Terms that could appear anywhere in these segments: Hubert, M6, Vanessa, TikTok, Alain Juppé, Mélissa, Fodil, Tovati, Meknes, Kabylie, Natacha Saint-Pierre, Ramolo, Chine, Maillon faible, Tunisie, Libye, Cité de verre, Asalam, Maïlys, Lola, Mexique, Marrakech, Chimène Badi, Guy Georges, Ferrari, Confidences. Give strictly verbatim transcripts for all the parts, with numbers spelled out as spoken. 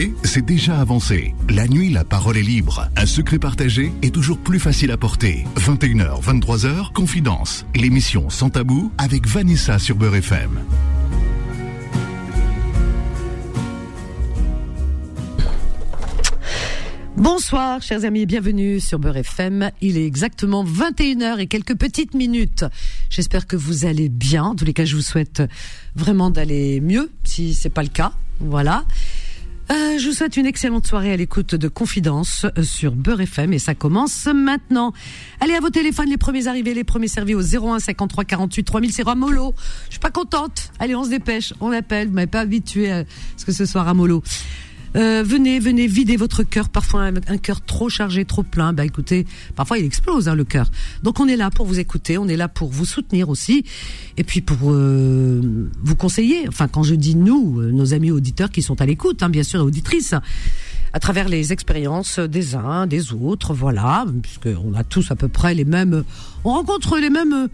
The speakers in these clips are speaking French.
parler, c'est déjà avancé. La nuit, la parole est libre. Un secret partagé est toujours plus facile à porter. vingt et une heures, vingt-trois heures, Confidences. L'émission sans tabou avec Vanessa sur Beur F M. Bonsoir chers amis et bienvenue sur Beur F M, il est exactement vingt et une heures et quelques petites minutes. J'espère que vous allez bien, en tous les cas je vous souhaite vraiment d'aller mieux, si c'est pas le cas, voilà. Euh, je vous souhaite une excellente soirée à l'écoute de Confidences sur Beur F M et ça commence maintenant. Allez à vos téléphones, les premiers arrivés, les premiers servis au zéro un cinquante-trois quarante-huit trois mille, c'est Ramolo. Je suis pas contente, allez on se dépêche, on appelle, vous m'avez pas habitué à ce que ce soit Ramolo. Euh, venez, venez, videz votre cœur. Parfois un, un cœur trop chargé, trop plein. Bah écoutez, parfois il explose hein, le cœur. Donc on est là pour vous écouter, on est là pour vous soutenir aussi, et puis pour euh, vous conseiller. Enfin quand je dis nous, nos amis auditeurs qui sont à l'écoute, hein, bien sûr, et auditrices, à travers les expériences des uns, des autres, voilà, puisqu'on a tous à peu près les mêmes, on rencontre les mêmes,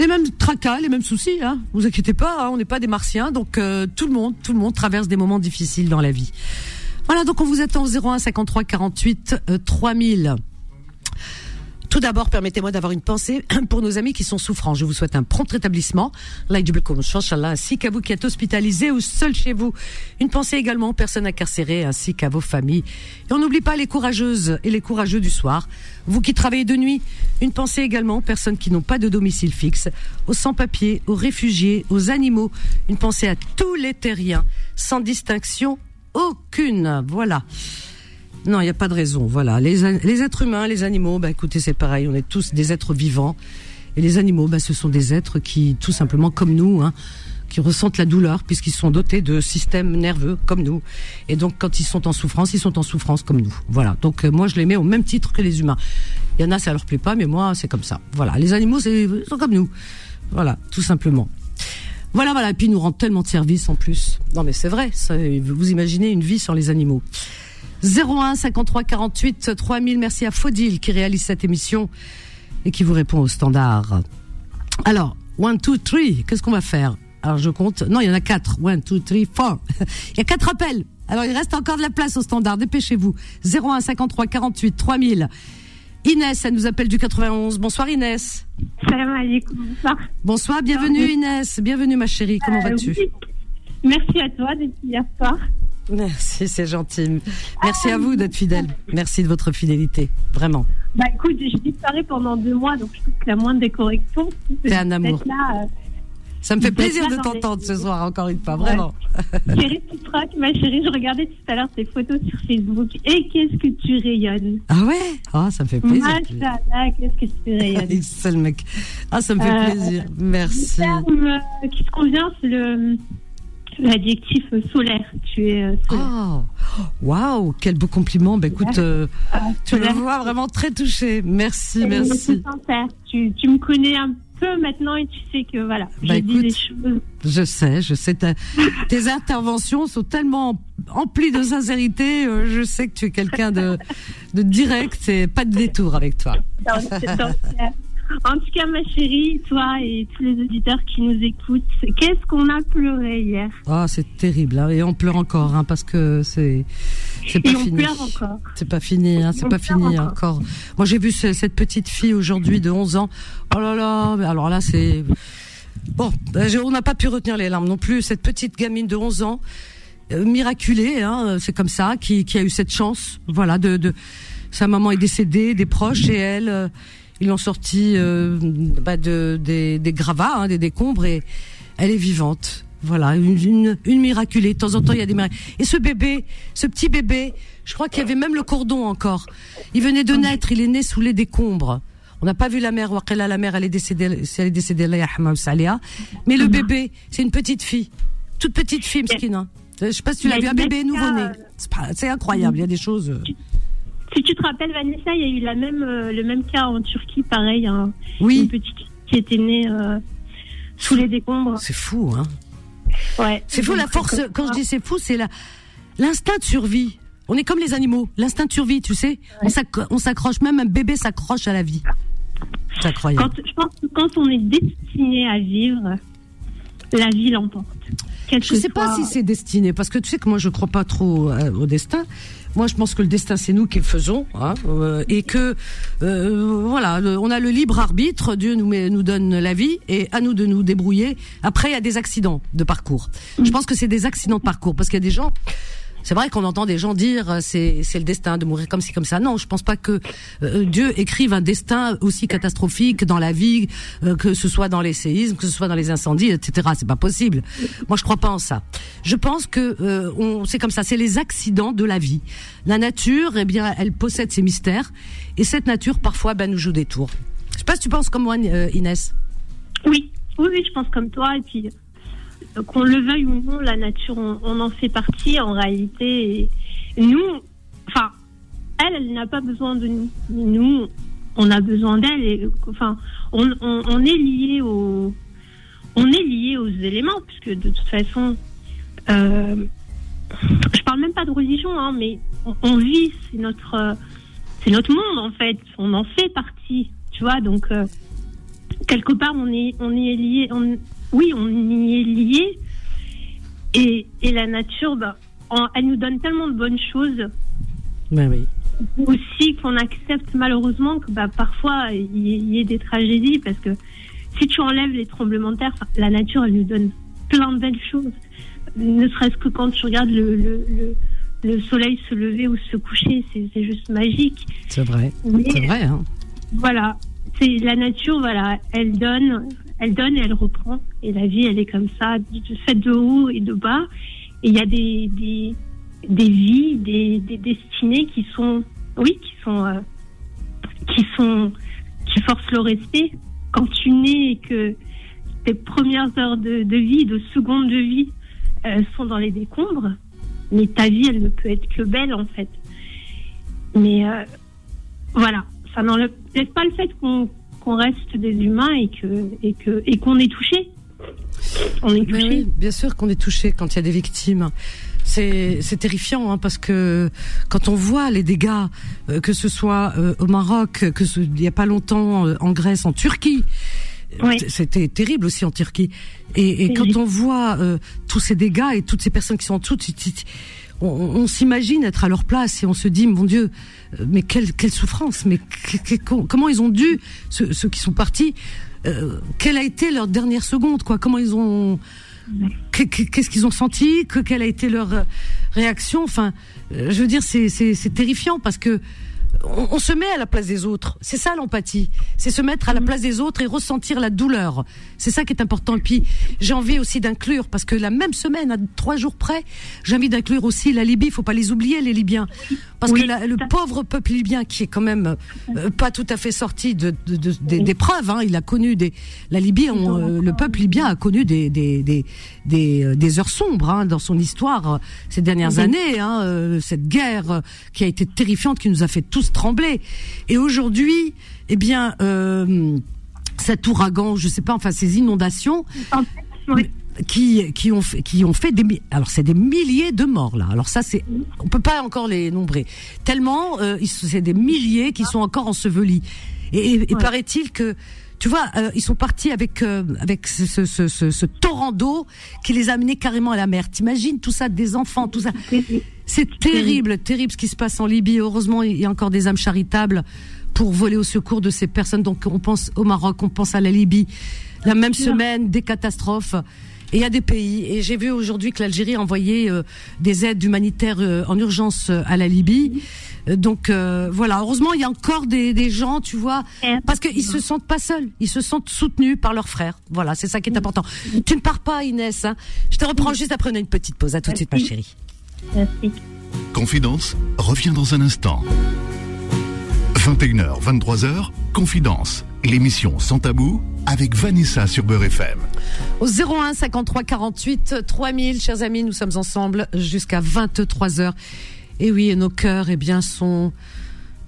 les mêmes tracas, les mêmes soucis, hein. Vous inquiétez pas, hein, on n'est pas des martiens, donc euh, tout le monde, tout le monde traverse des moments difficiles dans la vie. Voilà, donc on vous attend au zéro un cinquante-trois quarante-huit trois mille. Tout d'abord, permettez-moi d'avoir une pensée pour nos amis qui sont souffrants. Je vous souhaite un prompt rétablissement, ainsi qu'à vous qui êtes hospitalisés ou seuls chez vous. Une pensée également aux personnes incarcérées ainsi qu'à vos familles. Et on n'oublie pas les courageuses et les courageux du soir. Vous qui travaillez de nuit, une pensée également aux personnes qui n'ont pas de domicile fixe, aux sans-papiers, aux réfugiés, aux animaux. Une pensée à tous les terriens, sans distinction aucune. Voilà. Non, il n'y a pas de raison, voilà. Les, les êtres humains, les animaux, bah écoutez, c'est pareil, on est tous des êtres vivants. Et les animaux, bah ce sont des êtres qui, tout simplement comme nous, hein, qui ressentent la douleur, puisqu'ils sont dotés de systèmes nerveux, comme nous. Et donc, quand ils sont en souffrance, ils sont en souffrance comme nous. Voilà, donc euh, moi, je les mets au même titre que les humains. Il y en a, ça leur plaît pas, mais moi, c'est comme ça. Voilà, les animaux, c'est, ils sont comme nous. Voilà, tout simplement. Voilà, voilà, et puis ils nous rendent tellement de services en plus. Non mais c'est vrai, ça, vous imaginez une vie sans les animaux. zéro un cinquante-trois quarante-huit trois mille, merci à Fodil qui réalise cette émission et qui vous répond au standard. Alors, one, two, three, qu'est-ce qu'on va faire? Alors je compte, non il y en a quatre, one, two, three, four, il y a quatre appels, alors il reste encore de la place au standard, dépêchez-vous, zéro un cinquante-trois quarante-huit trois mille. Inès, elle nous appelle du quatre-vingt-onze, bonsoir Inès. Salam alaikum, bonsoir. Bonsoir, bienvenue Inès, bienvenue ma chérie, comment euh, vas-tu? Oui. Merci à toi depuis hier soir. Merci, c'est gentil. Merci à vous d'être fidèle. Merci de votre fidélité, vraiment. Bah écoute, j'ai disparu pendant deux mois, donc je trouve que la moindre des corrections. C'est un amour. Là, euh, ça me fait plaisir de t'entendre les... ce soir, encore une fois, ouais. Vraiment. Chérie, tu traques, ma chérie, je regardais tout à l'heure tes photos sur Facebook. Et qu'est-ce que tu rayonnes? Ah ouais? Ah, oh, ça me fait plaisir. Machallah, qu'est-ce que tu rayonnes? Excellent, mec. Ah, ça me fait euh, plaisir. Merci. Le terme qui te convient, c'est le. L'adjectif solaire, tu es solaire. Oh, waouh, quel beau compliment. Ben écoute, euh, tu me vois vraiment très touchée. Merci, et merci. Tu, tu me connais un peu maintenant et tu sais que voilà, ben j'ai dit des choses. Je sais, je sais. Ta, tes interventions sont tellement emplies de sincérité. Euh, je sais que tu es quelqu'un de, de direct et pas de détour avec toi. Non, c'est en tout cas, ma chérie, toi et tous les auditeurs qui nous écoutent, qu'est-ce qu'on a pleuré hier? Ah, oh, c'est terrible, hein, et on pleure encore, hein, parce que c'est c'est pas et fini. On pleure encore. C'est pas fini, hein, c'est pas fini encore. encore. Moi, j'ai vu ce, cette petite fille aujourd'hui de onze ans. Oh là là, mais alors là, c'est bon. On n'a pas pu retenir les larmes non plus. Cette petite gamine de onze ans, euh, miraculée, hein, c'est comme ça, qui qui a eu cette chance, voilà, de, de sa maman est décédée, des proches et elle. Euh, Ils l'ont sorti euh, bah de, des, des gravats, hein, des décombres, et elle est vivante. Voilà, une, une, une miraculée. De temps en temps, il y a des miracles. Et ce bébé, ce petit bébé, je crois qu'il y avait même le cordon encore. Il venait de naître, il est né sous les décombres. On n'a pas vu la mère, Waqila, la mère, elle est décédée, elle est décédée, mais le bébé, c'est une petite fille, toute petite fille, mskina. Je sais pas si tu l'as vu, un bébé nouveau-né. C'est, pas, c'est incroyable, il y a des choses... Si tu te rappelles, Vanessa, il y a eu la même, euh, le même cas en Turquie, pareil. Hein, oui. Une petite qui était née euh, sous les décombres. C'est fou, hein. Ouais. C'est fou la force. Quand je dis c'est fou, c'est la l'instinct de survie. On est comme les animaux, l'instinct de survie, tu sais. Ouais. On, s'ac- on s'accroche, même un bébé s'accroche à la vie. C'est incroyable. Quand, je pense que quand on est destiné à vivre, la vie l'emporte. Quelque je ne sais soit... pas si c'est destiné, parce que tu sais que moi je ne crois pas trop euh, au destin. Moi je pense que le destin c'est nous qui le faisons, hein, euh, et que euh, voilà, le, on a le libre arbitre, Dieu nous, met, nous donne la vie et à nous de nous débrouiller. Après il y a des accidents de parcours. Mmh. Je pense que c'est des accidents de parcours, parce qu'il y a des gens... C'est vrai qu'on entend des gens dire c'est c'est le destin de mourir comme ci comme ça. Non, je pense pas que euh, Dieu écrive un destin aussi catastrophique dans la vie, euh, que ce soit dans les séismes, que ce soit dans les incendies, et cetera. C'est pas possible. Moi, je crois pas en ça. Je pense que euh, on c'est comme ça, c'est les accidents de la vie. La nature, eh bien, elle possède ses mystères, et cette nature parfois ben nous joue des tours. Je sais pas si tu penses comme moi, euh, Inès. Oui, oui, oui, je pense comme toi, et puis. Qu'on le veuille ou non, la nature, on, on en fait partie en réalité. Et nous, enfin, elle, elle n'a pas besoin de nous. Nous, on a besoin d'elle. Et, enfin, on, on, on est lié au, on est lié aux éléments, puisque de toute façon, euh, je parle même pas de religion, hein, mais on, on vit, c'est notre, c'est notre monde en fait. On en fait partie, tu vois. Donc euh, quelque part, on est, on est lié. On, Oui, on y est lié. Et, et la nature, ben, en, elle nous donne tellement de bonnes choses. Ben oui. Aussi qu'on accepte malheureusement que ben, parfois il y, y ait des tragédies. Parce que si tu enlèves les tremblements de terre, la nature, elle nous donne plein de belles choses. Ne serait-ce que quand tu regardes le, le, le, le soleil se lever ou se coucher, c'est, c'est juste magique. C'est vrai. Mais, c'est vrai. Hein. Voilà. C'est, la nature, voilà, elle donne. Elle donne et elle reprend. Et la vie, elle est comme ça, faite de haut et de bas. Et il y a des, des, des vies, des, des destinées qui sont, oui, qui sont, euh, qui sont, qui forcent le respect. Quand tu nais et que tes premières heures de, de vie, de secondes de vie, euh, sont dans les décombres, mais ta vie, elle ne peut être que belle, en fait. Mais euh, voilà, ça n'enlève pas le fait qu'on qu'on reste des humains et que et que et qu'on est touché. On est touché. Oui, bien sûr qu'on est touché quand il y a des victimes. C'est c'est terrifiant, hein, parce que quand on voit les dégâts, euh, que ce soit euh, au Maroc, que ce, il y a pas longtemps euh, en Grèce, en Turquie. Oui. C'était terrible aussi en Turquie. Et, et quand on voit euh, tous ces dégâts et toutes ces personnes qui sont en dessous, on, on s'imagine être à leur place et on se dit, mon Dieu, mais quelle, quelle souffrance, mais que, que, comment ils ont dû, ceux, ceux qui sont partis, euh, quelle a été leur dernière seconde, quoi, comment ils ont, qu'est-ce qu'ils ont senti, que, quelle a été leur réaction, enfin, je veux dire, c'est, c'est, c'est terrifiant parce que On, on se met à la place des autres. C'est ça l'empathie. C'est se mettre à la place des autres et ressentir la douleur. C'est ça qui est important. Et puis, j'ai envie aussi d'inclure, parce que la même semaine, à trois jours près, j'ai envie d'inclure aussi la Libye. Il ne faut pas les oublier, les Libyens. Parce oui, que la, le pauvre peuple libyen, qui est quand même euh, pas tout à fait sorti de, de, de, des, des preuves, hein, il a connu des... La Libye, on, euh, le peuple libyen a connu des, des, des, des, des heures sombres, hein, dans son histoire ces dernières oui. années. Hein, euh, cette guerre qui a été terrifiante, qui nous a fait tous trembler. Et aujourd'hui, eh bien, euh, cet ouragan, je sais pas, enfin ces inondations, oui. qui qui ont fait, qui ont fait des, alors c'est des milliers de morts là. Alors ça, c'est, on peut pas encore les nombrer tellement, euh, c'est des milliers qui sont encore ensevelis. Et, et, et ouais. paraît-il que, tu vois, euh, ils sont partis avec euh, avec ce, ce, ce, ce, ce torrent d'eau qui les a amenés carrément à la mer. T'imagines tout ça, des enfants, tout ça. C'est terrible, terrible ce qui se passe en Libye. Heureusement, il y a encore des âmes charitables pour voler au secours de ces personnes. Donc, on pense au Maroc, on pense à la Libye. La même semaine, des catastrophes. Et il y a des pays. Et j'ai vu aujourd'hui que l'Algérie a envoyé euh, des aides humanitaires euh, en urgence euh, à la Libye. Donc euh, voilà, heureusement il y a encore des, des gens, tu vois, parce qu'ils se sentent pas seuls, ils se sentent soutenus par leurs frères. Voilà, c'est ça qui est important. Tu ne pars pas, Inès, hein. Je te reprends juste après une petite pause. À tout de suite, ma chérie. Merci. Confidences revient dans un instant. vingt et une heures, vingt-trois heures, Confidences, l'émission sans tabou avec Vanessa sur Beur F M. Au zéro un cinquante-trois quarante-huit trois mille, chers amis, nous sommes ensemble jusqu'à vingt-trois heures. Et oui, et nos cœurs, eh bien, sont,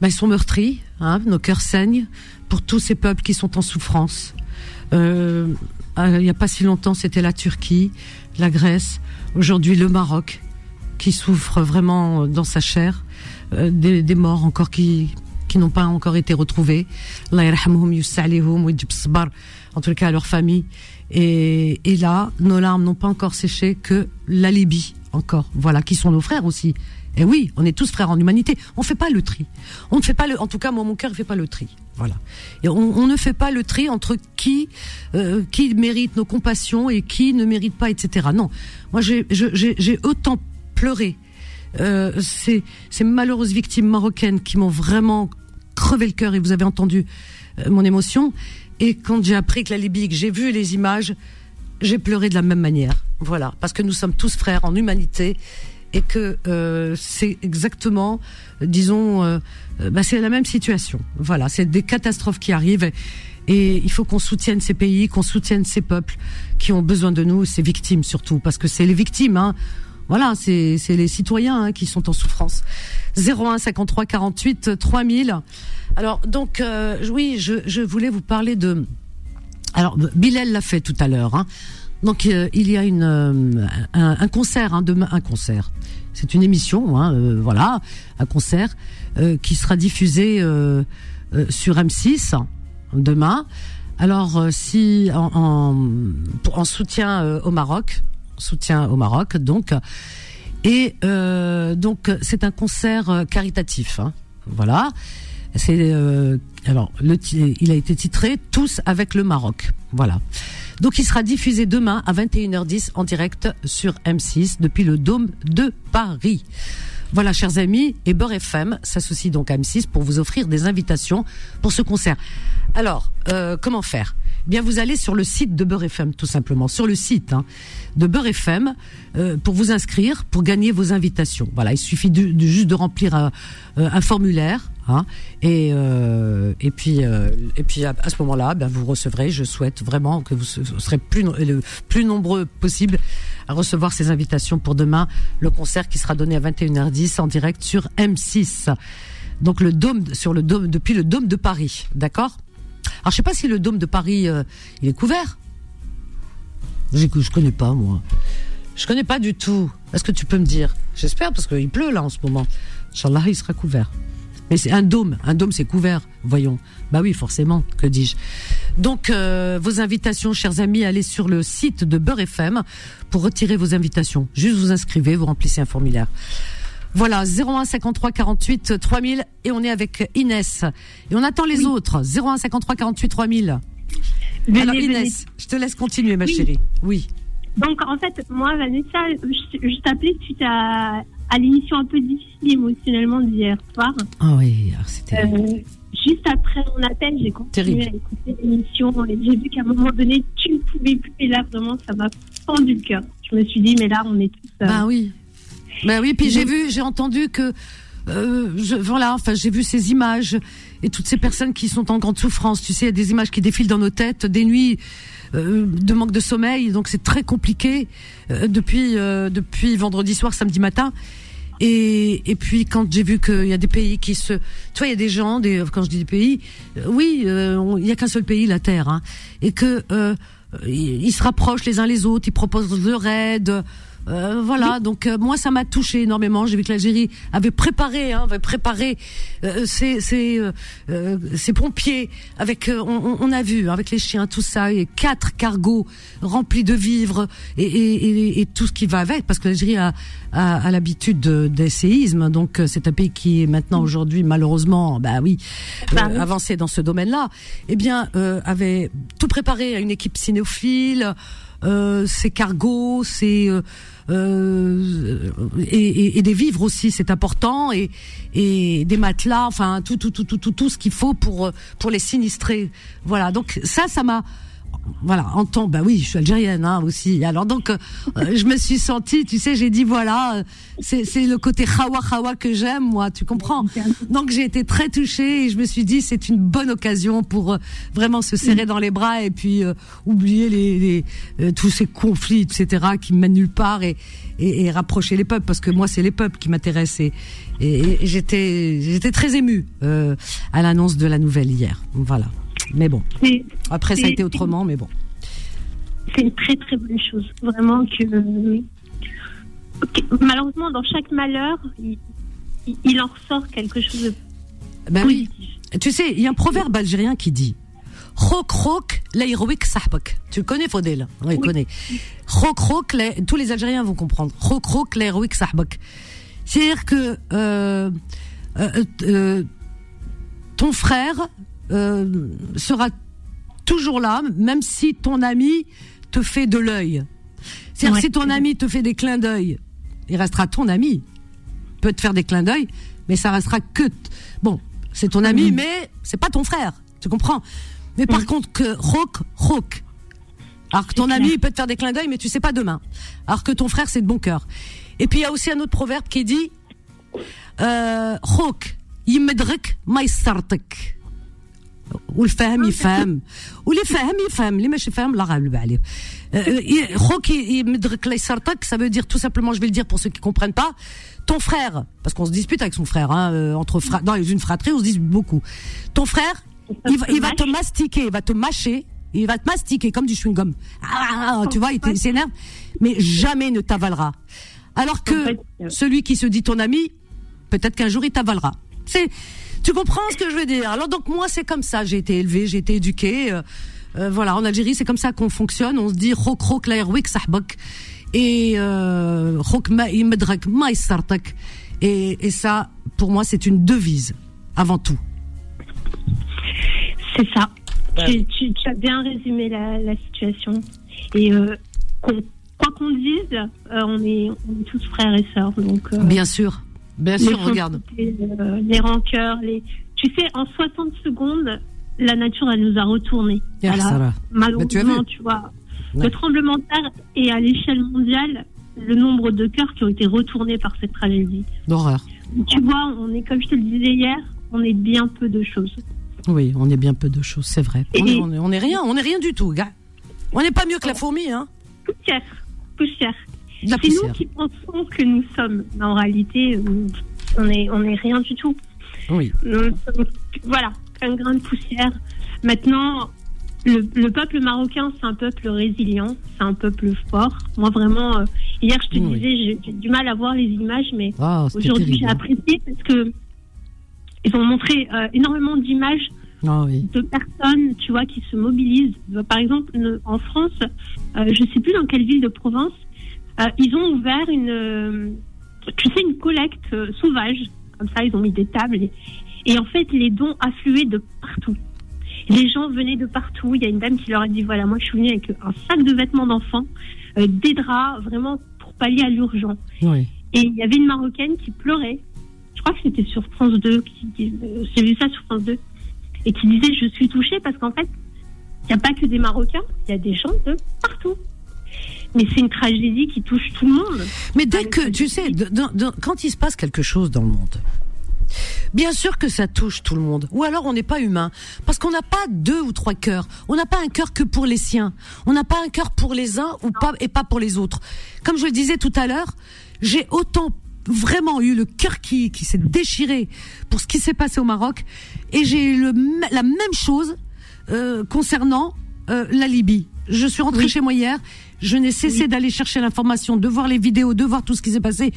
ben, ils sont meurtris, hein, nos cœurs saignent pour tous ces peuples qui sont en souffrance. Euh, il n'y a pas si longtemps, c'était la Turquie, la Grèce, aujourd'hui le Maroc, qui souffre vraiment dans sa chair, euh, des, des morts encore qui, qui n'ont pas encore été retrouvés. Allah yarhamhum, yussa alihum, wajib sabar, en tout cas à leur famille. Et, et là, nos larmes n'ont pas encore séché que la Libye, encore. Voilà, qui sont nos frères aussi. Et oui, on est tous frères en humanité. On ne fait pas le tri. On ne fait pas le, en tout cas, moi, mon cœur ne fait pas le tri. Voilà. Et on, on ne fait pas le tri entre qui, euh, qui mérite nos compassions et qui ne mérite pas, et cetera. Non. Moi, j'ai, j'ai, j'ai autant pleuré. Euh, ces, ces malheureuses victimes marocaines qui m'ont vraiment crevé le cœur, et vous avez entendu euh, mon émotion. Et quand j'ai appris que la Libye, que j'ai vu les images, j'ai pleuré de la même manière. Voilà. Parce que nous sommes tous frères en humanité. Et que euh, c'est exactement, disons, euh, bah c'est la même situation. Voilà, c'est des catastrophes qui arrivent, et, et il faut qu'on soutienne ces pays, qu'on soutienne ces peuples qui ont besoin de nous, ces victimes surtout, parce que c'est les victimes, hein. Voilà, c'est c'est les citoyens hein, qui sont en souffrance. zéro un cinquante-trois quarante-huit trois mille. Alors donc euh, oui, je je voulais vous parler de. Alors Bilal l'a fait tout à l'heure, hein. Donc euh, il y a une euh, un, un concert hein, demain, un concert. C'est une émission, hein, euh, voilà, un concert euh, qui sera diffusé euh, euh, sur M six hein, demain. Alors euh, si en, en, en soutien euh, au Maroc, soutien au Maroc, donc et euh, donc c'est un concert euh, caritatif, hein, voilà. C'est euh, alors le il a été titré Tous avec le Maroc, voilà. Donc il sera diffusé demain à vingt et une heures dix en direct sur M six depuis le Dôme de Paris. Voilà, chers amis, et Beur F M s'associe donc à M six pour vous offrir des invitations pour ce concert. Alors, euh, comment faire ? Eh bien, vous allez sur le site de Beur F M, tout simplement, sur le site hein, de Beur F M euh, pour vous inscrire, pour gagner vos invitations. Voilà, il suffit de, de, juste de remplir un, un formulaire. Hein, et, euh, et puis, euh, et puis à, à ce moment-là, ben, vous recevrez. Je souhaite vraiment que vous serez plus, le plus nombreux possible à recevoir ces invitations pour demain, le concert qui sera donné à vingt et une heures dix en direct sur M six. Donc le dôme, sur le dôme, depuis le Dôme de Paris, d'accord ? Alors je sais pas si le Dôme de Paris, euh, il est couvert. Je, je connais pas moi. Je connais pas du tout. Est-ce que tu peux me dire ? J'espère parce qu'il pleut là en ce moment. Inch'Allah, il sera couvert. Mais c'est un dôme, un dôme c'est couvert, voyons. Bah oui, forcément, que dis-je. Donc, euh, vos invitations, chers amis, allez sur le site de Beur F M pour retirer vos invitations. Juste vous inscrivez, vous remplissez un formulaire. Voilà, zéro un cinquante-trois quarante-huit trois mille, et on est avec Inès. Et on attend les oui. autres, zéro un cinquante-trois quarante-huit trois mille. Mais alors mais Inès, mais... je te laisse continuer ma oui. chérie. Oui. Donc en fait, moi Vanessa, je, je t'appelais suite à... à l'émission un peu difficile émotionnellement d'hier soir. Ah oui, alors c'était... Euh, juste après mon appel, j'ai continué terrible. À écouter l'émission et j'ai vu qu'à un moment donné, tu ne pouvais plus. Et là, vraiment, ça m'a fendu le cœur. Je me suis dit, mais là, on est tous... Euh... Bah oui. Bah oui, puis et j'ai donc... vu, j'ai entendu que... Euh, je, voilà, enfin, j'ai vu ces images et toutes ces personnes qui sont en grande souffrance. Tu sais, il y a des images qui défilent dans nos têtes, des nuits euh, de manque de sommeil, donc c'est très compliqué euh, depuis euh, depuis vendredi soir, samedi matin. Et et puis quand j'ai vu qu'il y a des pays qui se, tu vois, il y a des gens, des quand je dis des pays, euh, oui, euh, on, il y a qu'un seul pays, la Terre, hein, et que euh, ils, ils se rapprochent les uns les autres, ils proposent leur aide. Euh, voilà, donc euh, moi ça m'a touchée énormément. J'ai vu que l'Algérie avait préparé, hein, avait préparé euh, ses, ses, euh, ses pompiers avec, euh, on, on a vu avec les chiens tout ça, et quatre cargos remplis de vivres et, et, et, et tout ce qui va avec, parce que l'Algérie a, a, a l'habitude de, des séismes, donc c'est un pays qui est maintenant aujourd'hui malheureusement, bah oui, bah, euh, oui. avancé dans ce domaine-là. Eh bien, euh, avait tout préparé à une équipe cinéphile. Euh, ces cargos, ces euh, euh, et, et, et des vivres aussi, c'est important, et, et des matelas, enfin tout, tout, tout, tout, tout, tout ce qu'il faut pour pour les sinistrés. Voilà. Donc ça, ça m'a, voilà, en temps, ben oui, je suis algérienne hein, aussi. Alors donc, euh, je me suis sentie, tu sais, j'ai dit voilà, c'est c'est le côté khawa khawa que j'aime moi, tu comprends. Donc j'ai été très touchée et je me suis dit c'est une bonne occasion pour euh, vraiment se serrer dans les bras et puis euh, oublier les, les euh, tous ces conflits, et cetera qui mènent nulle part, et, et et rapprocher les peuples, parce que moi c'est les peuples qui m'intéressent, et, et, et j'étais j'étais très émue euh, à l'annonce de la nouvelle hier. Voilà. Mais bon, c'est, après ça a été autrement, mais bon. C'est une très très bonne chose, vraiment que... Okay. Malheureusement, dans chaque malheur, il, il en ressort quelque chose de Ben oui. oui. Tu sais, il y a un proverbe algérien qui dit Roc roc l'aéroïque sahbak. Tu connais Fodil? Oui, il connaît. Roc roc, tous les Algériens vont comprendre. Roc roc l'aéroïque sahbak. C'est-à-dire que euh, euh, euh, ton frère euh, sera toujours là, même si ton ami te fait de l'œil. C'est-à-dire ouais. si ton ami te fait des clins d'œil, il restera ton ami. Il peut te faire des clins d'œil, mais ça restera que... T- bon, c'est ton ami, mmh. mais c'est pas ton frère. Tu comprends? Mais par mmh. contre, que roc, roc. Alors que ton c'est ami, clair. il peut te faire des clins d'œil, mais tu sais pas demain. Alors que ton frère, c'est de bon cœur. Et puis, il y a aussi un autre proverbe qui dit euh, « Roc, yimedrek maïsartek ». Ou le faham, il faham. Ou les faham, il faham. Les mèches, ils faham, l'arabe, le ba'alif. Roc, yimedrek maïsartek, ça veut dire tout simplement, je vais le dire pour ceux qui comprennent pas, ton frère, parce qu'on se dispute avec son frère, hein, entre fra- dans une fratrie, on se dispute beaucoup. Ton frère, il va, il va te mastiquer, il va te mâcher. Il va te mastiquer comme du chewing-gum. Ah, tu vois, il s'énerve. Mais jamais ne t'avalera. Alors que celui qui se dit ton ami, peut-être qu'un jour il t'avalera. C'est, tu comprends ce que je veux dire? Alors donc moi c'est comme ça, j'ai été élevée, j'ai été éduquée. Euh, euh, voilà, en Algérie c'est comme ça qu'on fonctionne. On se dit roc roc l'airwick sahbak et roc ma imdrak ma isartak. Et et ça pour moi c'est une devise avant tout. C'est ça. Tu, tu, tu as bien résumé la, la situation. Et euh, qu'on, quoi qu'on dise, euh, on, est, on est tous frères et sœurs. Donc, euh, bien sûr, bien sûr, regarde. Les, euh, les rancœurs, les... tu sais, en soixante secondes, la nature, elle nous a retournés. Yeah, a, malheureusement, bah, tu, tu vois, ouais. le tremblement de terre et à l'échelle mondiale, le nombre de cœurs qui ont été retournés par cette tragédie. D'horreur. Tu vois, on est, comme je te le disais hier, on est bien peu de choses. Oui, on est bien peu de choses, c'est vrai. On est, on est, on est rien, on est rien du tout, gars. On n'est pas mieux que la fourmi, hein. Poussière, poussière. La c'est poussière. Nous qui pensons que nous sommes, mais en réalité, on est, on est rien du tout. Oui. Donc, voilà, un grain de poussière. Maintenant, le, le peuple marocain, c'est un peuple résilient, c'est un peuple fort. Moi, vraiment, hier, je te oui. disais, j'ai, j'ai du mal à voir les images, mais oh, aujourd'hui, terrible. J'ai apprécié parce que. Ils ont montré euh, énormément d'images oh oui. de personnes, tu vois, qui se mobilisent. Par exemple, en France, euh, je ne sais plus dans quelle ville de Provence, euh, ils ont ouvert une, euh, tu sais, une collecte euh, sauvage. Comme ça, ils ont mis des tables. Et, et en fait, les dons affluaient de partout. Les gens venaient de partout. Il y a une dame qui leur a dit, voilà, moi, je suis venue avec un sac de vêtements d'enfants, euh, des draps, vraiment pour pallier à l'urgence. Oui. Et il y avait une Marocaine qui pleurait. Je crois que c'était sur France deux, qui, qui, euh, j'ai vu ça sur France deux, et qui disait je suis touchée parce qu'en fait, il n'y a pas que des Marocains, il y a des gens de partout. Mais c'est une tragédie qui touche tout le monde. Mais dès que, que, tu sais, de, de, de, quand il se passe quelque chose dans le monde, bien sûr que ça touche tout le monde. Ou alors on n'est pas humain. Parce qu'on n'a pas deux ou trois cœurs. On n'a pas un cœur que pour les siens. On n'a pas un cœur pour les uns ou pas, et pas pour les autres. Comme je le disais tout à l'heure, j'ai autant vraiment eu le cœur qui qui s'est déchiré pour ce qui s'est passé au Maroc et j'ai eu le la même chose euh, concernant euh, la Libye. Je suis rentrée oui. chez moi hier, je n'ai cessé oui. d'aller chercher l'information, de voir les vidéos, de voir tout ce qui s'est passé.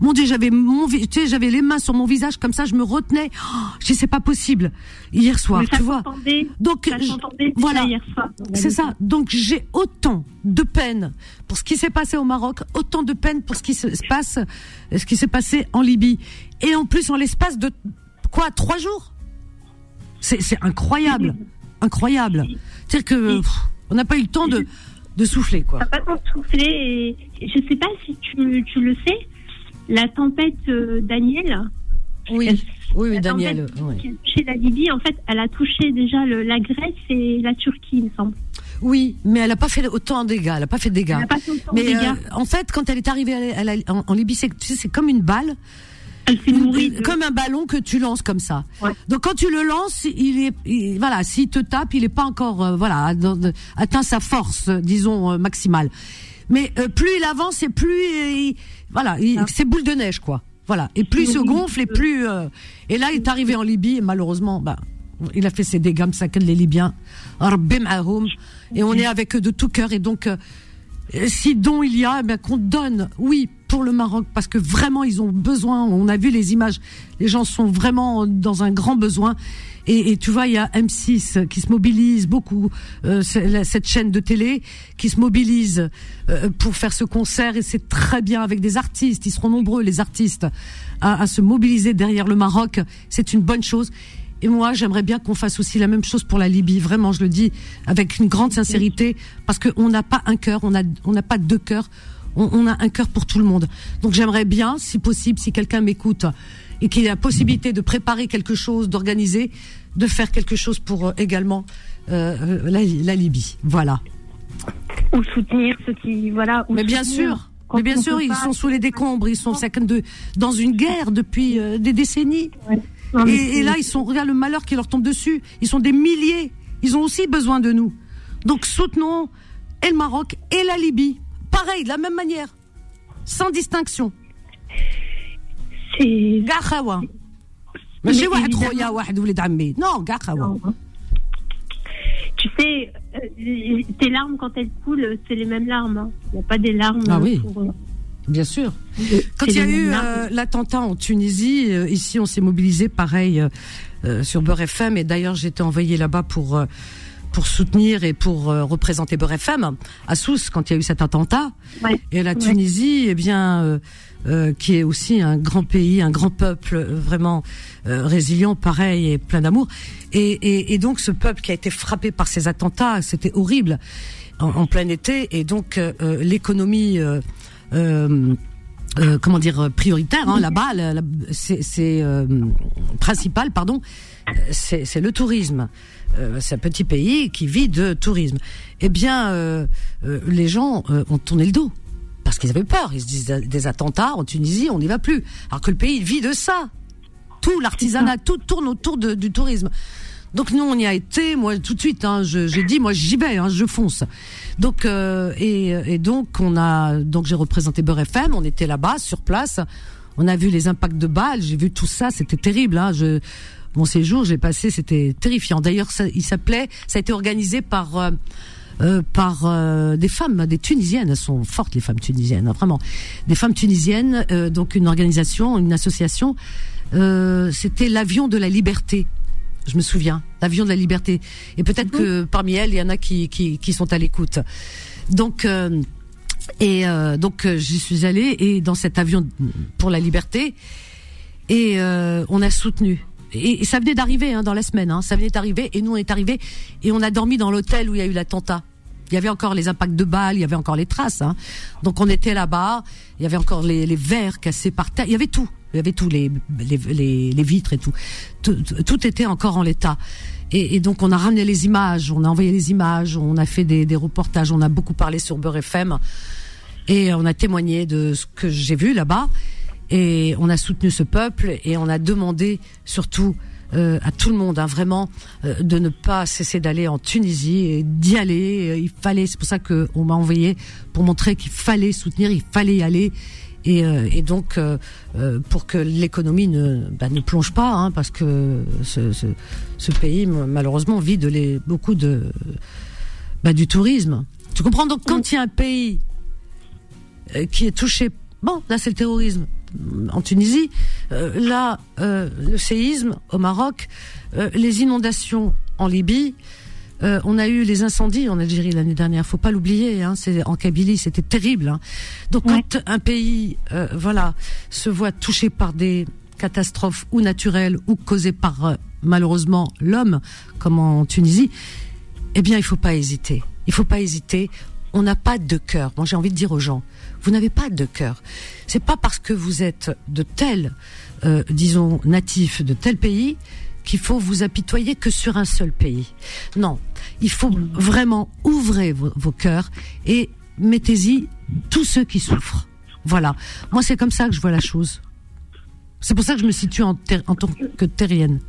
Mon Dieu, j'avais mon tu sais, j'avais les mains sur mon visage comme ça, je me retenais. Oh, je sais pas possible hier soir, tu vois. Donc je, voilà, hier soir, c'est ça. Donc j'ai autant de peine pour ce qui s'est passé au Maroc, autant de peine pour ce qui se passe, ce qui s'est passé en Libye. Et en plus en l'espace de quoi, trois jours. C'est c'est incroyable, incroyable. C'est-à-dire que pff, on n'a pas eu le temps de, de souffler, quoi. On n'a pas le temps de souffler. Et je ne sais pas si tu, tu le sais, la tempête euh, Daniel. Oui, elle, oui, oui Daniel. Oui. Qui a touché la Libye, en fait, elle a touché déjà le, la Grèce et la Turquie, il me semble. Oui, mais elle n'a pas fait autant de dégâts. Elle n'a pas fait de dégâts. Elle n'a pas fait autant de dégâts. Euh, en fait, quand elle est arrivée à la, à la, en, en Libye, c'est, tu sais, c'est comme une balle. Une, comme un ballon que tu lances comme ça. Ouais. Donc quand tu le lances, il est, il, voilà, s'il te tape, il est pas encore, euh, voilà, atteint sa force, disons euh, maximale. Mais euh, plus il avance et plus, il, voilà, il, c'est boule de neige quoi. Voilà, et plus il se gonfle et plus. Euh, et là, il est arrivé en Libye et malheureusement, bah, il a fait ses dégâts, ça que les Libyens. Et on est avec eux de tout cœur et donc. Euh, si don il y a, eh bien, qu'on donne, oui, pour le Maroc, parce que vraiment ils ont besoin. On a vu les images, les gens sont vraiment dans un grand besoin. Et, et tu vois, il y a M six qui se mobilise beaucoup, euh, cette chaîne de télé qui se mobilise euh, pour faire ce concert, et c'est très bien, avec des artistes. Ils seront nombreux, les artistes, à, à se mobiliser derrière le Maroc. C'est une bonne chose. Et moi, j'aimerais bien qu'on fasse aussi la même chose pour la Libye. Vraiment, je le dis avec une grande sincérité, parce qu'on n'a pas un cœur, on a, on n'a pas deux cœurs. On, on a un cœur pour tout le monde. Donc, j'aimerais bien, si possible, si quelqu'un m'écoute et qu'il y a la possibilité de préparer quelque chose, d'organiser, de faire quelque chose pour euh, également euh, la, la Libye. Voilà. Ou soutenir ceux qui, voilà. Mais bien sûr. Mais bien sûr, ils sont sous les décombres, ils sont cinquante-deux dans une guerre depuis euh, des décennies. Ouais. Non, et, et là, ils sont, regarde le malheur qui leur tombe dessus. Ils sont des milliers. Ils ont aussi besoin de nous. Donc, soutenons et le Maroc et la Libye. Pareil, de la même manière. Sans distinction. C'est. Gakhawa. Mais j'ai pas Troya, Wahad ou les Damé. Non, Gakhawa. Tu sais, euh, tes larmes, quand elles coulent, c'est les mêmes larmes. Hein. Il n'y a pas des larmes. Ah oui. Pour, euh... bien sûr. Quand il y a eu euh, l'attentat en Tunisie, euh, ici on s'est mobilisé pareil euh, sur Beur F M, et d'ailleurs j'ai été envoyée là-bas pour euh, pour soutenir et pour euh, représenter Beur F M à Sousse quand il y a eu cet attentat. Ouais. Et la Tunisie, ouais. eh bien euh, euh, qui est aussi un grand pays, un grand peuple vraiment euh, résilient, pareil, et plein d'amour. Et, et, et donc ce peuple qui a été frappé par ces attentats, c'était horrible en, en plein été. Et donc euh, l'économie euh, Euh, euh, comment dire prioritaire hein, là-bas, la, la, c'est, c'est euh, principal, pardon, c'est, c'est le tourisme. Euh, c'est un petit pays qui vit de tourisme. Eh bien, euh, euh, les gens euh, ont tourné le dos parce qu'ils avaient peur. Ils se disaient des attentats en Tunisie, on n'y va plus. Alors que le pays vit de ça. Tout l'artisanat, tout tourne autour de, du tourisme. Donc nous on y a été, moi tout de suite, hein, je, j'ai dit moi j'y vais, hein, je fonce. Donc euh, et, et donc on a, donc j'ai représenté Beur F M, on était là-bas sur place, on a vu les impacts de balles, j'ai vu tout ça, c'était terrible. Hein, je, mon séjour j'ai passé, c'était terrifiant. D'ailleurs ça, il s'appelait, ça a été organisé par euh, euh, par euh, des femmes, des Tunisiennes, elles sont fortes les femmes tunisiennes, hein, vraiment, des femmes tunisiennes, euh, donc une organisation, une association. Euh, c'était l'avion de la liberté. Je me souviens, l'avion de la liberté. Et peut-être mmh. que parmi elles, il y en a qui qui, qui sont à l'écoute. Donc euh, et euh, donc j'y suis allée, et dans cet avion pour la liberté, et euh, on a soutenu. Et, et ça venait d'arriver hein, dans la semaine. Hein, ça venait d'arriver, et nous on est arrivés, et on a dormi dans l'hôtel où il y a eu l'attentat. Il y avait encore les impacts de balles, il y avait encore les traces. Hein. Donc on était là-bas, il y avait encore les, les verres cassés par terre, il y avait tout. Il y avait tous les, les, les, les vitres et tout. tout. Tout était encore en l'état. Et, et donc, on a ramené les images, on a envoyé les images, on a fait des, des reportages, on a beaucoup parlé sur Beur F M. Et on a témoigné de ce que j'ai vu là-bas. Et on a soutenu ce peuple, et on a demandé surtout euh, à tout le monde, hein, vraiment, euh, de ne pas cesser d'aller en Tunisie et d'y aller. Il fallait, c'est pour ça qu'on m'a envoyé, pour montrer qu'il fallait soutenir, il fallait y aller. Et, euh, et donc euh, euh, pour que l'économie ne, bah, ne plonge pas, hein, parce que ce, ce, ce pays malheureusement vit de les, beaucoup de bah, du tourisme. Tu comprends, donc quand il y a un pays euh, qui est touché, bon là c'est le terrorisme en Tunisie, euh, là euh, le séisme au Maroc, euh, les inondations en Libye. Euh, on a eu les incendies en Algérie l'année dernière, faut pas l'oublier. Hein, c'est en Kabylie, c'était terrible. Hein. Donc ouais. Quand un pays, euh, voilà, se voit touché par des catastrophes ou naturelles ou causées par euh, malheureusement l'homme, comme en Tunisie, eh bien il faut pas hésiter. Il faut pas hésiter. On n'a pas de cœur. Moi j'ai envie de dire aux gens, vous n'avez pas de cœur. C'est pas parce que vous êtes de tel, euh, disons, natif de tel pays, qu'il faut vous apitoyer que sur un seul pays. Non, il faut vraiment ouvrir vos, vos cœurs et mettez-y tous ceux qui souffrent. Voilà. Moi, c'est comme ça que je vois la chose. C'est pour ça que je me situe en, ter- en tant que terrienne.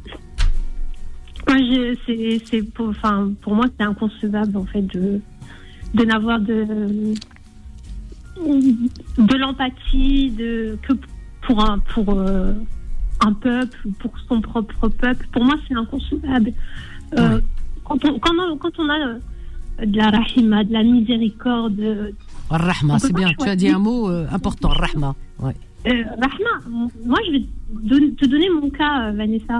Moi, je, c'est, c'est pour, enfin, pour moi, c'est inconcevable en fait de, de n'avoir de de l'empathie de que pour un pour euh, un peuple, pour son propre peuple. Pour moi, c'est inconcevable. Euh, ouais. quand, on, quand, on, quand on a de la rahima, de la miséricorde, Rahma, c'est bien. Tu as dit un mot euh, important, Rahma. Ouais. Euh, Rahma, moi je vais don- te donner mon cas, euh, Vanessa.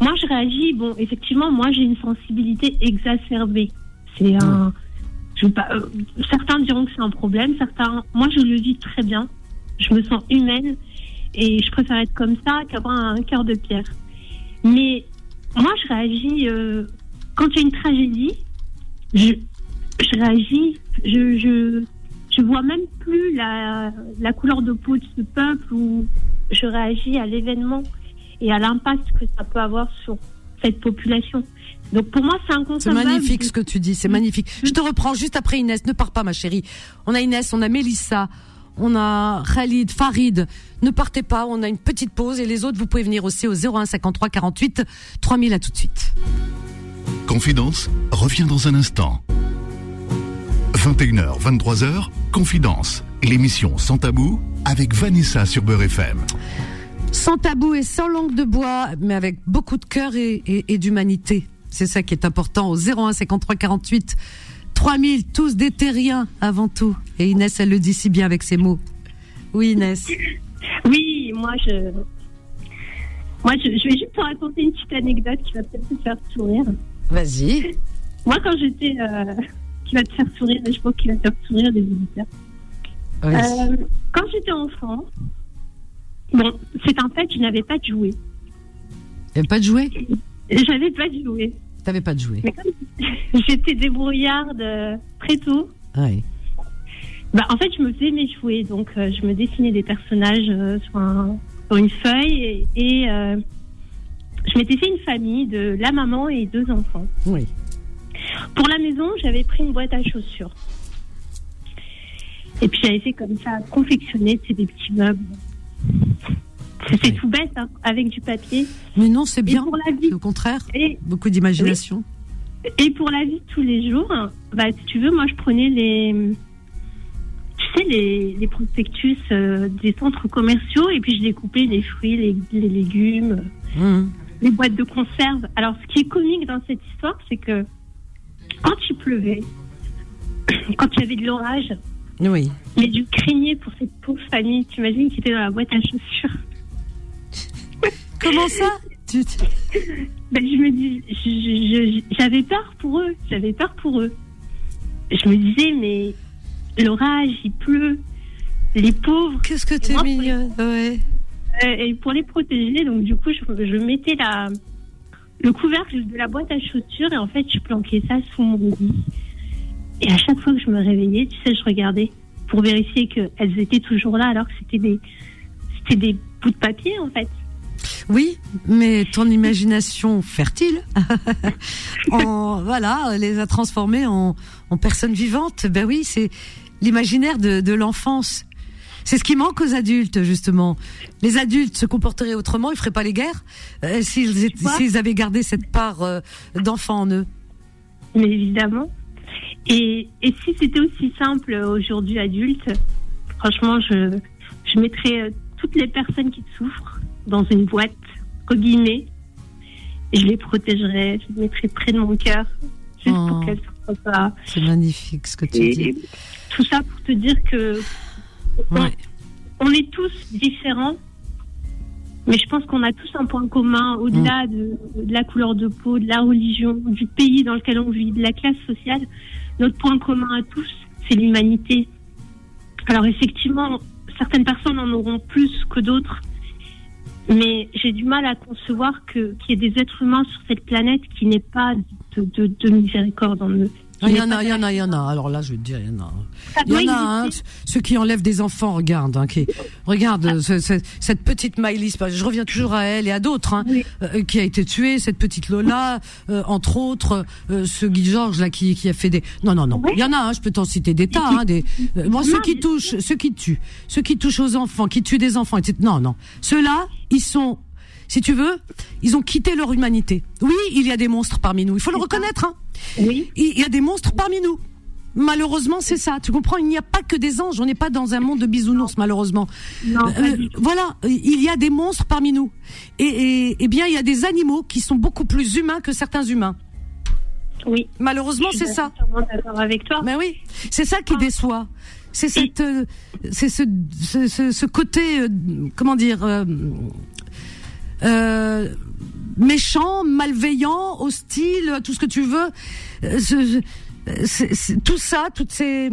Moi je réagis, bon, effectivement, moi j'ai une sensibilité exacerbée. C'est un. Je veux pas, euh, certains diront que c'est un problème, certains. Moi je le vis très bien. Je me sens humaine et je préfère être comme ça qu'avoir un cœur de pierre. Mais moi je réagis. Euh, quand il y a une tragédie, je. Je réagis, je, je, je vois même plus la, la couleur de peau de ce peuple où je réagis à l'événement et à l'impact que ça peut avoir sur cette population. Donc pour moi, c'est inconcevable. C'est magnifique ce que tu dis, c'est magnifique. Je te reprends juste après Inès, ne pars pas ma chérie. On a Inès, on a Mélissa, on a Khalid, Farid. Ne partez pas, on a une petite pause et les autres, vous pouvez venir aussi au zéro un cinquante-trois quarante-huit trente zéro zéro, à tout de suite. Confidences revient dans un instant. vingt et une heures, vingt-trois heures, Confidences, l'émission Sans Tabou, avec Vanessa sur Beur F M. Sans tabou et sans langue de bois, mais avec beaucoup de cœur et, et, et d'humanité. C'est ça qui est important, au zéro un cinquante-trois quarante-huit trente zéro zéro, tous des terriens avant tout. Et Inès, elle le dit si bien avec ses mots. Oui Inès. Oui, moi je... Moi je, je vais juste te raconter une petite anecdote qui va peut-être te faire sourire. Vas-y. Moi quand j'étais... Euh... qui va te faire sourire, je pense qu'il va te faire sourire des auditeurs. Oui. Euh, quand j'étais enfant, bon, c'est un fait, je n'avais pas de jouets. Tu n'avais pas de jouets ? J'avais pas de jouets. Tu n'avais pas de jouets. Mais comme j'étais débrouillarde euh, très tôt, oui. Bah, en fait, je me faisais mes jouets. Donc, euh, je me dessinais des personnages euh, sur, un, sur une feuille et, et euh, je m'étais fait une famille de la maman et deux enfants. Oui. Pour la maison, j'avais pris une boîte à chaussures. Et puis j'avais fait comme ça, confectionner des petits meubles. C'était ouais. tout bête, hein, avec du papier. Mais non, c'est bien, vie, au contraire, et, beaucoup d'imagination. Oui. Et pour la vie de tous les jours, bah, si tu veux, moi je prenais les, tu sais, les, les prospectus euh, des centres commerciaux et puis je découpais les fruits, les, les légumes, mmh. les boîtes de conserve. Alors ce qui est comique dans cette histoire, c'est que quand il pleuvait, quand il y avait de l'orage, oui. mais je craignais pour cette pauvre famille, t'imagines, qui était dans la boîte à chaussures. Comment ça tu... ben, je me dis, je, je, je, j'avais peur pour eux, j'avais peur pour eux. Je me disais, mais l'orage, il pleut, les pauvres. Qu'est-ce que t'es mignonne, les... ouais. Euh, et pour les protéger, donc du coup, je, je mettais la... le couvercle de la boîte à chaussures et en fait je planquais ça sous mon lit et à chaque fois que je me réveillais, tu sais, je regardais pour vérifier qu'elles étaient toujours là alors que c'était des c'était des bouts de papier en fait. Oui, mais ton imagination fertile en, voilà, les a transformées en, en personnes vivantes. Ben oui, c'est l'imaginaire de, de l'enfance. C'est ce qui manque aux adultes, justement. Les adultes se comporteraient autrement, ils feraient pas les guerres, euh, s'ils, étaient, s'ils avaient gardé cette part euh, d'enfant en eux. Mais évidemment. Et, et si c'était aussi simple aujourd'hui, adulte, franchement, je, je mettrais toutes les personnes qui souffrent dans une boîte, entre guillemets, et je les protégerais, je les mettrais près de mon cœur, juste oh, pour qu'elles ne souffrent pas. C'est magnifique ce que tu et, dis. Tout ça pour te dire que On, ouais. on est tous différents, mais je pense qu'on a tous un point commun au-delà mmh. de, de la couleur de peau, de la religion, du pays dans lequel on vit, de la classe sociale. Notre point commun à tous, c'est l'humanité. Alors effectivement, certaines personnes en auront plus que d'autres, mais j'ai du mal à concevoir que, qu'il y ait des êtres humains sur cette planète qui n'aient pas de, de, de miséricorde en eux. Il y en a, il y en a, il y en a. Alors là, je vais te dire, il y en a. Il y en a, hein, ceux qui enlèvent des enfants, regarde, hein, qui, regarde ah. ce, ce, cette petite Maïlys, je reviens toujours à elle et à d'autres, hein, oui. euh, qui a été tuée, cette petite Lola, euh, entre autres, euh, ce Guy Georges là qui, qui a fait des. Non, non, non. Oui. Il y en a, hein, je peux t'en citer des tas. Hein, des... Euh, moi, non, ceux qui touchent, ceux qui tuent, ceux qui touchent aux enfants, qui tuent des enfants, et cetera. Non, non. Ceux-là, ils sont, si tu veux, ils ont quitté leur humanité. Oui, il y a des monstres parmi nous. Il faut le reconnaître, hein. Oui. Il y a des monstres parmi nous. Malheureusement, c'est ça. Tu comprends ? Il n'y a pas que des anges. On n'est pas dans un monde de bisounours, malheureusement. Non, euh, voilà. Il y a des monstres parmi nous. Et, et, et bien, il y a des animaux qui sont beaucoup plus humains que certains humains. Oui. Malheureusement, c'est ça. Je suis totalement d'accord avec toi. Ben oui, c'est ça qui ah. déçoit. C'est cette, euh, c'est ce, ce, ce, ce côté, euh, comment dire, euh, euh, méchant, malveillant, hostile, tout ce que tu veux. Euh, ce, c'est, c'est, tout ça, toutes ces,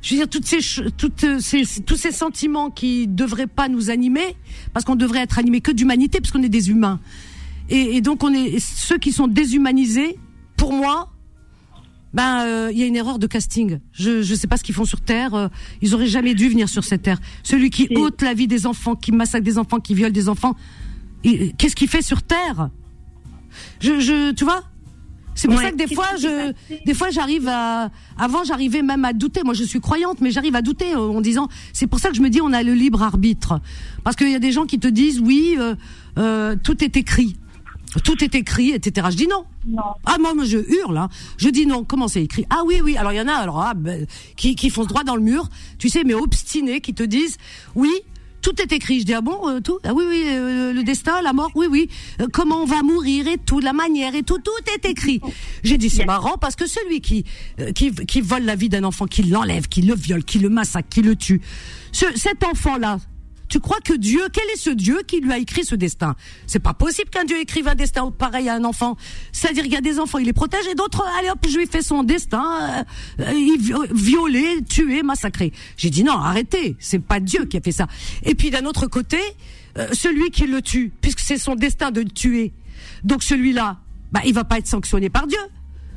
je veux dire, toutes ces, toutes ces, tous ces sentiments qui devraient pas nous animer, parce qu'on devrait être animé que d'humanité, parce qu'on est des humains. Et, et donc on est ceux qui sont déshumanisés. Pour moi, ben, euh, y a une erreur de casting. Je je sais pas ce qu'ils font sur Terre. Euh, ils auraient jamais dû venir sur cette Terre. Celui qui oui. ôte la vie des enfants, qui massacre des enfants, qui viole des enfants, et, qu'est-ce qu'il fait sur Terre ? Je je tu vois ? C'est pour ouais. ça que des qu'est-ce fois je des fois j'arrive à avant j'arrivais même à douter. Moi je suis croyante, mais j'arrive à douter en disant c'est pour ça que je me dis on a le libre arbitre, parce qu'il y a des gens qui te disent oui euh, euh, tout est écrit. Tout est écrit, et cetera. Je dis non. non. Ah moi, moi je hurle. Hein. Je dis non. Comment c'est écrit ? Ah oui, oui. Alors il y en a alors ah, ben, qui qui foncent droit dans le mur. Tu sais, mais obstinés, qui te disent oui, tout est écrit. Je dis ah bon euh, tout ? Ah oui, oui. Euh, le destin, la mort. Oui, oui. Euh, comment on va mourir et tout, la manière et tout, tout est écrit. J'ai dit c'est marrant parce que celui qui euh, qui qui vole la vie d'un enfant, qui l'enlève, qui le viole, qui le massacre, qui le tue, ce, cet enfant là. Tu crois que Dieu, quel est ce Dieu qui lui a écrit ce destin ? C'est pas possible qu'un Dieu écrive un destin pareil à un enfant. C'est-à-dire qu'il y a des enfants, il les protège, et d'autres, allez hop, je lui fais son destin, euh, euh, violer, tuer, massacrer. J'ai dit non, arrêtez, c'est pas Dieu qui a fait ça. Et puis d'un autre côté, euh, celui qui le tue, puisque c'est son destin de le tuer, donc celui-là, bah, il va pas être sanctionné par Dieu,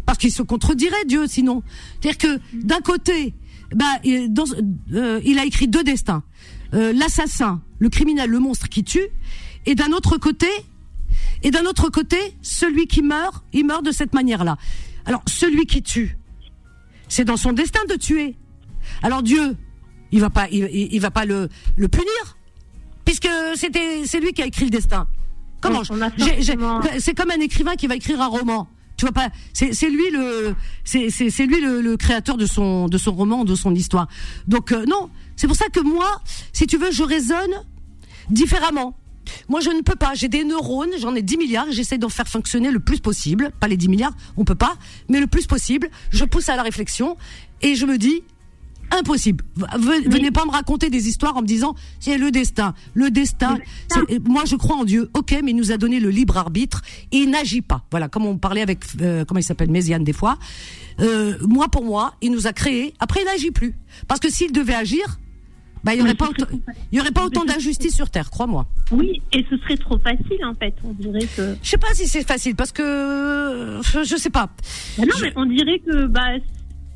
parce qu'il se contredirait Dieu sinon. C'est-à-dire que d'un côté, bah, dans, euh, il a écrit deux destins. Euh, l'assassin, le criminel, le monstre qui tue, et d'un autre côté, et d'un autre côté, celui qui meurt, il meurt de cette manière-là. Alors, celui qui tue, c'est dans son destin de tuer. Alors Dieu, il va pas, il, il va pas le, le punir, puisque c'était, c'est lui qui a écrit le destin. Comment je, j'ai, j'ai, c'est comme un écrivain qui va écrire un roman. Tu vois pas, c'est, c'est lui le, c'est, c'est, c'est lui le, le créateur de son, de son roman, de son histoire. Donc euh, non. C'est pour ça que moi, si tu veux, je raisonne différemment. Moi, je ne peux pas. J'ai des neurones, j'en ai dix milliards, j'essaie d'en faire fonctionner le plus possible. Pas les dix milliards, on peut pas, mais le plus possible. Je pousse à la réflexion et je me dis, impossible. Venez oui. pas me raconter des histoires en me disant, c'est le destin. Le destin, c'est, moi, je crois en Dieu. Ok, mais il nous a donné le libre arbitre et il n'agit pas. Voilà, comme on parlait avec, euh, comment il s'appelle, Méziane des fois. Euh, moi, pour moi, il nous a créés. Après, il n'agit plus. Parce que s'il devait agir, bah, il n'y aurait, aurait pas autant d'injustice sur Terre, crois-moi. Oui, et ce serait trop facile, en fait. On dirait que... Je sais pas si c'est facile, parce que... Je sais pas. Bah non, je... mais on dirait que bah,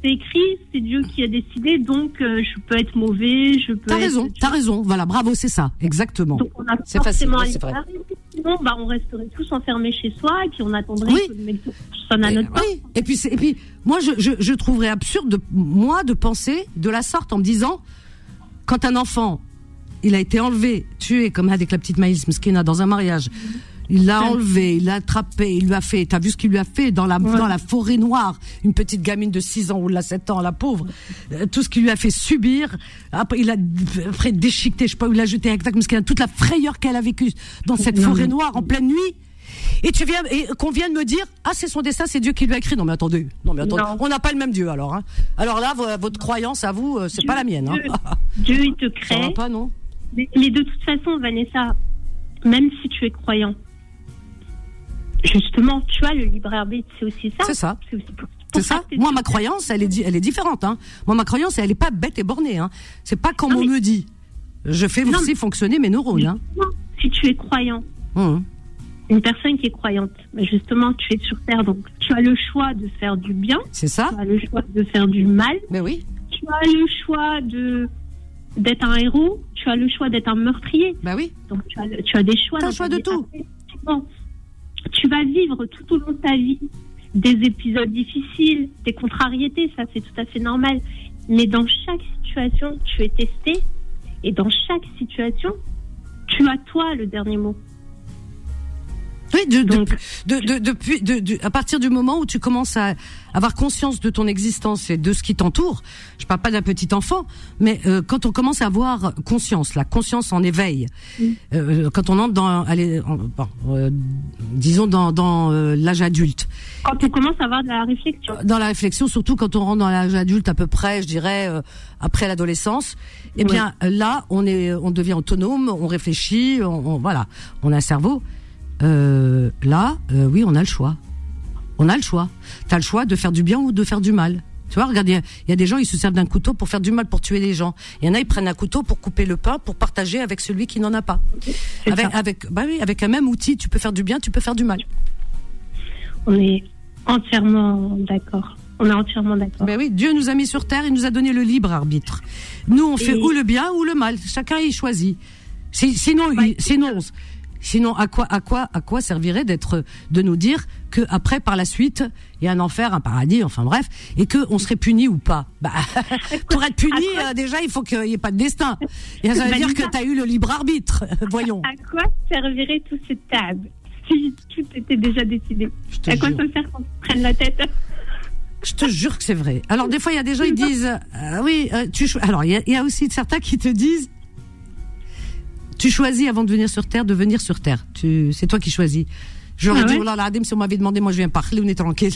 c'est écrit, c'est Dieu qui a décidé, donc euh, je peux être mauvais, je peux t'as être... raison, t'as raison, voilà, bravo, c'est ça, exactement. Donc on a c'est facile, oui, c'est vrai. Sinon, bah, on resterait tous enfermés chez soi, et puis on attendrait oui. que le mec sonne à notre porte. Oui, et puis, c'est, et puis moi, je, je, je trouverais absurde, de, moi, de penser de la sorte en me disant... Quand un enfant, il a été enlevé, tué, comme avec la petite Maïlys Mskina dans un mariage, il l'a enlevé, il l'a attrapé, il lui a fait, t'as vu ce qu'il lui a fait dans la, ouais. dans la forêt noire, une petite gamine de six ans ou de sept ans, la pauvre, euh, tout ce qu'il lui a fait subir, après il a après, déchiqueté, je sais pas, il a jeté exact, Mskina, toute la frayeur qu'elle a vécue dans cette non, forêt noire en pleine nuit. Et tu viens, et qu'on vienne me dire, ah, c'est son destin, c'est Dieu qui lui a écrit. Non, mais attendez. Non, mais attendez. Non. On n'a pas le même Dieu, alors, hein. Alors là, votre croyance à vous, c'est Dieu, pas la mienne, hein. Dieu, Dieu, il te crée. Ça va pas, non ? Mais, mais de toute façon, Vanessa, même si tu es croyant, justement, tu as le libre arbitre, c'est aussi ça. C'est ça. C'est aussi pour... C'est ça. Moi, ma croyance, elle est, elle est différente, hein. Moi, ma croyance, elle est pas bête et bornée, hein. C'est pas comme non, on mais... me dit. Je fais non, aussi mais... fonctionner mes neurones, hein. Si tu es croyant. Mmh. Une personne qui est croyante, mais justement, tu es sur Terre, donc tu as le choix de faire du bien. C'est ça. Tu as le choix de faire du mal. Mais oui. Tu as le choix de d'être un héros. Tu as le choix d'être un meurtrier. Bah oui. Donc tu as tu as des choix. T'as le choix de tout. Après, tu vas vivre tout au long de ta vie des épisodes difficiles, des contrariétés, ça c'est tout à fait normal. Mais dans chaque situation, tu es testé, et dans chaque situation, tu as toi le dernier mot. Oui, de, donc, de, de, de, depuis, de, de, à partir du moment où tu commences à avoir conscience de ton existence et de ce qui t'entoure, je parle pas d'un petit enfant, mais euh, quand on commence à avoir conscience, la conscience en éveil, mmh. euh, quand on entre dans, allez, en, bon, euh, disons dans, dans euh, l'âge adulte. Quand on commence à avoir de la réflexion. Dans la réflexion, surtout quand on rentre dans l'âge adulte à peu près, je dirais euh, après l'adolescence. Eh bien, ouais. là, on est, on devient autonome, on réfléchit, on, on voilà, on a un cerveau. Euh, là, euh, oui, on a le choix. On a le choix. T'as le choix de faire du bien ou de faire du mal. Tu vois, regardez, il y a des gens, ils se servent d'un couteau pour faire du mal, pour tuer les gens. Il y en a, ils prennent un couteau pour couper le pain, pour partager avec celui qui n'en a pas. C'est avec, ça. avec, bah oui, avec un même outil, tu peux faire du bien, tu peux faire du mal. On est entièrement d'accord. On est entièrement d'accord. Ben oui, Dieu nous a mis sur terre, il nous a donné le libre arbitre. Nous, on Et... fait ou le bien ou le mal. Chacun y choisit. C'est, sinon, ouais, il, sinon. Sinon, à quoi, à quoi, à quoi servirait d'être, de nous dire que après, par la suite, il y a un enfer, un paradis, enfin bref, et que on serait puni ou pas. Bah, pour être puni, euh, déjà, il faut qu'il n'y ait pas de destin. Et ça veut bah, dire que t'as eu le libre arbitre. Voyons. À quoi servirait toute cette table si tout était déjà décidé? À quoi ça sert qu'on se prenne la tête? Je te jure que c'est vrai. Alors des fois, il y a des gens qui disent, euh, oui, euh, tu. Cho- Alors il y, y a aussi certains qui te disent. Tu choisis avant de venir sur Terre, de venir sur Terre. Tu, c'est toi qui choisis. J'aurais ah dit, ouais. oh là là, Adem, si on m'avait demandé, moi je viens parler, on est tranquille.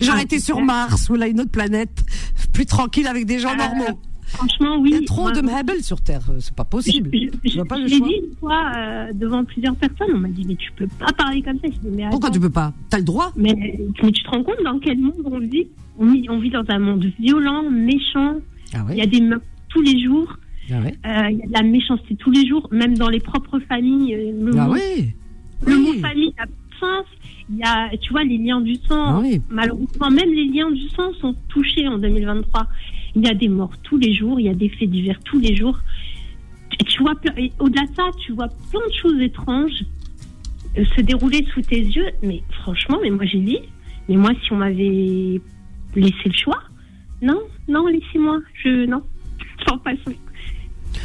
J'aurais ah, été sur clair. Mars ou là une autre planète, plus tranquille avec des gens euh, normaux. Franchement, oui. Il y a trop moi, de mhabel sur Terre, c'est pas possible. Je, je, je, vois pas je le l'ai choix. dit une fois euh, devant plusieurs personnes, on m'a dit, mais tu peux pas parler comme ça. Je dis, mais attends, pourquoi tu peux pas? T'as le droit. Mais, mais tu te rends compte dans quel monde on vit? On vit dans un monde violent, méchant. Ah ouais. Il y a des meufs tous les jours. Ah ouais. euh, y a de la méchanceté tous les jours, même dans les propres familles. Le ah mot, oui. Le oui. mot famille n'a pas de sens. Il y a, tu vois, les liens du sang. Ah oui. Malheureusement, même les liens du sang sont touchés en deux mille vingt-trois. Il y a des morts tous les jours, il y a des faits divers tous les jours. Et tu vois, et au-delà de ça, tu vois plein de choses étranges se dérouler sous tes yeux. Mais franchement, mais moi j'ai dit, mais moi si on m'avait laissé le choix, non, non, laissez-moi, je non, sans passer.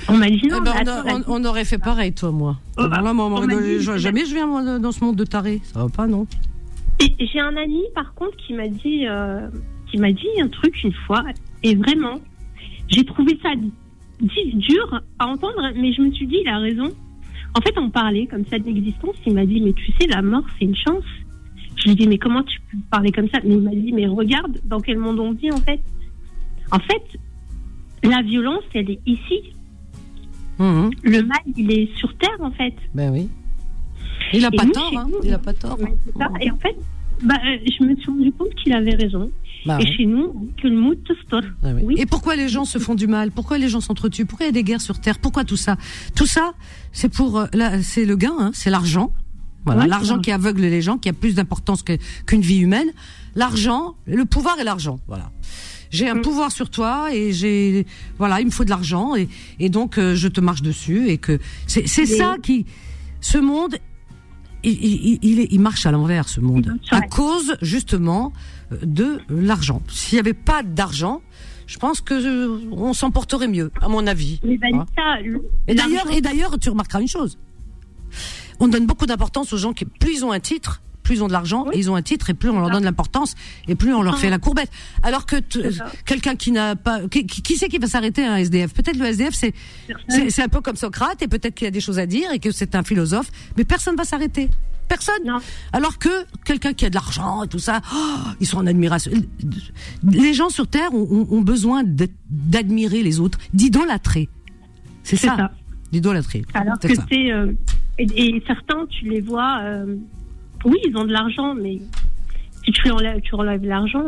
On m'a dit non, eh ben, on, a, on, on aurait fait pareil, toi, moi. Oh, bah, là, moi on on dit, je, jamais je viens dans ce monde de tarés. Ça va pas, non? Et j'ai un ami, par contre, qui m'a dit, euh, qui m'a dit un truc une fois, et vraiment, j'ai trouvé ça dur à entendre, mais je me suis dit, il a raison. En fait, on parlait comme ça de l'existence. Il m'a dit, mais tu sais, la mort, c'est une chance. Je lui ai dit, mais comment tu peux parler comme ça? Mais il m'a dit, mais regarde dans quel monde on vit, en fait. En fait, la violence, elle est ici. Mmh. Le mal, il est sur Terre, en fait. Ben oui. Il n'a pas, hein. pas tort. Ouais, c'est ça. Et en fait, bah, euh, je me suis rendu compte qu'il avait raison. Bah et ouais. chez nous, que le mot te stop. Ah oui. Oui. Et pourquoi les gens se font du mal? Pourquoi les gens s'entretuent? Pourquoi il y a des guerres sur Terre? Pourquoi tout ça? Tout ça, c'est pour euh, là, c'est le gain, hein, c'est l'argent. Voilà, ouais, l'argent qui aveugle les gens, qui a plus d'importance que, qu'une vie humaine. L'argent, le pouvoir et l'argent. Voilà. J'ai un mmh. pouvoir sur toi et j'ai voilà, il me faut de l'argent et et donc euh, je te marche dessus et que c'est c'est oui. ça qui ce monde il il il, il marche à l'envers ce monde à cause justement de l'argent. S'il y avait pas d'argent, je pense que euh, on s'en porterait mieux à mon avis. Mais ben, voilà. ça, le, et d'ailleurs et d'ailleurs tu remarqueras une chose. On donne beaucoup d'importance aux gens qui plus ils ont un titre plus ils ont de l'argent, oui. et ils ont un titre, et plus on leur donne l'importance, et plus on leur fait la courbette. Alors que t- quelqu'un qui n'a pas... Qui, qui, qui c'est qui va s'arrêter à un S D F? Peut-être le S D F, c'est, c'est, c'est un peu comme Socrate, et peut-être qu'il y a des choses à dire, et que c'est un philosophe, mais personne ne va s'arrêter. Personne. Non. Alors que quelqu'un qui a de l'argent, et tout ça, oh, ils sont en admiration. Les gens sur Terre ont, ont besoin d'admirer les autres, d'idolâtrer. C'est, c'est ça. ça. D'idolâtrer. Alors c'est que ça. c'est... Euh, et, et certains, tu les vois... Euh, oui, ils ont de l'argent, mais si tu enlèves, tu enlèves l'argent,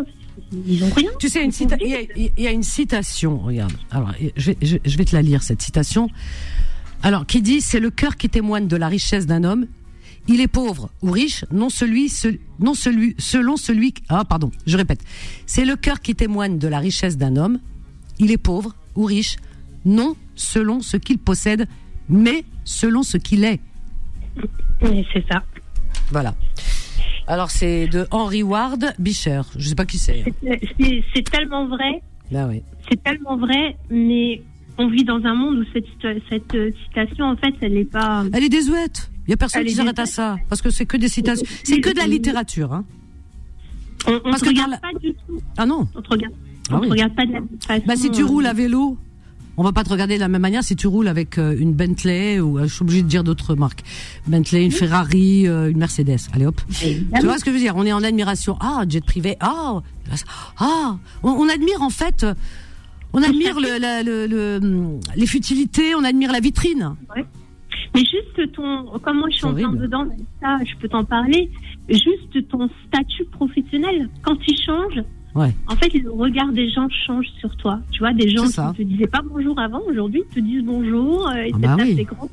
ils ont rien. Tu sais, une cita- il, y a, il y a une citation, regarde. Alors, je vais, je, je vais te la lire, cette citation. Alors, qui dit, c'est le cœur qui témoigne de la richesse d'un homme. Il est pauvre ou riche, non celui, seul, non celui, selon celui, ah, pardon, je répète. C'est le cœur qui témoigne de la richesse d'un homme. Il est pauvre ou riche, non selon ce qu'il possède, mais selon ce qu'il est. Oui, c'est ça. Voilà. Alors c'est de Henry Ward Beecher. Je sais pas qui c'est. C'est, c'est, c'est tellement vrai. Là, oui. C'est tellement vrai, mais on vit dans un monde où cette, cette citation en fait, elle est pas. Elle est désuète. Il n'y a personne Allez, qui s'arrête à ça, parce que c'est que des citations. C'est que de la littérature. Hein. On ne regarde la... pas du tout. Ah non. On ne regarde, ah oui. regarde pas de la même façon. Bah, si tu roules à vélo, on ne va pas te regarder de la même manière si tu roules avec une Bentley, ou je suis obligée de dire d'autres marques. Bentley, une Ferrari, une Mercedes. Allez hop. Exactement. Tu vois ce que je veux dire? On est en admiration. Ah, jet privé. Ah, ah. On, on admire en fait... On admire le, la, le, le, les futilités, on admire la vitrine. Ouais. Mais juste ton, comme moi je suis en plein dedans, ça, je peux t'en parler, juste ton statut professionnel, quand il change, ouais. en fait le regard des gens change sur toi. Tu vois, des gens qui ne te disaient pas bonjour avant, aujourd'hui ils te disent bonjour, euh, et ah bah oui. grands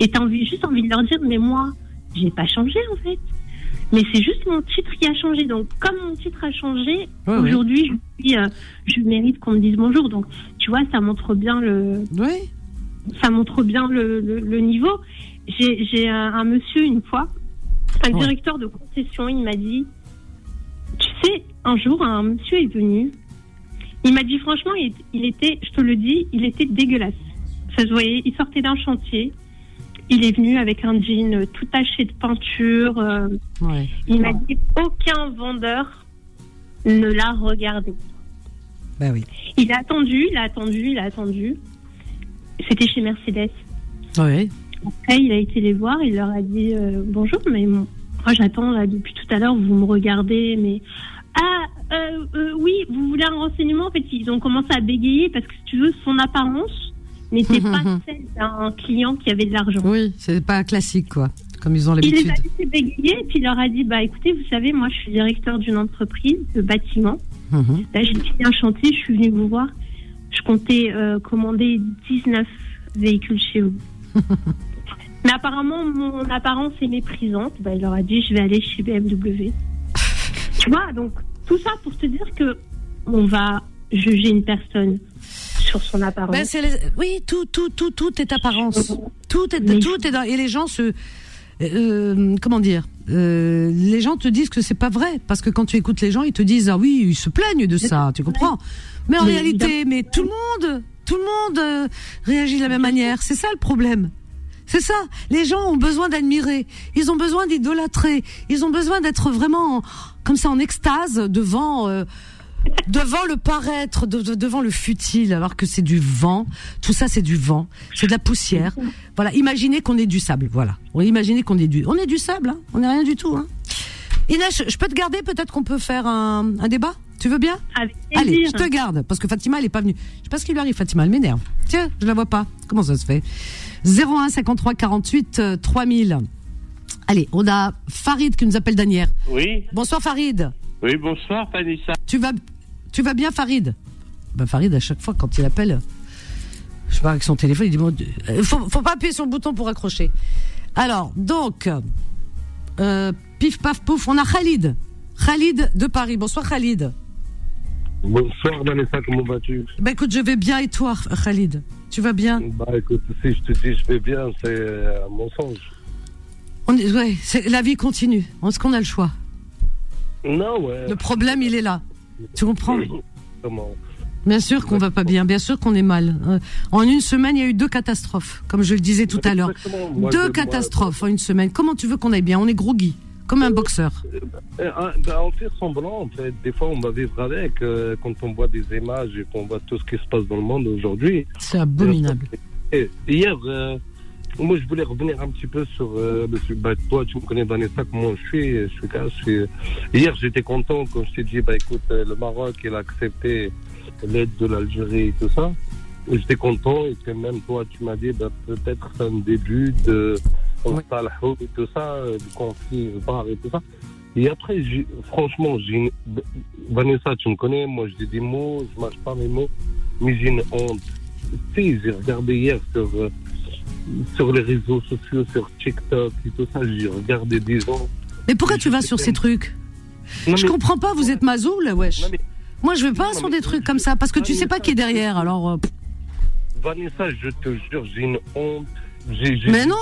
et t'as envie, juste envie de leur dire, mais moi, j'ai pas changé en fait. Mais c'est juste mon titre qui a changé. Donc, comme mon titre a changé, ouais, aujourd'hui, ouais. Je, suis, euh, je mérite qu'on me dise bonjour. Donc, tu vois, ça montre bien le, ouais. ça montre bien le, le, le niveau. J'ai, j'ai un, un monsieur, une fois, un ouais. directeur de concession, il m'a dit, tu sais, un jour, un monsieur est venu. Il m'a dit, franchement, il, il était, je te le dis, il était dégueulasse. Ça se voyait, il sortait d'un chantier. Il est venu avec un jean tout taché de peinture. Ouais. Il m'a dit aucun vendeur ne l'a regardé. Ben oui. Il a attendu, il a attendu, il a attendu. C'était chez Mercedes. Oui. Après, il a été les voir, il leur a dit euh, bonjour, mais moi j'attends là depuis tout à l'heure, vous me regardez, mais ah euh, euh, oui, vous voulez un renseignement? En fait, ils ont commencé à bégayer parce que si tu veux son apparence. N'était pas celle d'un client qui avait de l'argent. Oui, c'est pas classique, quoi, comme ils ont l'habitude. Il les a laissé bégayer et puis il leur a dit, bah écoutez, vous savez, moi je suis directeur d'une entreprise de bâtiment. Mm-hmm. Là, j'ai fini un chantier, je suis venu vous voir. Je comptais euh, commander dix-neuf véhicules chez vous. Mais apparemment, mon apparence est méprisante. Bah, il leur a dit, je vais aller chez B M W. Tu vois, donc, tout ça pour te dire que on va juger une personne sur son apparence. Ben c'est les... Oui, tout, tout, tout, tout est apparence. Tout est, Mais... tout est dans... Et les gens se... Euh, comment dire euh, les gens te disent que c'est pas vrai. Parce que quand tu écoutes les gens, ils te disent, ah oui, ils se plaignent de ça, tu comprends? Mais en mais réalité, mais tout le monde, tout le monde réagit de la même manière. C'est ça le problème. C'est ça. Les gens ont besoin d'admirer. Ils ont besoin d'idolâtrer. Ils ont besoin d'être vraiment, en, comme ça, en extase devant... Euh, devant le paraître, de, de, devant le futile, alors que c'est du vent. Tout ça, c'est du vent, c'est de la poussière. Voilà. Imaginez qu'on est du sable. Voilà. Imaginez qu'on est du, on est du sable. Hein. On n'est rien du tout. Hein. Inès, je peux te garder. Peut-être qu'on peut faire un, un débat. Tu veux bien? Avec plaisir. Allez, je te garde parce que Fatima, elle est pas venue. Je sais pas ce qui lui arrive. Fatima, elle m'énerve. Tiens, je la vois pas. Comment ça se fait? zéro un cinquante-trois quarante-huit trois mille. Allez, on a Farid qui nous appelle d'Anières. Oui. Bonsoir Farid. Oui, bonsoir Vanessa. Tu vas, tu vas bien Farid? Ben Farid, à chaque fois, quand il appelle, je sais pas, avec son téléphone, il dit bon, faut, faut pas appuyer sur le bouton pour accrocher. Alors, donc, euh, pif, paf, pouf, on a Khalid. Khalid de Paris. Bonsoir Khalid. Bonsoir Vanessa, comment vas-tu? Ben écoute, je vais bien et toi Khalid? Tu vas bien? Bah écoute, si je te dis je vais bien, c'est un mensonge. On, ouais, c'est, la vie continue. Est-ce qu'on a le choix? Non, ouais. Le problème, il est là. Tu comprends? Comment? Bien sûr qu'on va pas bien, bien sûr qu'on est mal. En une semaine, il y a eu deux catastrophes, comme je le disais tout à l'heure. Moi, deux catastrophes moi... en une semaine. Comment tu veux qu'on aille bien? On est groggy, comme un boxeur. On fait semblant, en fait. Des fois, on va vivre avec. Quand on voit des images et qu'on voit tout ce qui se passe dans le monde aujourd'hui. C'est abominable. Et hier, euh, moi, je voulais revenir un petit peu sur... Euh, le, bah, toi, tu me connais, Vanessa, comment je suis, je suis, je suis, hier, j'étais content quand je t'ai dit, bah, écoute, le Maroc, il a accepté l'aide de l'Algérie et tout ça. J'étais content et que même toi, tu m'as dit, bah, peut-être c'est un début de... Oui. Et tout ça, du conflit, le bar et tout ça. Et après, j'ai, franchement, j'ai, Vanessa, tu me connais, moi, je dis des mots, je ne mâche pas mes mots, mais j'ai une honte. Si, j'ai regardé hier sur... sur les réseaux sociaux, sur TikTok et tout ça, j'ai regardé des gens. Mais pourquoi tu vas sur ces trucs? non, Je mais... comprends pas, vous êtes mazo là, wesh. Non, mais... Moi je vais pas non, sur des trucs je... comme ça, parce que Vanessa, tu sais pas qui est derrière, alors... Euh... Vanessa, je te jure, j'ai une honte. J'ai, j'ai... Mais non,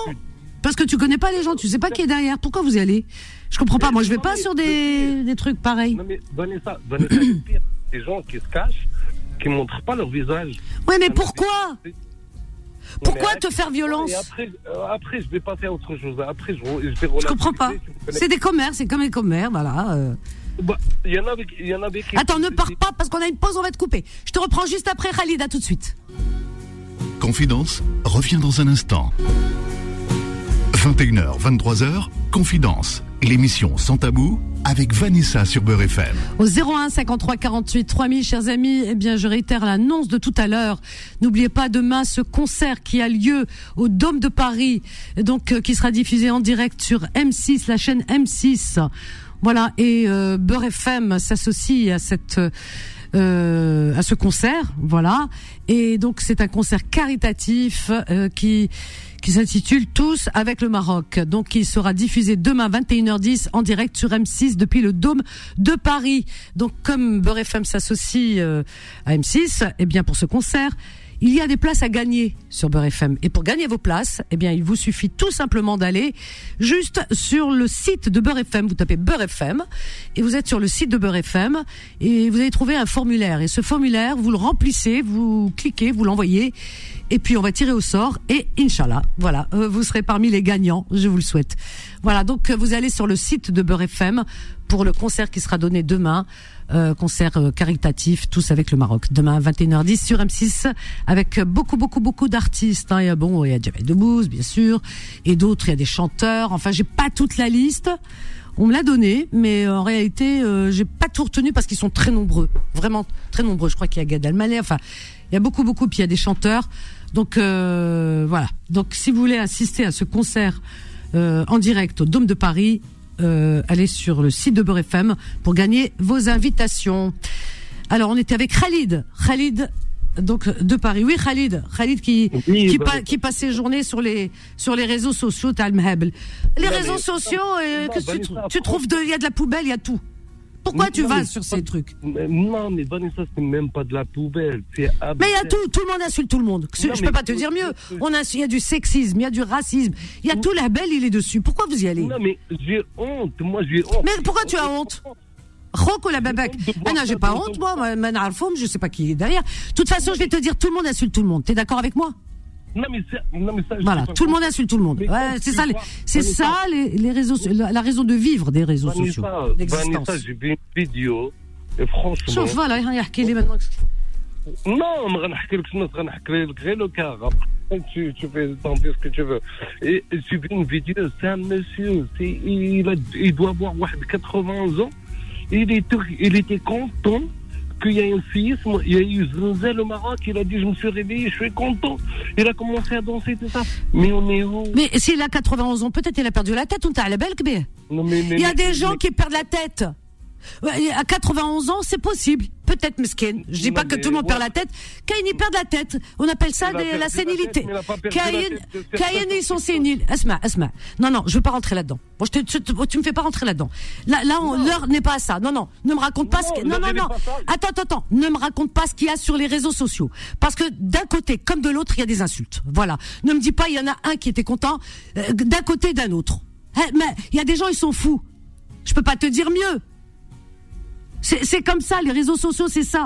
parce que tu connais pas les gens, tu sais pas qui est derrière, pourquoi vous y allez? Je comprends pas, moi je vais pas sur des, des trucs pareils. Non mais Vanessa, Vanessa c'est pire, des gens qui se cachent, qui montrent pas leur visage. Ouais mais pourquoi? Pourquoi te faire violence ? Après, après, je vais passer à autre chose. Après, je, je vais. Je comprends pas. C'est des commerces, c'est comme les commerces, voilà. Bah, y en a avec, y en a avec... Attends, ne pars pas parce qu'on a une pause, on va te couper. Je te reprends juste après, Khalid, à tout de suite. Confidences revient dans un instant. vingt et une heures, vingt-trois heures, Confidences. L'émission Sans Tabou avec Vanessa sur Beur F M. Au zéro un cinquante-trois quarante-huit trois mille, chers amis, eh bien, je réitère l'annonce de tout à l'heure. N'oubliez pas demain ce concert qui a lieu au Dôme de Paris, donc euh, qui sera diffusé en direct sur M six, la chaîne M six. Voilà, et euh, Beur F M s'associe à cette euh, à ce concert, voilà. Et donc c'est un concert caritatif euh, qui qui s'intitule Tous avec le Maroc. Donc il sera diffusé demain vingt et une heures dix en direct sur M six depuis le Dôme de Paris. Donc comme Beur F M s'associe euh, à M six, eh bien pour ce concert, il y a des places à gagner sur Beur F M. Et pour gagner vos places, eh bien, il vous suffit tout simplement d'aller juste sur le site de Beur F M. Vous tapez Beur F M et vous êtes sur le site de Beur F M et vous allez trouver un formulaire. Et ce formulaire, vous le remplissez, vous cliquez, vous l'envoyez et puis on va tirer au sort et Inch'Allah, voilà, vous serez parmi les gagnants, je vous le souhaite. Voilà, donc vous allez sur le site de Beur F M pour le concert qui sera donné demain. Euh, concert euh, caritatif Tous avec le Maroc demain à vingt et une heures dix sur M six avec beaucoup beaucoup beaucoup d'artistes, hein. Il y a bon il y a Djamel Debbouze bien sûr et d'autres, il y a des chanteurs, enfin j'ai pas toute la liste, on me l'a donnée mais en réalité euh, j'ai pas tout retenu parce qu'ils sont très nombreux, vraiment très nombreux, je crois qu'il y a Gad Elmaleh, enfin il y a beaucoup beaucoup, puis il y a des chanteurs, donc euh, voilà, donc si vous voulez assister à ce concert euh, en direct au Dôme de Paris, Euh, allez sur le site de Beur F M pour gagner vos invitations. Alors on était avec Khalid, Khalid donc de Paris. Oui Khalid, Khalid qui oui, qui, bah, pa, qui passe ses journées sur les sur les réseaux sociaux, Talmhebel. Les bah, réseaux mais, sociaux, euh, non, que bah, tu, bah, tu trouves de, il y a de la poubelle, il y a tout. Pourquoi mais, tu non, vas sur pas, ces trucs mais, non, mais Vanessa, c'est même pas de la poubelle. C'est mais il y a tout, tout le monde insulte tout le monde. Non, je peux pas te tout, dire mieux. On a, il y a du sexisme, il y a du racisme, il y a oui. Tout la belle, il est dessus. Pourquoi vous y allez? Non, mais j'ai honte, moi j'ai honte. Mais pourquoi tu as honte? Roko la babac. Ah non, j'ai pas honte, moi. Je sais pas qui est derrière. De toute façon, je vais te dire, tout le monde insulte tout le monde. T'es d'accord avec moi? Non mais, ça, non mais ça, voilà, tout le monde insulte tout le monde. Ouais, c'est ça, les, c'est ça les, les réseaux, la, la raison de vivre des réseaux Vanessa, sociaux. D'existence. Vanessa, j'ai vu une vidéo et franchement. Sauf voilà, il y a qui les maintenant. Non, mais le car après tu tu fais tenter ce que tu veux. Et j'ai vu une vidéo, c'est un monsieur, c'est il a, il doit avoir quatre-vingts ans. Il était il était content. Qu'il y a un séisme, il y a eu Zunzel au Maroc, il a dit je me suis réveillé, je suis content. Il a commencé à danser, tout ça. Mais on est où? Mais s'il a quatre-vingts ans, peut-être il a perdu la tête, on t'a à la belle, non, mais, mais, il y a mais, des mais, gens mais... qui perdent la tête. À quatre-vingt-onze ans, c'est possible. Peut-être, mesquine. Je dis non, pas que tout le monde ouais. perd la tête. Kaïn, ils perdent la tête. On appelle ça des, la sénilité. Kaïn, ils sont séniles. Asma, Asma. Non, non, je veux pas rentrer là-dedans. Bon, je te, je, tu me fais pas rentrer là-dedans. Là, là, on, l'heure n'est pas à ça. Non, non. Ne me raconte pas non, ce que, non, non, non. Attends, attends, attends. Ne me raconte pas ce qu'il y a sur les réseaux sociaux. Parce que d'un côté, comme de l'autre, il y a des insultes. Voilà. Ne me dis pas, il y en a un qui était content euh, d'un côté, d'un autre. Mais il y a des gens, ils sont fous. Je peux pas te dire mieux. C'est, c'est comme ça, les réseaux sociaux, c'est ça.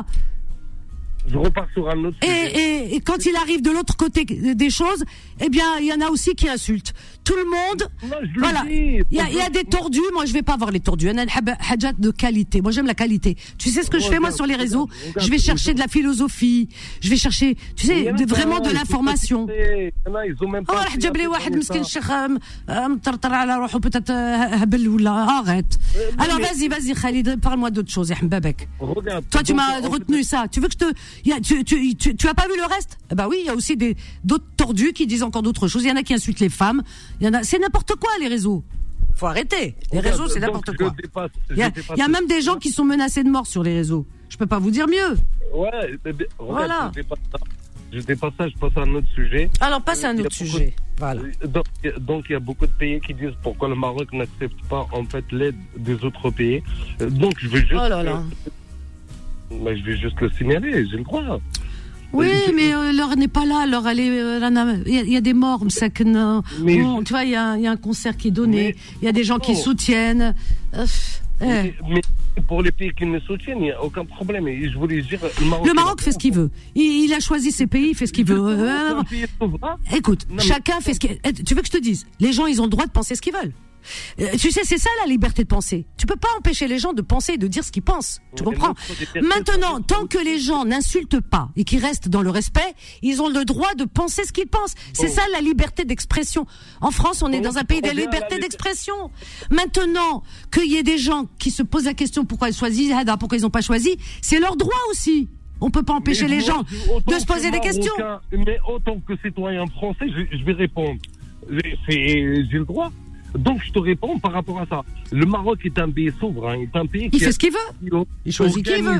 Je repars sur un autre sujet. Et, et, et quand il arrive de l'autre côté des choses, eh bien, il y en a aussi qui insultent. Tout le monde. Non, je voilà. Il y, y a des tordus. Moi, je vais pas voir les tordus. Il y en a une hajat de qualité. Moi, j'aime la qualité. Tu sais ce que je fais, moi, sur les réseaux? Je vais chercher de la philosophie. Je vais chercher, tu sais, de, vraiment de l'information. Oh, arrête. Alors, vas-y, vas-y, Khalid, parle-moi d'autre chose. Toi, tu m'as retenu ça. Tu veux que je te. Y a, tu, tu, tu, tu as pas vu le reste? Bah oui, il y a aussi des, d'autres tordus qui disent encore d'autres choses. Il y en a qui insultent les femmes. Il y en a, c'est n'importe quoi, les réseaux. Faut arrêter. Les okay, réseaux, c'est n'importe quoi. Dépasse, il y a, il y a même des gens qui sont menacés de mort sur les réseaux. Je peux pas vous dire mieux. Ouais, regarde, voilà. Je dépasse ça. Je dépasse ça, je passe à un autre sujet. Alors, passe à un autre sujet. De, voilà. Donc, donc, il y a beaucoup de pays qui disent pourquoi le Maroc n'accepte pas, en fait, l'aide des autres pays. Donc, je veux juste. Oh là là. Euh, Bah, je vais juste le signaler, j'ai le droit. Oui, mais euh, l'heure n'est pas là. L'heure, elle est. Il euh, y, y a des morts, mais que non. Mais bon, je... Tu vois, il y, y a un concert qui est donné. Il y a des gens non. qui soutiennent. Euh, mais, eh. mais, Pour les pays qui me soutiennent, il n'y a aucun problème. Et je voulais dire, le Maroc, le Maroc fait ce qu'il veut. Il, il a choisi ses pays, il fait ce qu'il veut. Euh, écoute, non, chacun mais... fait ce qu'il veut. Tu veux que je te dise, les gens, ils ont le droit de penser ce qu'ils veulent. Euh, tu sais, c'est ça la liberté de penser. Tu peux pas empêcher les gens de penser et de dire ce qu'ils pensent. Tu oui, comprends? Maintenant, tant que les gens n'insultent pas et qu'ils restent dans le respect, ils ont le droit de penser ce qu'ils pensent. C'est oh. ça la liberté d'expression. En France, on oh, est dans un pays de la liberté d'expression. Maintenant, qu'il y ait des gens qui se posent la question pourquoi ils choisissent, pourquoi ils n'ont pas choisi, c'est leur droit aussi. On peut pas empêcher mais les moi, gens de se poser des questions. Aucun, mais autant que citoyen français, je, je vais répondre. J'ai, c'est, j'ai le droit. Donc je te réponds par rapport à ça. Le Maroc est un pays souverain, est un pays qui il fait ce qu'il veut. Il choisit qui veut.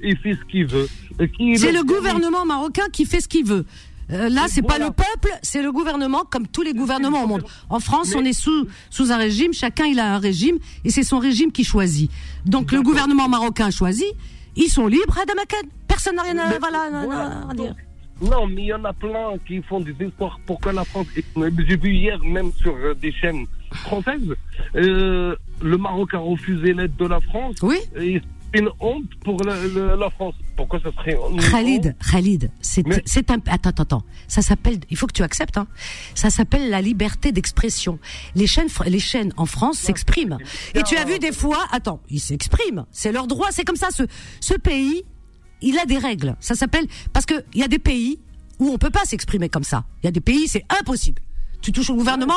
Il fait ce qu'il veut. Qui c'est le, le gouvernement marocain qui fait ce qu'il veut. Euh, là, c'est voilà. pas le peuple, c'est le gouvernement, comme tous les gouvernements au monde. En France, mais... on est sous sous un régime. Chacun il a un régime et c'est son régime qui choisit. Donc d'accord. le gouvernement marocain choisit. Ils sont libres, Hadamakad. Personne n'a rien à, mais, voilà, voilà, à dire. Non, mais il y en a plein qui font des histoires pour que la France... J'ai vu hier, même sur des chaînes françaises, euh, le Maroc a refusé l'aide de la France. Oui. Et c'est une honte pour la, la, la France. Pourquoi ça serait... Khalid, Khalid, c'est, mais... c'est un... Attends, attends, attends. Ça s'appelle... Il faut que tu acceptes, hein. Ça s'appelle la liberté d'expression. Les chaînes, les chaînes en France ouais, s'expriment. Et tu as vu des fois... Attends, ils s'expriment. C'est leur droit. C'est comme ça, ce, ce pays... Il a des règles. Ça s'appelle parce que il y a des pays où on peut pas s'exprimer comme ça. Il y a des pays c'est impossible. Tu touches au gouvernement,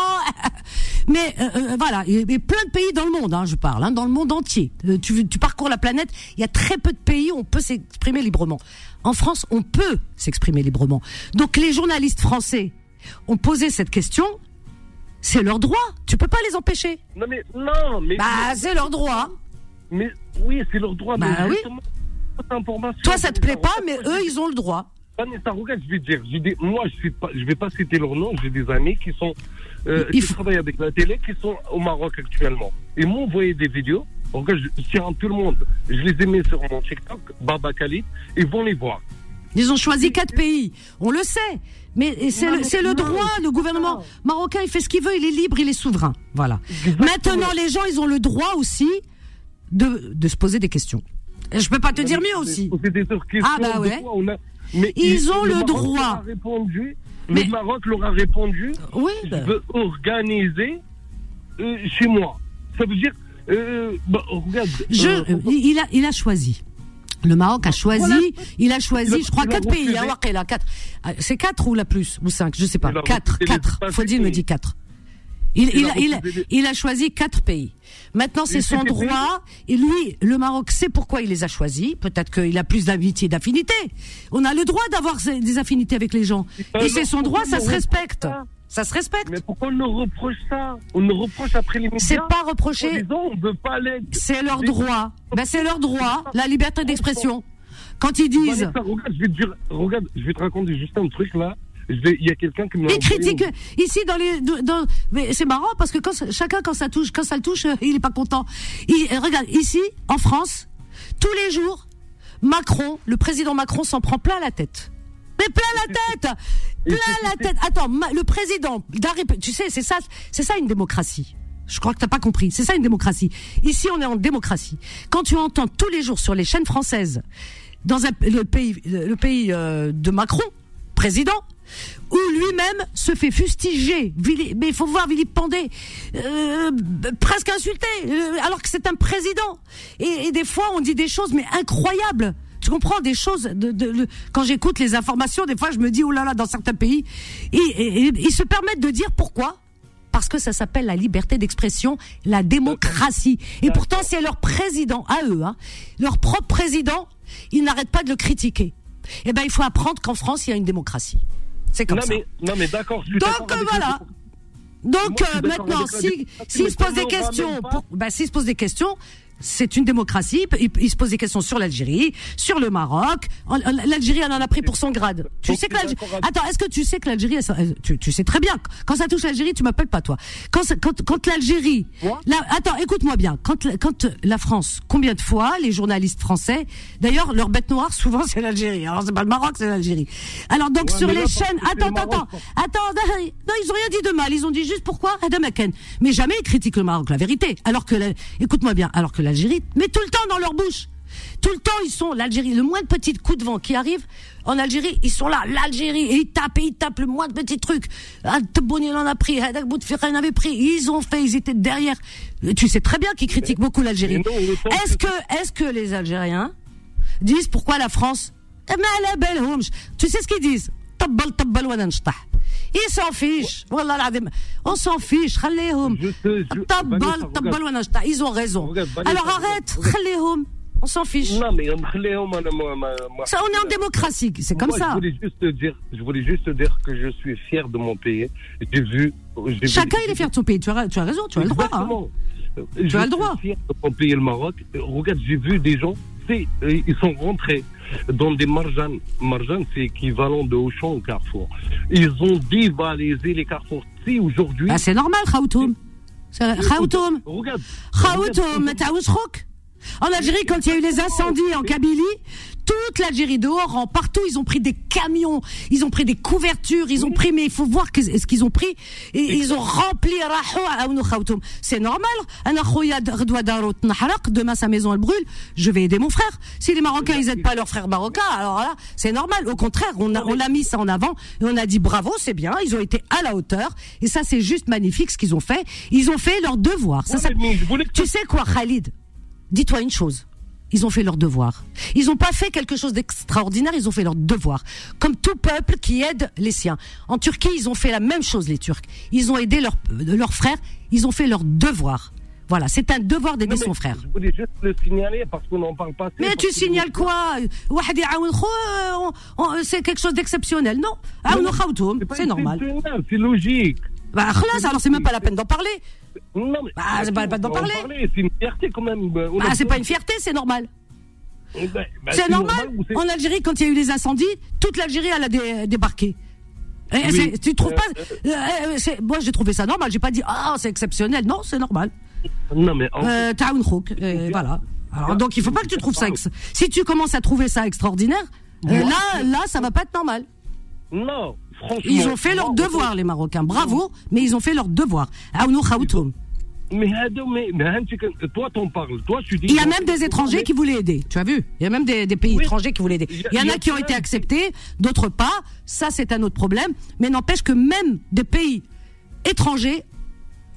mais euh, voilà. Il y a plein de pays dans le monde. Hein, je parle hein, dans le monde entier. Euh, tu, tu parcours la planète. Il y a très peu de pays où on peut s'exprimer librement. En France, on peut s'exprimer librement. Donc les journalistes français ont posé cette question. C'est leur droit. Tu peux pas les empêcher. Non mais non mais. Bah c'est leur droit. Mais oui, c'est leur droit. Bah mais oui. Justement... Toi, ça te plaît pas, mais eux, ils ont le droit. Vanessa, regarde, je vais te dire, je dis, moi, je suis pas, je vais pas citer leur nom. J'ai des amis qui sont, euh, qui faut... travaillent avec la télé, qui sont au Maroc actuellement. Ils m'ont envoyé des vidéos. Regarde, je tiens tout le monde. Je les ai mis sur mon TikTok, Baba Khalid. Ils vont les voir. Ils ont choisi quatre pays. On le sait. Mais c'est, non, le, c'est non, le droit. Le gouvernement non. marocain, il fait ce qu'il veut. Il est libre, il est souverain. Voilà. Exactement. Maintenant, les gens, ils ont le droit aussi de, de se poser des questions. Je peux pas te dire mieux aussi. Ah bah ouais. Quoi, on a... mais ils, ils ont le, le droit. Répondu, mais... Le Maroc leur a répondu. Oui. Bah... Je veux organiser euh, chez moi. Ça veut dire. Euh, bah, regarde. Je, euh, il a, il a choisi. Le Maroc a choisi. Voilà. Il a choisi. Il a, je crois quatre pays. Hein, ouais, là, quatre. C'est quatre ou la plus ou cinq. Je sais pas. Quatre. Quatre. Fodil me dit quatre. Il, il, il, a, il, il a choisi quatre pays. Maintenant, c'est son droit. Et lui, le Maroc sait pourquoi il les a choisis. Peut-être qu'il a plus d'amitié et d'affinité. On a le droit d'avoir des affinités avec les gens. Et c'est son droit, ça se respecte. Ça se respecte. Mais pourquoi on nous reproche ça? On nous reproche après les médias. C'est pas reproché. On veut pas l'aide. C'est leur droit. Ben, c'est leur droit. La liberté d'expression. Quand ils disent. Regarde, je vais te dire, regarde, je vais te raconter juste un truc là. Il y a quelqu'un qui me. Il critique ici dans les. Dans, mais c'est marrant parce que quand chacun quand ça touche, quand ça le touche, il est pas content. Il, regarde ici en France, tous les jours, Macron, le président Macron s'en prend plein la tête. Mais plein la tête, plein la tête. Attends, le président, tu sais, c'est ça, c'est ça une démocratie. Je crois que t'as pas compris. C'est ça une démocratie. Ici, on est en démocratie. Quand tu entends tous les jours sur les chaînes françaises, dans un, le pays, le pays euh, de Macron, président. Où lui-même se fait fustiger, mais il faut voir Philippe Pondé, euh, presque insulté, euh, alors que c'est un président. Et, et des fois, on dit des choses mais incroyables. Tu comprends des choses de, de, de, quand j'écoute les informations, des fois, je me dis oh là là, dans certains pays, ils se permettent de dire pourquoi. Parce que ça s'appelle la liberté d'expression, la démocratie. Et pourtant, c'est leur président, à eux, hein, leur propre président, ils n'arrêtent pas de le critiquer. Eh ben, il faut apprendre qu'en France, il y a une démocratie. C'est comme non, ça. Mais, non mais d'accord. Donc euh, voilà. Les... Donc moi, euh, maintenant, si s'il si se pose des questions, pour... ben, s'il se pose des questions, c'est une démocratie. Il, il se pose des questions sur l'Algérie, sur le Maroc. L'Algérie, elle en a pris pour son grade. Tu sais que l'Algérie... Attends, est-ce que tu sais que l'Algérie, elle, tu, tu sais très bien. Quand ça touche l'Algérie, tu m'appelles pas, toi. Quand, quand, quand l'Algérie... La... Attends, écoute-moi bien. Quand, quand la France, combien de fois les journalistes français... D'ailleurs, leur bête noire, souvent, c'est l'Algérie. Alors, c'est pas le Maroc, c'est l'Algérie. Alors, donc, ouais, sur les chaînes... Attends, attends, attends. Attends, non, ils ont rien dit de mal. Ils ont dit juste pourquoi Adamaken. Mais jamais ils critiquent le Maroc, la vérité. Alors que... La... Écoute-moi bien. Alors que l'Algérie, mais tout le temps dans leur bouche. Tout le temps, ils sont, l'Algérie, le moins de petits coups de vent qui arrivent en Algérie, ils sont là, l'Algérie, et ils tapent, et ils tapent le moins de petits trucs. Al-Tabouni en a pris, Al-Boutefika en avait pris, ils ont fait, ils étaient derrière. Tu sais très bien qu'ils critiquent beaucoup l'Algérie. Est-ce que, est-ce que les Algériens disent pourquoi la France, tu sais ce qu'ils disent? Ils s'en fichent. On s'en fiche. Ils ont raison. Alors arrête. On s'en fiche. Non, mais ça, on est en démocratie. C'est comme moi, ça. Je voulais, juste dire, je voulais juste dire que je suis fier de mon pays. J'ai vu. J'ai Chacun vu... il est fier de son pays. Tu as, tu as raison. Tu as Exactement. le droit. Hein. Tu je as le droit. Je suis fier de mon pays, le Maroc. Regarde, j'ai vu des gens. Ils sont rentrés dans des marjanes. Marjanes, c'est équivalent de Auchan au Carrefour. Ils ont dévalisé les carrefours. Si aujourd'hui. Bah, c'est normal, Khaoutoum. Khaoutoum. Regarde. Khaoutoum, t'as Ousrouk. En Algérie, quand il y a eu les incendies en Kabylie, toute l'Algérie de haut en partout, ils ont pris des camions, ils ont pris des couvertures, ils ont pris, mais il faut voir que, ce qu'ils ont pris, et ils ont rempli Rahoua. C'est normal. Demain, sa maison, elle brûle. Je vais aider mon frère. Si les Marocains, ils aident pas leurs frères marocains, alors là, c'est normal. Au contraire, on a, on a mis ça en avant et on a dit bravo, c'est bien. Ils ont été à la hauteur. Et ça, c'est juste magnifique ce qu'ils ont fait. Ils ont fait leur devoir. Ça, ça... Tu sais quoi, Khalid? Dis-toi une chose, ils ont fait leur devoir. Ils n'ont pas fait quelque chose d'extraordinaire, ils ont fait leur devoir. Comme tout peuple qui aide les siens. En Turquie, ils ont fait la même chose, les Turcs. Ils ont aidé leurs leurs frères, ils ont fait leur devoir. Voilà, c'est un devoir d'aider non, son frère. Je voulais juste le signaler parce qu'on n'en parle pas. Mais tu signales quoi? C'est quelque chose d'exceptionnel, non? C'est normal. C'est logique. Bah, alors c'est même pas la peine d'en parler. Non, mais bah, c'est pas la peine d'en parler. parler. C'est une fierté quand même. On ah, c'est pas une fierté, c'est normal. Bah, bah, c'est, c'est normal. normal c'est... En Algérie, quand il y a eu les incendies, toute l'Algérie, elle a dé- débarqué. Et oui. c'est, tu trouves pas. Euh, euh, c'est... Moi, j'ai trouvé ça normal. J'ai pas dit, ah, oh, c'est exceptionnel. Non, c'est normal. Non, mais. En fait, euh, Taoun Khouk. Voilà. Alors, donc, il faut pas que tu trouves ça. Ex... Si tu commences à trouver ça extraordinaire, euh, là, là, ça va pas être normal. Non. Ils ont fait leur devoir, les Marocains. Bravo, mais ils ont fait leur devoir. Aounou Khaoutoum. Mais toi, t'en parles. Toi, tu dis. Il y a même des étrangers qui voulaient aider. Tu as vu? Il y a même des, des pays oui. étrangers qui voulaient aider. Il y en a, y a qui ont été acceptés, d'autres pas. Ça, c'est un autre problème. Mais n'empêche que même des pays étrangers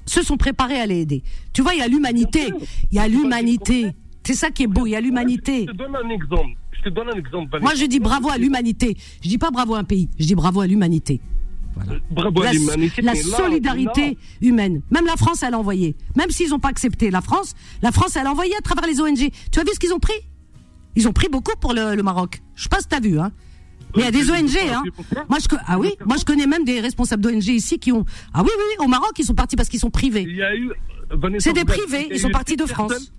se sont préparés à les aider. Tu vois, il y a l'humanité. Il y a l'humanité. C'est ça qui est beau. Il y a l'humanité. Je te donne un exemple. Je te donne un exemple. Moi, je dis bravo à l'humanité. Je dis pas bravo à un pays. Je dis bravo à l'humanité. Voilà. Bravo la, à l'humanité. La solidarité là, humaine. Même la France, elle a envoyé. Même s'ils n'ont pas accepté la France, la France, elle a envoyé à travers les O N G. Tu as vu ce qu'ils ont pris? Ils ont pris beaucoup pour le, le Maroc. Je sais pas si tu as vu, hein. Mais il y a des O N G, hein. Moi, je, ah oui, moi, je connais même des responsables d'O N G ici qui ont. Ah oui, oui, oui, au Maroc, ils sont partis parce qu'ils sont privés. Il y a eu, Vanessa, c'est des privés. Ils sont partis de France.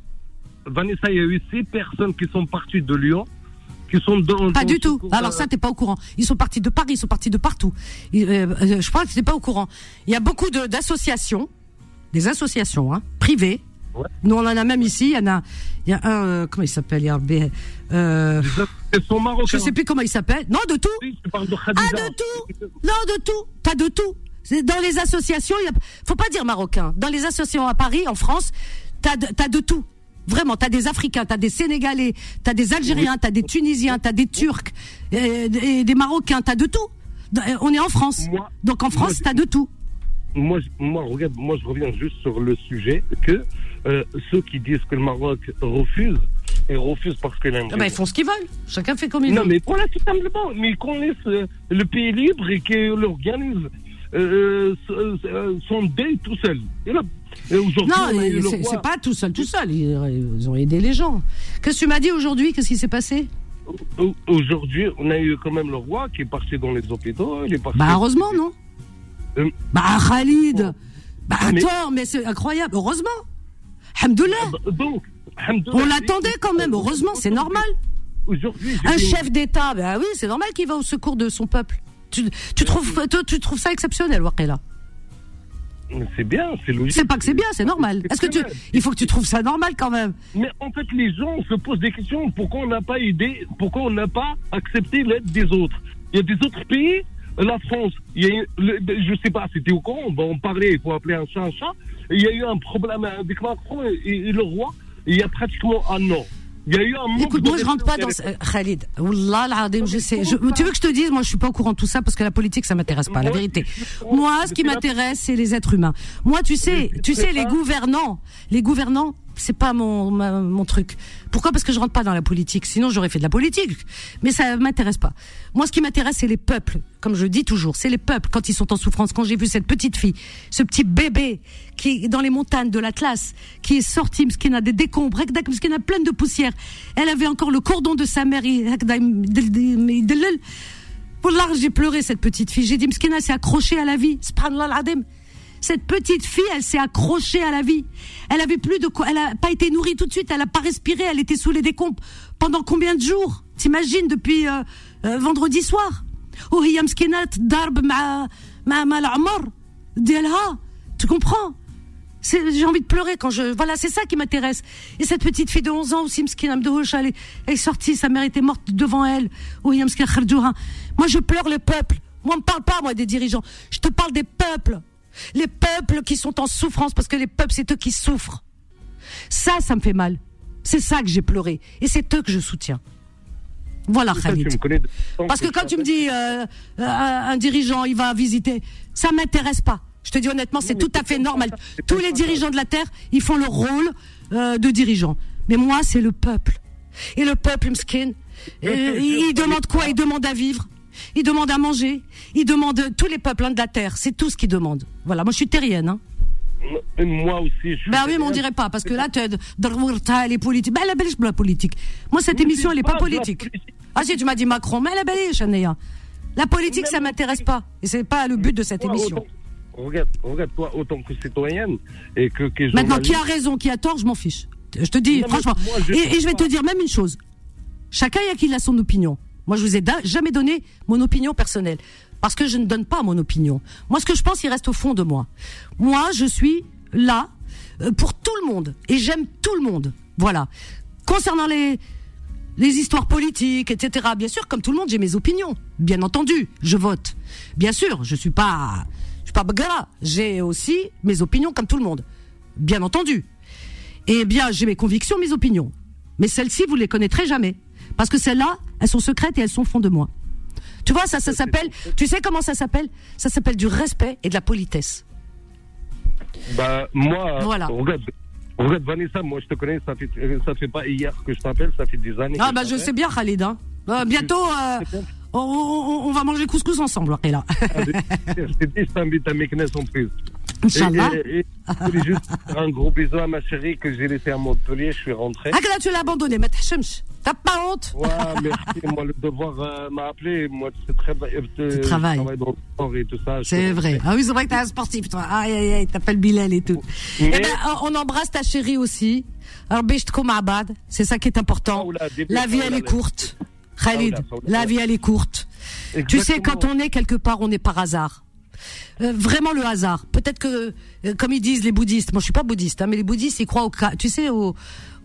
Vanessa, il y a eu six personnes qui sont parties de Lyon. Ils sont dans, pas dans du tout. Alors ça, t'es pas au courant. Ils sont partis de Paris, ils sont partis de partout. Euh, je crois que t'es pas au courant. Il y a beaucoup de, d'associations, des associations hein, privées. Ouais. Nous, on en a même ici. Il y en a, il y a un, euh, comment il s'appelle euh, Je sais plus comment il s'appelle. Non, de tout. Oui, tu parles de Khadija. Ah, de tout. Non, de tout. T'as de tout. Dans les associations, il y a... faut pas dire marocain. Dans les associations à Paris, en France, t'as de, t'as de tout. Vraiment, t'as des Africains, t'as des Sénégalais, t'as des Algériens, t'as des Tunisiens, t'as des Turcs, et, et des Marocains, t'as de tout. On est en France. Moi, Donc en France, moi, t'as de tout. Moi, moi, regarde, moi je reviens juste sur le sujet que euh, ceux qui disent que le Maroc refuse, ils refusent parce que l'Inde. Ah bah, ils font ce qu'ils veulent. Chacun fait comme il veut. Non, mais voilà, tout simplement. Mais qu'on laisse euh, le pays libre et qu'on l'organise euh, euh, son dé tout seul. Et là, Aujourd'hui, non, c'est, c'est pas tout seul, tout seul. Ils, ils ont aidé les gens. Qu'est-ce que tu m'as dit aujourd'hui? Qu'est-ce qui s'est passé? Aujourd'hui, on a eu quand même le roi qui est parti dans les hôpitaux. Il est parti bah, heureusement, non euh... Bah, Khalid oh. Bah, mais... attends, mais c'est incroyable. Heureusement. Hamdoulah. Donc, On l'attendait quand même, heureusement, c'est normal. Un chef d'État, ben oui, c'est normal qu'il va au secours de son peuple. Tu, tu, trouves, tu, tu trouves ça exceptionnel, Waqila? C'est bien, c'est logique. C'est pas que c'est bien, c'est normal. Est-ce que tu, il faut que tu trouves ça normal quand même. Mais en fait, les gens se posent des questions. Pourquoi on n'a pas aidé, pourquoi on n'a pas accepté l'aide des autres? Il y a des autres pays, la France, il y a eu, le, je sais pas, c'était au courant, ben on parlait, il faut appeler un chat un chat. Il y a eu un problème avec Macron et, et le roi, il y a pratiquement un an. Il y a eu un Écoute, moi je rentre pas dans ce... Khalid, Wallah al-Azim, je sais. Je... Tu veux que je te dise, moi je suis pas au courant de tout ça parce que la politique ça m'intéresse pas, la vérité. Moi, ce qui m'intéresse, c'est les êtres humains. Moi, tu sais, tu sais, les gouvernants, les gouvernants, c'est pas mon ma, mon truc. Pourquoi? Parce que je rentre pas dans la politique. Sinon, j'aurais fait de la politique, mais ça m'intéresse pas. Moi, ce qui m'intéresse, c'est les peuples. Comme je dis toujours, c'est les peuples quand ils sont en souffrance. Quand j'ai vu cette petite fille, ce petit bébé qui est dans les montagnes de l'Atlas, qui est sorti, parce qu'il a des décombres, parce qu'il a plein de poussière. Elle avait encore le cordon de sa mère. Wallah, j'ai pleuré cette petite fille. J'ai dit, Mskina s'est accrochée à la vie. Subhanallah al-Azim. Cette petite fille, elle s'est accrochée à la vie. Elle avait plus de quoi, elle a pas été nourrie tout de suite, elle a pas respiré, elle était sous les décombres pendant combien de jours? T'imagines depuis euh, euh, vendredi soir. Oh, hiya mskinat darb ma ma ma l'amr dialha. Tu comprends? C'est, j'ai envie de pleurer quand je voilà, c'est ça qui m'intéresse. Et cette petite fille de onze ans aussi mskina mdouch, elle est sortie, sa mère était morte devant elle. Oh, hiya mskin kharjouha. Moi je pleure le peuple. Moi on me parle pas moi des dirigeants, je te parle des peuples. Les peuples qui sont en souffrance, parce que les peuples, c'est eux qui souffrent. Ça, ça me fait mal. C'est ça que j'ai pleuré. Et c'est eux que je soutiens. Voilà, Khalid. Parce que quand tu me dis euh, un dirigeant, il va visiter, ça ne m'intéresse pas. Je te dis honnêtement, c'est tout à fait normal. Tous les dirigeants de la Terre, ils font leur rôle euh, de dirigeant. Mais moi, c'est le peuple. Et le peuple, mskin, euh, il demande quoi? Il demande à vivre. Ils demandent à manger, ils demandent tous les peuples hein, de la terre, c'est tout ce qu'ils demandent. Voilà, moi je suis terrienne. Hein. Moi aussi. Je suis bah oui, mais on dirait pas parce que là, tu as les politiques. Bah la belle la politique. Moi cette mais émission, elle est pas, pas politique. politique. Ah si, tu m'as dit Macron, mais la belle Chanaya. La politique, ça m'intéresse pas. Et c'est pas le but de cette moi, émission. Autant, regarde, regarde toi autant que citoyenne et que. que Maintenant, qui a raison, qui a tort, je m'en fiche. Je te dis non, franchement. Moi, je et, et je vais te dire même une chose. Chacun y a qui a son opinion. Moi, je vous ai da- jamais donné mon opinion personnelle. Parce que je ne donne pas mon opinion. Moi, ce que je pense, il reste au fond de moi. Moi, je suis là pour tout le monde. Et j'aime tout le monde. Voilà. Concernant les, les histoires politiques, et cetera. Bien sûr, comme tout le monde, j'ai mes opinions. Bien entendu, je vote. Bien sûr, je suis pas, je suis pas bagala. J'ai aussi mes opinions comme tout le monde. Bien entendu. Eh bien, j'ai mes convictions, mes opinions. Mais celles-ci, vous les connaîtrez jamais. Parce que celles-là, elles sont secrètes et elles sont au fond de moi. Tu vois, ça, ça s'appelle... Tu sais comment ça s'appelle? Ça s'appelle du respect et de la politesse. Bah, moi, voilà. regarde, regarde Vanessa, moi je te connais, ça fait, ça fait pas hier que je t'appelle, ça fait des années. Ah bah je sais bien, Khalid. Hein. Euh, bientôt, euh, on, on, on va manger couscous ensemble, là. Je t'ai dit, je t'invite à Meknes en prise. Inch'Allah. Et, et, et, je voulais juste un gros bisou à ma chérie que j'ai laissée à Montpellier, je suis rentré. Ah, que là tu l'as abandonné, mais t'as pas honte? Ouais, merci. Moi, le devoir euh, m'a appelé. Moi, c'est très euh, travail. Je travaille dans le sport et tout ça. C'est vrai. Ah oui, c'est vrai que t'es un sportif, toi. Aïe, aïe, aïe, t'appelles Bilal et tout. Mais... Eh ben, on embrasse ta chérie aussi. C'est ça qui est important. La vie, elle est courte. Khalid, la vie, elle est courte. Tu sais, quand on est quelque part, on est par hasard. Euh, vraiment le hasard. Peut-être que, euh, comme ils disent les bouddhistes, moi je suis pas bouddhiste, hein, mais les bouddhistes ils croient au, tu sais, au,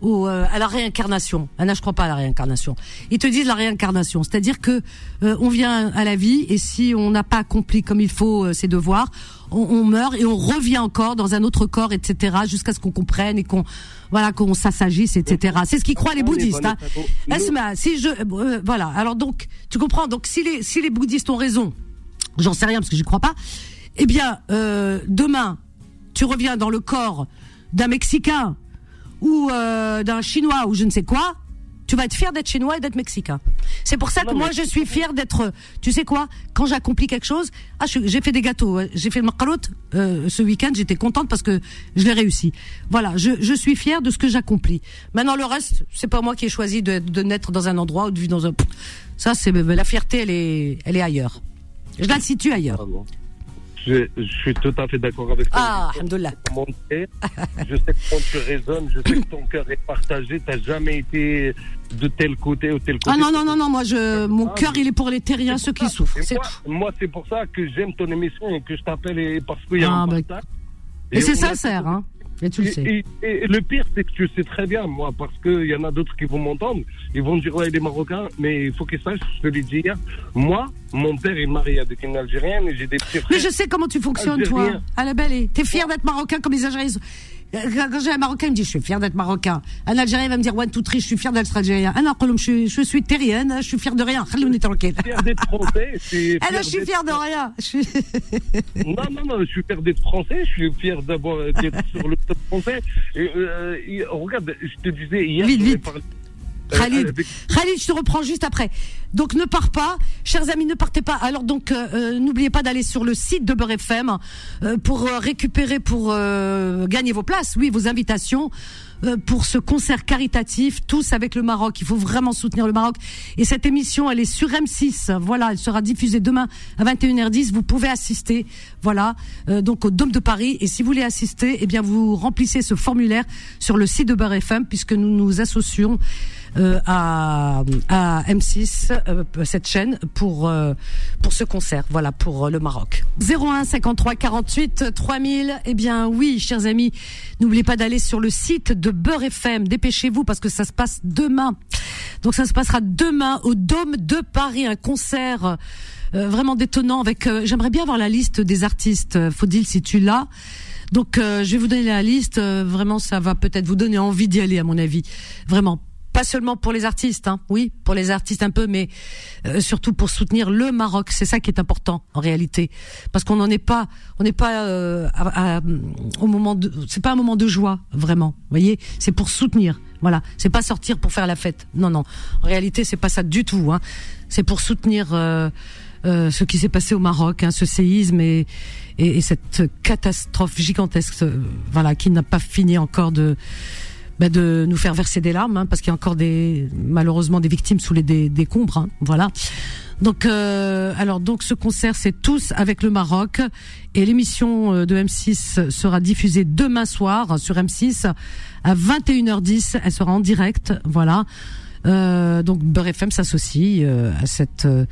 au euh, à la réincarnation. Ah non, je crois pas à la réincarnation. Ils te disent la réincarnation, c'est-à-dire que euh, on vient à la vie et si on n'a pas accompli comme il faut euh, ses devoirs, on, on meurt et on revient encore dans un autre corps, et cetera, jusqu'à ce qu'on comprenne et qu'on, voilà, qu'on s'assagisse, et cetera. C'est ce qu'ils croient les bouddhistes. Hein. Esma, si je, euh, voilà. Alors donc, tu comprends. Donc si les, si les bouddhistes ont raison. J'en sais rien parce que j'y crois pas. Eh bien, euh, demain, tu reviens dans le corps d'un Mexicain ou euh, d'un Chinois ou je ne sais quoi. Tu vas être fier d'être Chinois et d'être Mexicain. C'est pour ça que non, moi, je suis fier d'être. Tu sais quoi? Quand j'accomplis quelque chose, ah, je, j'ai fait des gâteaux. J'ai fait le macarotte euh, ce week-end. J'étais contente parce que je l'ai réussi. Voilà, je, je suis fier de ce que j'accomplis. Maintenant, le reste, c'est pas moi qui ai choisi de, de naître dans un endroit ou de vivre dans un. Ça, c'est la fierté. Elle est, elle est ailleurs. Je la situe ailleurs. Je, je suis tout à fait d'accord avec toi. Ah, alhamdoulilah. Je sais que quand tu raisonnes, je sais que ton cœur est partagé. Tu n'as jamais été de tel côté ou tel côté. Ah non, non, non, non. Moi, je, mon ah, cœur, il est pour les terriens, ceux qui souffrent. C'est moi, moi, c'est pour ça que j'aime ton émission et que je t'appelle parce qu'il y a ah, un bah... partage. Et, et c'est sincère, a... hein. Et tu le sais. Et, et, et le pire, c'est que tu sais très bien, moi, parce qu'il y en a d'autres qui vont m'entendre. Ils vont dire, ouais, il est marocain, mais il faut qu'ils sachent, je te l'ai dit hier. Moi, mon père est marié avec une Algérienne et j'ai des petits frères. Mais je sais comment tu fonctionnes, Algérien. Toi. À la belle, t'es fier d'être marocain comme les Algériens. Quand j'ai un Marocain, il me dit, je suis fier d'être Marocain. Un Algérien va me dire, ouais, tout triste, je suis fier d'être Algérien. Ah non, je, je suis terrienne, je suis fier de rien. Allez, on est tranquille. Je suis fier d'être français. Je ah non, je suis fier de rien. Je suis... non, non, non, je suis fier d'être français. Je suis fier d'avoir d'être sur le top français. Et, euh, et, regarde, je te disais hier. Vite, vite. Parlé... Khalid, euh, avec... Khalid, je te reprends juste après. Donc ne pars pas, chers amis, ne partez pas. Alors donc euh, n'oubliez pas d'aller sur le site de Beur F M euh, pour euh, récupérer, pour euh, gagner vos places, oui, vos invitations euh, pour ce concert caritatif Tous avec le Maroc. Il faut vraiment soutenir le Maroc. Et cette émission, elle est sur M six. Voilà, elle sera diffusée demain à vingt et une heures dix. Vous pouvez assister. Voilà, euh, donc au Dôme de Paris. Et si vous voulez assister, eh bien vous remplissez ce formulaire sur le site de Beur F M, puisque nous nous associons Euh, à, à M six, euh, cette chaîne, pour euh, pour ce concert, voilà, pour euh, le Maroc. zéro un cinquante-trois quarante-huit trois mille. Eh bien oui, chers amis, n'oubliez pas d'aller sur le site de Beur F M. Dépêchez-vous parce que ça se passe demain. Donc ça se passera demain au Dôme de Paris, un concert euh, vraiment détonnant. Avec, euh, j'aimerais bien avoir la liste des artistes. Fodil, si tu l'as. Donc euh, je vais vous donner la liste. Euh, vraiment, ça va peut-être vous donner envie d'y aller, à mon avis. Vraiment. Pas seulement pour les artistes, hein. Oui, pour les artistes un peu, mais euh, surtout pour soutenir le Maroc. C'est ça qui est important en réalité, parce qu'on n'en est pas, on n'est pas euh, à, à, au moment de, c'est pas un moment de joie vraiment. Voyez, c'est pour soutenir. Voilà, c'est pas sortir pour faire la fête. Non, non. En réalité, c'est pas ça du tout. Hein. C'est pour soutenir euh, euh, ce qui s'est passé au Maroc, hein, ce séisme et, et, et cette catastrophe gigantesque, euh, voilà, qui n'a pas fini encore de. Ben de nous faire verser des larmes, hein, parce qu'il y a encore des malheureusement des victimes sous les dé- décombres, hein, voilà. Donc, euh, alors donc ce concert, c'est Tous avec le Maroc, et l'émission de M six sera diffusée demain soir sur M six à vingt et une heures dix. Elle sera en direct, voilà. Euh, donc Beur F M s'associe euh, à cette euh,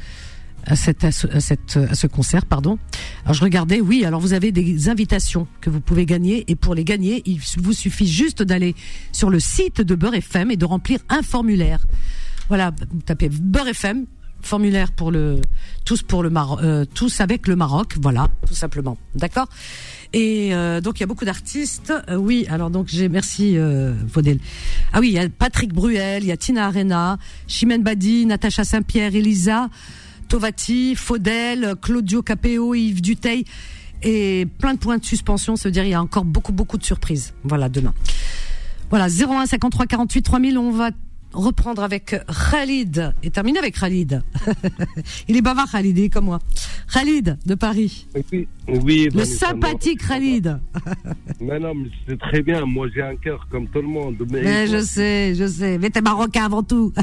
à cette à ce, à cette à ce concert, pardon. Alors je regardais, oui, alors vous avez des invitations que vous pouvez gagner, et pour les gagner, il vous suffit juste d'aller sur le site de Beur F M et de remplir un formulaire. Voilà, vous tapez Beur F M, formulaire pour le tous pour le Maroc, euh, tous avec le Maroc, voilà, tout simplement. D'accord ? Et euh, donc il y a beaucoup d'artistes. Euh, oui, alors donc j'ai merci euh, Fodel. Ah oui, il y a Patrick Bruel, il y a Tina Arena, Chimène Badi, Natacha Saint-Pierre, Elisa Tovati, Fodel, Claudio Capéo, Yves Duteil, et plein de points de suspension. Ça veut dire il y a encore beaucoup, beaucoup de surprises. Voilà, demain. Voilà, zéro un cinquante-trois quarante-huit trois mille. On va reprendre avec Khalid et terminer avec Khalid. Il est bavard, Khalid, il est comme moi. Khalid de Paris. Oui, oui, le sympathique Khalid. Mais non, mais c'est très bien. Moi, j'ai un cœur comme tout le monde. Mais, mais je sais, je sais. Mais t'es marocain avant tout.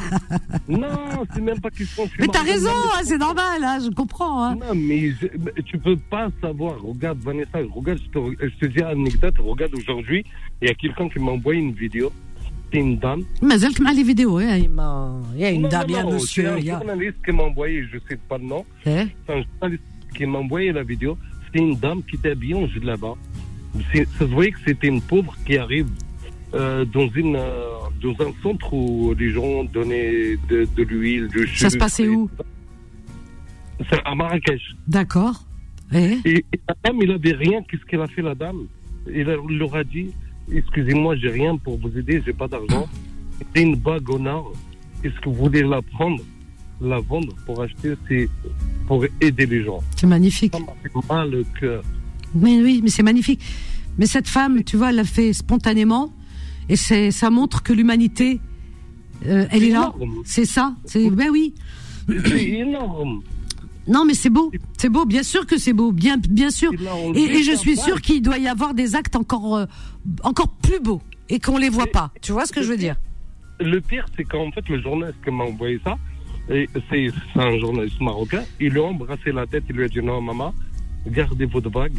Non, c'est même pas question. Mais t'as raison, hein, c'est normal, hein, je comprends. Hein. Non, mais je, tu peux pas savoir. Regarde, Vanessa, regarde, je te, je te dis une anecdote. Regarde, aujourd'hui, il y a quelqu'un qui m'a envoyé une vidéo. Une dame. Mais elle m'a les vidéos, hein. Il, m'a... il y a une non, dame, non, il y a un monsieur. C'est un journaliste a... qui m'a envoyé, je ne sais pas le nom, eh c'est un journaliste qui m'a envoyé la vidéo. C'est une dame qui était habillée en jupe là-bas. C'est... Ça se voyait que c'était une pauvre qui arrive euh, dans, une, euh, dans un centre où les gens donnaient de, de l'huile, du jus. Ça se passait où ? C'est à Marrakech. D'accord. Eh et, et la dame, il n'avait rien. Qu'est-ce qu'elle a fait, la dame ? Il leur a dit. Excusez-moi, j'ai rien pour vous aider, j'ai pas d'argent. C'est une bague en or. Est-ce que vous voulez la prendre, la vendre pour acheter, c'est pour aider les gens. C'est magnifique. Ça m'a fait mal au cœur. Mais oui, mais c'est magnifique. Mais cette femme, tu vois, elle l'a fait spontanément, et c'est, ça montre que l'humanité, euh, elle c'est est là. Énorme. C'est ça. C'est, ben oui. C'est énorme. Non, mais c'est beau, c'est beau, bien sûr que c'est beau, bien, bien sûr. Et, et je suis sûre qu'il doit y avoir des actes encore, euh, encore plus beaux et qu'on les voit pas. Tu vois ce que je veux dire ? Le pire, c'est qu'en fait, le journaliste qui m'a envoyé ça, et c'est, c'est un journaliste marocain, il lui a embrassé la tête, il lui a dit non, maman, gardez votre bague,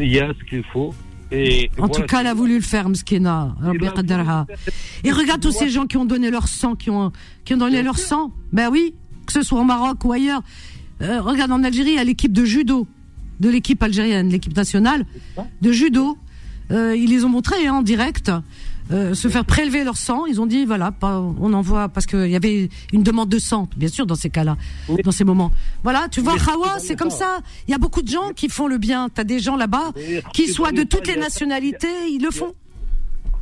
il y a ce qu'il faut. Et en voilà, tout cas, elle a voulu le faire, Mskina. Et regarde tous ces gens qui ont donné leur sang, qui ont, qui ont donné leur sang. Ben oui, que ce soit au Maroc ou ailleurs. Euh, regarde en Algérie, il y a l'équipe de judo, de l'équipe algérienne, l'équipe nationale de judo. Euh, ils les ont montrés hein, en direct. Euh, se faire prélever leur sang, ils ont dit voilà, pas, on envoie parce qu'il y avait une demande de sang, bien sûr, dans ces cas-là, oui. Dans ces moments. Voilà, tu vois, oui. Khawa, c'est comme ça. Il y a beaucoup de gens qui font le bien. T'as des gens là-bas oui. qui soient de toutes les nationalités, ils le font.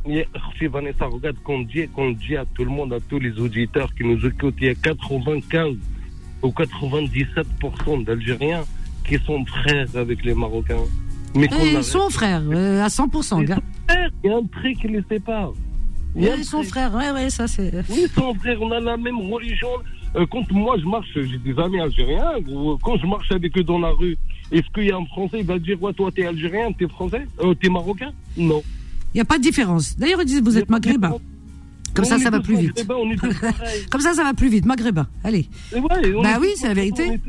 Oui. Vanessa, regarde qu'on dit, qu'on dit à tout le monde, à tous les auditeurs qui nous écoutent, il y a quatre-vingt-quinze ou quatre-vingt-dix-sept pour cent d'Algériens qui sont frères avec les Marocains. Mais ils arrête. sont frères, euh, à cent pour cent. Ils gars. Frères, il y a un prix qui les sépare. Il oui, ils sont frères, ouais, ouais, ça c'est. Ils sont frères, on a la même religion. Euh, quand moi je marche, j'ai des amis algériens, quand je marche avec eux dans la rue, est-ce qu'il y a un Français qui va dire ouais, toi t'es algérien, t'es français, euh, t'es marocain ? Non. Il n'y a pas de différence. D'ailleurs, ils disent vous êtes maghrébin. Comme on ça, ça va plus vite. Comme ça, ça va plus vite, maghrébin. Allez. Ouais, bah oui, c'est la vérité.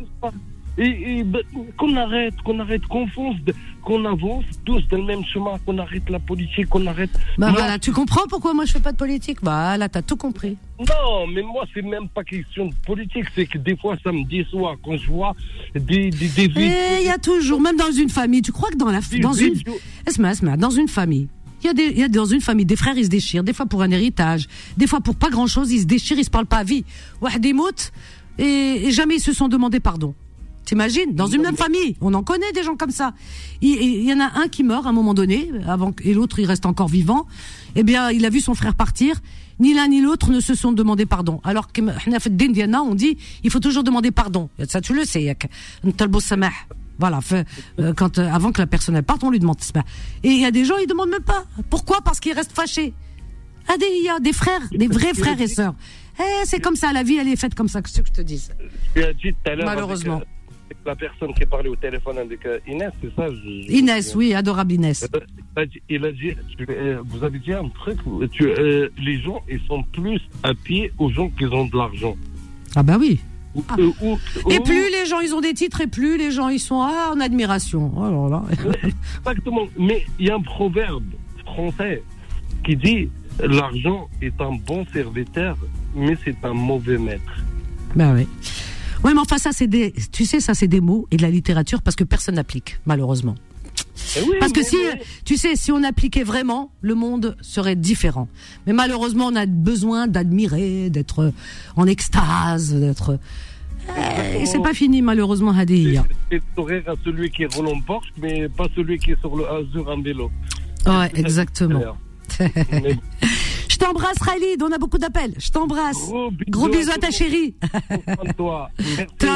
Et, et bah, qu'on arrête, qu'on arrête, qu'on fonce, qu'on avance tous dans le même chemin, qu'on arrête la politique, qu'on arrête. Bah moi, voilà, tu comprends pourquoi moi je fais pas de politique ? Voilà, t'as tout compris. Non, mais moi c'est même pas question de politique, c'est que des fois ça me déçoit quand je vois des des des. Il y a toujours, même dans une famille, tu crois que dans la dans une, Esma, Esma, dans une famille. Il y a des, il y a dans une famille des frères ils se déchirent, des fois pour un héritage, des fois pour pas grand chose ils se déchirent, ils se parlent pas à vie. Ouah des mots et, et jamais ils se sont demandé pardon. T'imagines ? Dans une même famille, on en connaît des gens comme ça. Il, il y en a un qui meurt à un moment donné, avant, et l'autre il reste encore vivant. Eh bien, il a vu son frère partir. Ni l'un ni l'autre ne se sont demandé pardon. Alors que on dit, il faut toujours demander pardon. Ça tu le sais. Voilà. Quand avant que la personne elle parte, on lui demande. Et il y a des gens ils demandent même pas. Pourquoi ? Parce qu'ils restent fâchés. Il y a des frères, des vrais frères et sœurs. Eh, c'est comme ça, la vie elle est faite comme ça. Que ce que je te dis. Malheureusement. La personne qui parlait au téléphone avec Inès, c'est ça je... Inès, oui, adorable Inès. Il a dit, tu, euh, vous avez dit un truc, tu, euh, les gens, ils sont plus à pied aux gens qui ont de l'argent. Ah bah oui. Ou, ah. Euh, ou, et ou... plus les gens, ils ont des titres, et plus les gens, ils sont ah, en admiration. Alors là. Exactement. Mais il y a un proverbe français qui dit, l'argent est un bon serviteur, mais c'est un mauvais maître. Ben oui. Oui, mais enfin, ça, c'est des, tu sais, ça, c'est des mots et de la littérature parce que personne n'applique, malheureusement. Eh oui, parce que si, mais... tu sais, si on appliquait vraiment, le monde serait différent. Mais malheureusement, on a besoin d'admirer, d'être en extase, d'être. Eh, et c'est pas fini, malheureusement, Hadéia. C'est le sourire à celui qui roule en Porsche, mais pas celui qui est sur le azur en vélo. Ouais, exactement. Je t'embrasse, Khalid. On a beaucoup d'appels. Je t'embrasse. Gros, Gros bisous à ta chérie. Toi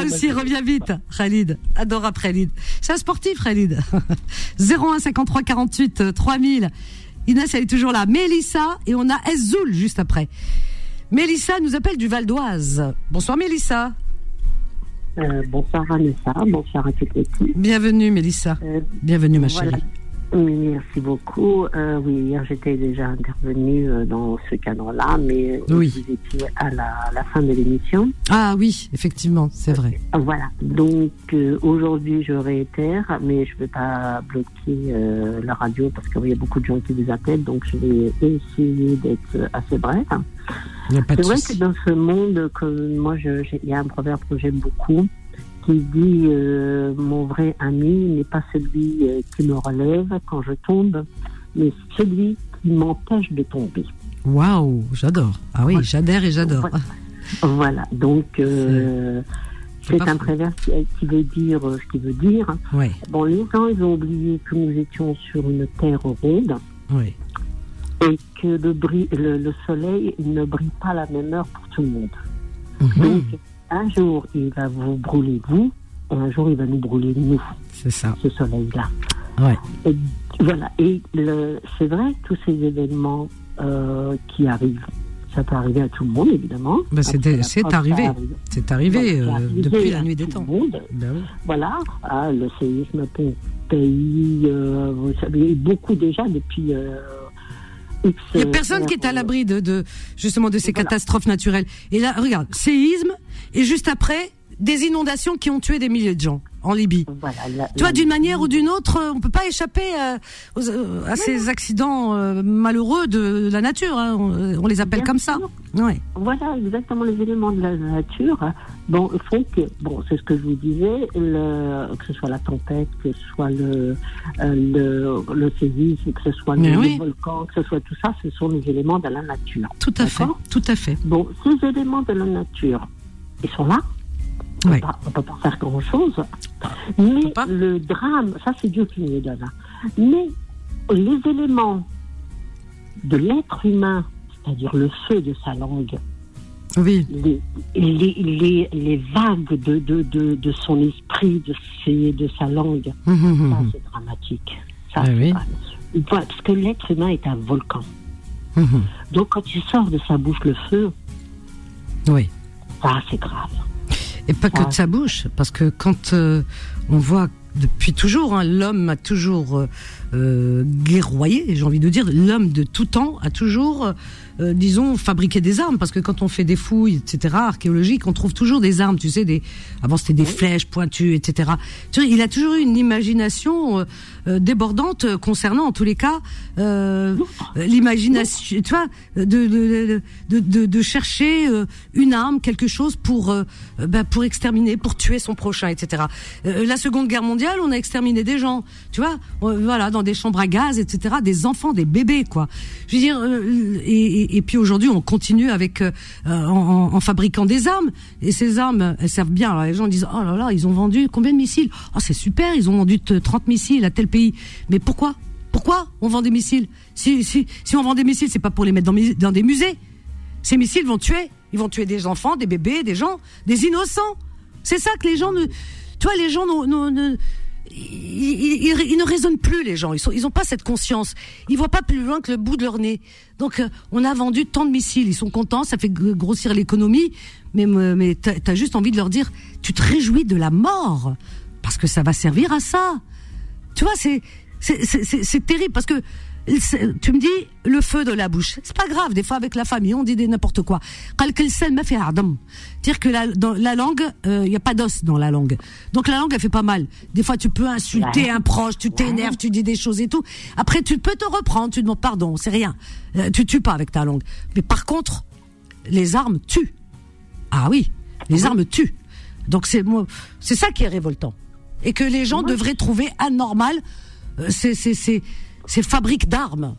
aussi, reviens vite, Khalid. Adorable, Khalid. C'est un sportif, Khalid. zéro un cinquante-trois quarante-huit trois mille. Inès, elle est toujours là. Mélissa, et on a Eszoul juste après. Mélissa nous appelle du Val d'Oise. Bonsoir, Mélissa. Euh, bonsoir, Vanessa. Bonsoir à toutes les filles. Bienvenue, Mélissa. Euh, Bienvenue, ma voilà. chérie. Merci beaucoup. Euh, oui, hier j'étais déjà intervenue euh, dans ce cadre-là, mais oui. vous étiez à la, la fin de l'émission. Ah oui, effectivement, c'est vrai. Euh, voilà. Donc euh, aujourd'hui je réitère, mais je ne vais pas bloquer euh, la radio parce qu'il y a beaucoup de gens qui vous appellent, donc je vais essayer d'être assez bref. Il n'y a pas de souci. C'est vrai que dans ce monde, que moi, je, j'ai, il y a un proverbe que j'aime beaucoup. Qui dit euh, mon vrai ami n'est pas celui euh, qui me relève quand je tombe, mais celui qui m'empêche de tomber. Waouh, j'adore. Ah oui, voilà. j'adhère et j'adore. Voilà, voilà. donc euh, c'est, c'est un prévers qui, qui veut dire euh, ce qu'il veut dire. Oui. Bon, les gens, ils ont oublié que nous étions sur une terre ronde. Oui. Et que le, bri- le, le soleil ne brille pas à la même heure pour tout le monde. Mmh. Donc, un jour, il va vous brûler, vous, et un jour, il va nous brûler, nous. C'est ça. Ce soleil-là. Ouais. Et, voilà. Et le, c'est vrai, tous ces événements euh, qui arrivent, ça peut arriver à tout le monde, évidemment. Ben c'est, de, c'est, arrivé. Arrive. c'est arrivé. Donc, c'est arrivé euh, depuis la nuit des temps. Ben oui. Voilà. Ah, le séisme pays, euh, vous savez, beaucoup déjà depuis... Euh, X, il n'y a personne euh, qui est à l'abri de, de justement de ces voilà. catastrophes naturelles. Et là, regarde, séisme, et juste après, des inondations qui ont tué des milliers de gens. en Libye. Voilà, la, tu vois, la... d'une manière ou d'une autre, on peut pas échapper à, aux, à ces accidents malheureux de la nature. Hein. On, on les appelle bien comme sûr. ça. Ouais. Voilà, exactement, les éléments de la nature. Bon, font que, bon, c'est ce que je vous disais, le, que ce soit la tempête, que ce soit le, le, le séisme, que ce soit le, oui. le volcan, que ce soit tout ça, ce sont les éléments de la nature. Tout à fait, tout à fait. Bon, ces éléments de la nature, ils sont là. Oui. On ne peut pas faire grand-chose. Mais le drame, ça c'est Dieu qui nous donne. Mais les éléments de l'être humain, c'est-à-dire le feu de sa langue, oui. les, les, les, les vagues de, de, de, de son esprit, de, ses, de sa langue, mmh, mmh. ça c'est dramatique. Ça, ah, c'est oui. dramatique. Parce que l'être humain est un volcan. Mmh. Donc quand il sort de sa bouche le feu, oui. ça c'est grave. Et pas que de sa bouche, parce que quand euh, on voit depuis toujours, hein, l'homme a toujours euh, guerroyé, j'ai envie de dire, l'homme de tout temps a toujours, euh, disons, fabriqué des armes, parce que quand on fait des fouilles, et cetera, archéologiques, on trouve toujours des armes, tu sais, des... avant c'était des flèches pointues, et cetera. Tu vois, il a toujours eu une imagination euh, débordante concernant, en tous les cas, euh, l'imagination, tu vois, de, de, de, de, de chercher euh, une arme, quelque chose pour, euh, bah, pour exterminer, pour tuer son prochain, et cetera. Euh, la Seconde Guerre mondiale, on a exterminé des gens, tu vois, voilà, dans des chambres à gaz, et cetera, des enfants, des bébés, quoi. Je veux dire, euh, et, et puis aujourd'hui, on continue avec, euh, en, en fabriquant des armes, et ces armes, elles servent bien. Alors les gens disent, oh là là, ils ont vendu combien de missiles ? Oh, c'est super, ils ont vendu trente missiles à tel pays. Mais pourquoi ? Pourquoi on vend des missiles ? Si, si, si on vend des missiles, c'est pas pour les mettre dans, dans des musées. Ces missiles vont tuer. Ils vont tuer des enfants, des bébés, des gens, des innocents. C'est ça que les gens ne... Tu vois, les gens, ne, ne, ne, ils, ils, ils ne raisonnent plus, les gens. Ils sont, ils ont pas cette conscience. Ils voient pas plus loin que le bout de leur nez. Donc, on a vendu tant de missiles. Ils sont contents, ça fait grossir l'économie. Mais, mais t'as, t'as juste envie de leur dire, tu te réjouis de la mort. Parce que ça va servir à ça. Tu vois, c'est, c'est, c'est, c'est, c'est terrible. Parce que, c'est, tu me dis, le feu de la bouche. C'est pas grave. Des fois, avec la famille, on dit des n'importe quoi. C'est-à-dire que la, dans la langue, il euh, n'y a pas d'os dans la langue. Donc la langue, elle fait pas mal. Des fois, tu peux insulter ouais. un proche, tu t'énerves, ouais. tu dis des choses et tout. Après, tu peux te reprendre, tu demandes pardon, c'est rien. Euh, tu tues pas avec ta langue. Mais par contre, les armes tuent. Ah oui, les ouais. armes tuent. Donc c'est, moi, c'est ça qui est révoltant. Et que les gens ouais. devraient trouver anormal euh, ces, ces, ces, ces fabriques d'armes.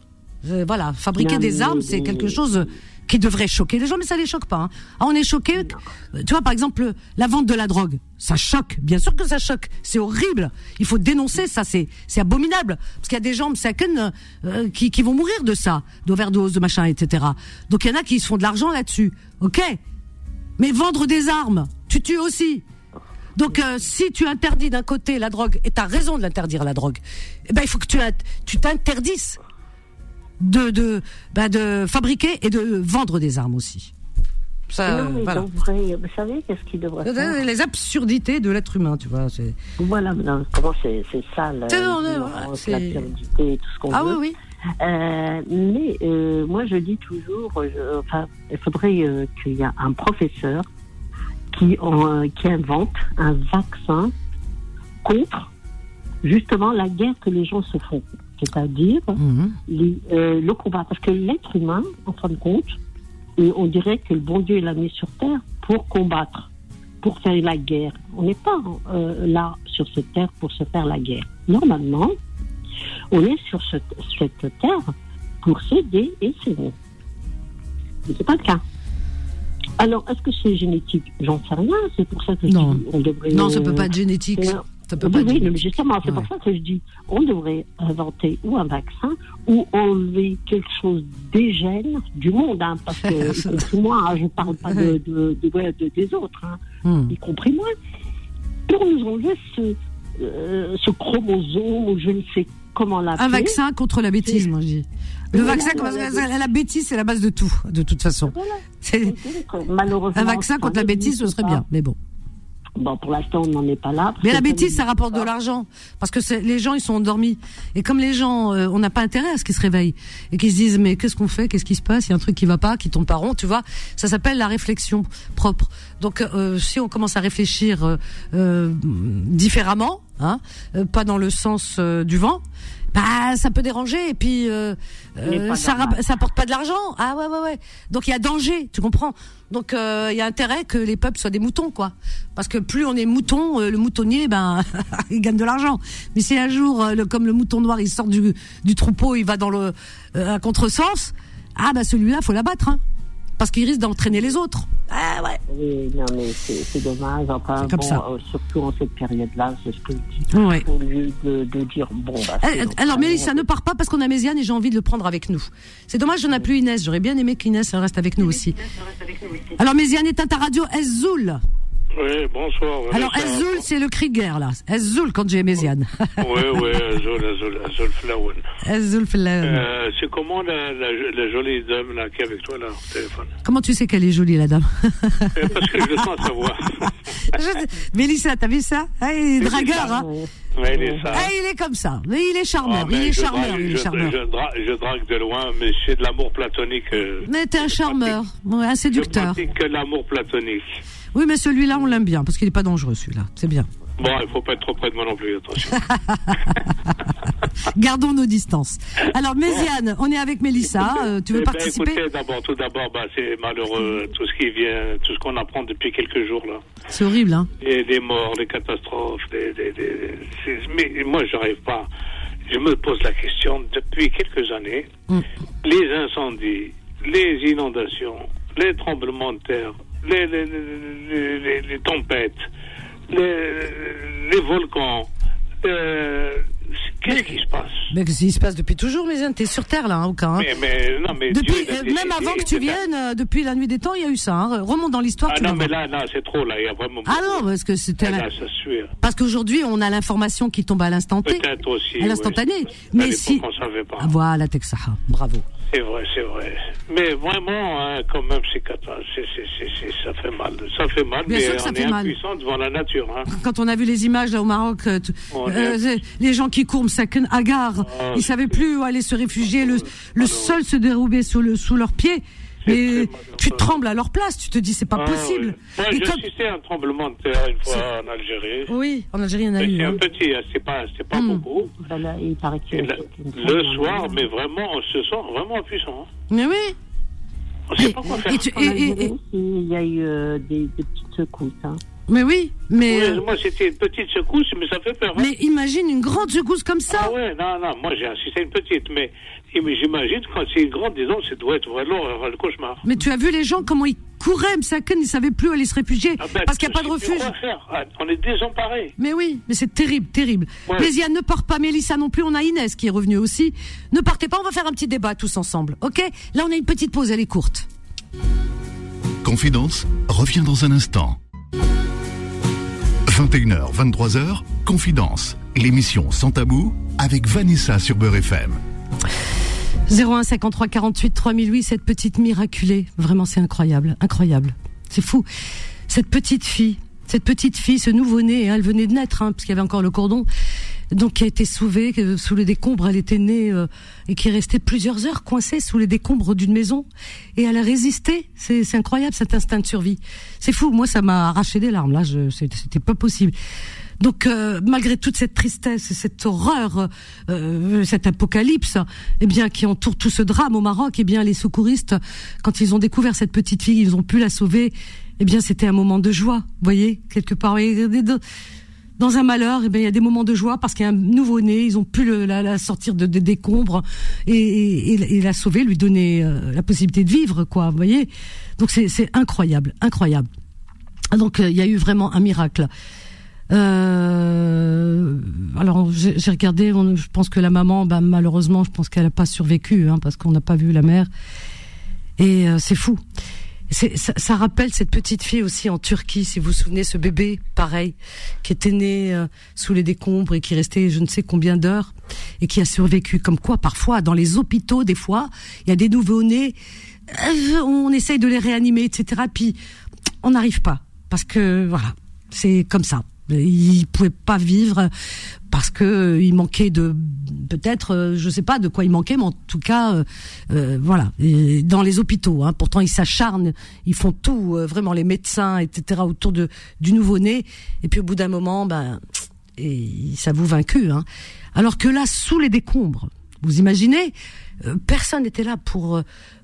Euh, voilà, fabriquer non, des armes, mais... c'est quelque chose... qui devrait choquer les gens, mais ça les choque pas. Hein. Ah, on est choqué. Tu vois, par exemple, la vente de la drogue, ça choque. Bien sûr que ça choque. C'est horrible. Il faut dénoncer ça. C'est, c'est abominable. Parce qu'il y a des gens, euh, qui, qui vont mourir de ça, d'overdose, de machin, et cetera. Donc il y en a qui se font de l'argent là-dessus. Ok. Mais vendre des armes, tu tues aussi. Donc euh, si tu interdis d'un côté la drogue, et t'as raison de l'interdire la drogue, eh ben il faut que tu, tu t'interdisses. De, de, bah de fabriquer et de vendre des armes aussi. Ça, non, mais voilà. Vrai, vous savez, qu'est-ce qu'il devrait faire ? Les absurdités de l'être humain, tu vois. C'est... Voilà, non, comment c'est, c'est ça, la, c'est non, non, c'est... l'absurdité et tout ce qu'on ah, veut. Ah oui, oui. Euh, mais euh, moi, je dis toujours, je, enfin, il faudrait euh, qu'il y ait un professeur qui, euh, qui invente un vaccin contre, justement, la guerre que les gens se font. C'est-à-dire mmh. les, euh, le combat. Parce que l'être humain, en fin de compte, euh, on dirait que le bon Dieu l'a mis sur terre pour combattre, pour faire la guerre. On n'est pas euh, là, sur cette terre, pour se faire la guerre. Normalement, on est sur ce, cette terre pour s'aider et s'aimer. Mais ce n'est pas le cas. Alors, est-ce que c'est génétique ? J'en sais rien. C'est pour ça que non. je, on devrait... Non, ça ne euh, peut pas être génétique. Faire, Oui, pas oui, mais justement, c'est ouais. pour ça que je dis, on devrait inventer ou un vaccin ou enlever quelque chose des gènes du monde, hein, parce que moi, hein, je ne parle pas de, de, de, ouais, de, des autres, hein, hmm. y compris moi, pour nous enlever ce, euh, ce chromosome ou je ne sais comment l'appeler. Un vaccin contre la bêtise, c'est... moi je dis. Le voilà, vaccin, contre la, la, la bêtise, c'est la base de tout, de toute façon. Voilà. C'est... C'est... Malheureusement, un vaccin contre la bêtise, ce serait pas. bien, mais bon. Bon, pour l'instant, on n'en est pas là. Mais la bêtise, ça rapporte de l'argent. Parce que c'est, les gens, ils sont endormis. Et comme les gens, euh, on n'a pas intérêt à ce qu'ils se réveillent. Et qu'ils se disent, mais qu'est-ce qu'on fait? Qu'est-ce qui se passe? Il y a un truc qui va pas, qui tombe pas rond, tu vois. Ça s'appelle la réflexion propre. Donc, euh, si on commence à réfléchir euh, euh, différemment, hein, euh, pas dans le sens euh, du vent, bah, ça peut déranger et puis euh, euh, ça, ça porte pas de l'argent. Ah ouais, ouais, ouais. Donc il y a danger, tu comprends. Donc il euh, y a intérêt que les peuples soient des moutons, quoi. Parce que plus on est mouton, euh, le moutonnier, ben, il gagne de l'argent. Mais si un jour, euh, le, comme le mouton noir, il sort du, du troupeau, il va dans le euh, à contresens, ah ben celui-là, faut l'abattre, hein. Parce qu'il risque d'entraîner les autres. Ah ouais. Oui, non mais c'est, c'est dommage. Enfin, c'est comme bon, ça. Euh, surtout en cette période-là, c'est ce que je dis. Oui. Au lieu de, de dire bon. Bah, alors, alors Mélissa ne part pas parce qu'on a Méziane et j'ai envie de le prendre avec nous. C'est dommage, j'en ai plus Inès. J'aurais bien aimé qu'Inès reste avec nous aussi. Alors Méziane, éteins ta radio, Ezoul. Oui, bonsoir. Vanessa. Alors Ezoul, c'est le cri de guerre là. Ezoul quand j'ai Méziane. Oui, oui, Ezoul, Ezoul, Ezoul Flaoun. Ezoul Flaoun. Euh, c'est comment la, la, la jolie dame là qui est avec toi là au téléphone? Comment tu sais qu'elle est jolie la dame? euh, Parce que je le sens à savoir. je... Mélissa, t'as vu ça? Ah, il est dragueur, hein. Ouais, il est ça. Ah, il est comme ça. Mais il est charmeur. Ah, il est charmeur. Drague, il est charmeur. Je, je, dra- je drague de loin, mais c'est de l'amour platonique. Euh, mais t'es un charmeur, ouais, un séducteur. Je pratique que l'amour platonique. Oui, mais celui-là, on l'aime bien, parce qu'il n'est pas dangereux, celui-là. C'est bien. Bon, il ne faut pas être trop près de moi non plus, attention. Gardons nos distances. Alors, Méziane, on est avec Mélissa. Euh, tu veux eh ben, participer? Écoutez, d'abord, tout d'abord, bah, c'est malheureux, tout ce qui vient, tout ce qu'on apprend depuis quelques jours, là. C'est horrible, hein? Et les morts, les catastrophes, les, les, les, c'est, mais moi, je n'arrive pas. Je me pose la question, depuis quelques années, mm. les incendies, les inondations, les tremblements de terre, Les, les, les, les, les tempêtes, les, les volcans. Euh, qu'est-ce qui se passe? Mais qu'est-ce qui se passe depuis toujours, mais t'es sur Terre là, hein, aucun. Hein. Mais, mais, non, mais depuis, Dieu, euh, même des, avant des, que tu viennes, euh, depuis la nuit des temps, il y a eu ça. Hein. Remonte dans l'histoire. Ah tu non, mais là, là, c'est trop là. Il y a vraiment. Ah non, parce que c'était. Là, la... Parce qu'aujourd'hui, on a l'information qui tombe à l'instant T. Peut-être aussi. À l'instantané. Oui. Mais si. On savait pas. Ah, voilà, Texaha. Bravo. C'est vrai, c'est vrai. Mais vraiment, hein, quand même, c'est, c'est, c'est, c'est, ça fait mal. Ça fait mal, bien mais sûr que ça on fait est mal. Impuissant devant la nature. Hein. Quand on a vu les images là au Maroc, t- euh, est... les gens qui courbent, ça agarre, oh, ils ne savaient plus où aller se réfugier, le, le sol se déroulait sous, le, sous leurs pieds. Et tu trembles à leur place, tu te dis c'est pas ah, possible. Oui. Moi, j'ai quand... assisté à un tremblement de terre une fois c'est... en Algérie. Oui, en Algérie, il y en a eu. C'est un petit, c'est pas, c'est pas mm. beaucoup. Voilà, il paraît que la... le soir, mais vraiment, on se sent vraiment impuissant. Mais oui. On sait et, pas quoi faire. Et tu... en Algérie, et, et... il y a eu euh, des, des petites secousses. Hein. Mais oui, mais... Oui, moi, c'était une petite secousse, mais ça fait peur. Hein. Mais imagine une grande secousse comme ça. Ah ouais, non, non, moi, j'ai insisté à une petite, mais, mais j'imagine quand c'est une grande, disons, ça doit être vraiment le cauchemar. Mais tu as vu les gens, comment ils couraient, M'saken, ils ne savaient plus où aller se réfugier, ah ben, parce qu'il n'y a pas de refuge. On est désemparés. Mais oui, mais c'est terrible, terrible. Ouais. Méziane, ne part pas, Mélissa non plus, on a Inès qui est revenue aussi. Ne partez pas, on va faire un petit débat tous ensemble, ok? Là, on a une petite pause, elle est courte. Confidences revient dans un instant. vingt et une heures, vingt-trois heures, Confidences, l'émission sans tabou avec Vanessa sur Beur F M. zéro un cinquante-trois quarante-huit trois mille huit, cette petite miraculée, vraiment c'est incroyable, incroyable, c'est fou. Cette petite fille, cette petite fille, ce nouveau-né, elle venait de naître, hein, parce qu'il y avait encore le cordon, donc qui a été sauvée sous les décombres, elle était née euh, et qui est restée plusieurs heures coincée sous les décombres d'une maison et elle a résisté, c'est, c'est incroyable cet instinct de survie, c'est fou, moi ça m'a arraché des larmes là, je, c'était pas possible. Donc euh, malgré toute cette tristesse, cette horreur, euh, cet apocalypse, eh bien qui entoure tout ce drame au Maroc, eh bien les secouristes, quand ils ont découvert cette petite fille, ils ont pu la sauver, eh bien c'était un moment de joie, voyez, quelque part. Dans un malheur, eh bien, il y a des moments de joie parce qu'il y a un nouveau-né, ils ont pu le, la, la sortir de, de décombres et, et, et la sauver, lui donner euh, la possibilité de vivre, quoi, vous voyez. Donc c'est, c'est incroyable, incroyable. Donc euh, il y a eu vraiment un miracle. Euh, alors j'ai, j'ai regardé, on, je pense que la maman, bah, malheureusement, je pense qu'elle n'a pas survécu, hein, parce qu'on n'a pas vu la mère. Et euh, c'est fou. C'est, ça, ça rappelle cette petite fille aussi en Turquie, si vous vous souvenez, ce bébé, pareil, qui était né euh, sous les décombres et qui restait je ne sais combien d'heures et qui a survécu. Comme quoi, parfois, dans les hôpitaux, des fois, il y a des nouveau-nés, euh, on essaye de les réanimer, et cethéra. Puis, on n'arrive pas, parce que, voilà, c'est comme ça. Ils pouvaient pas vivre parce que il manquait de, peut-être, je sais pas de quoi il manquait, mais en tout cas, euh, voilà. Et dans les hôpitaux, hein, pourtant ils s'acharnent, ils font tout, euh, vraiment les médecins, et cetera autour de du nouveau-né. Et puis au bout d'un moment, ben, et ça vous vaincu, hein. Alors que là, sous les décombres, vous imaginez, euh, personne n'était là pour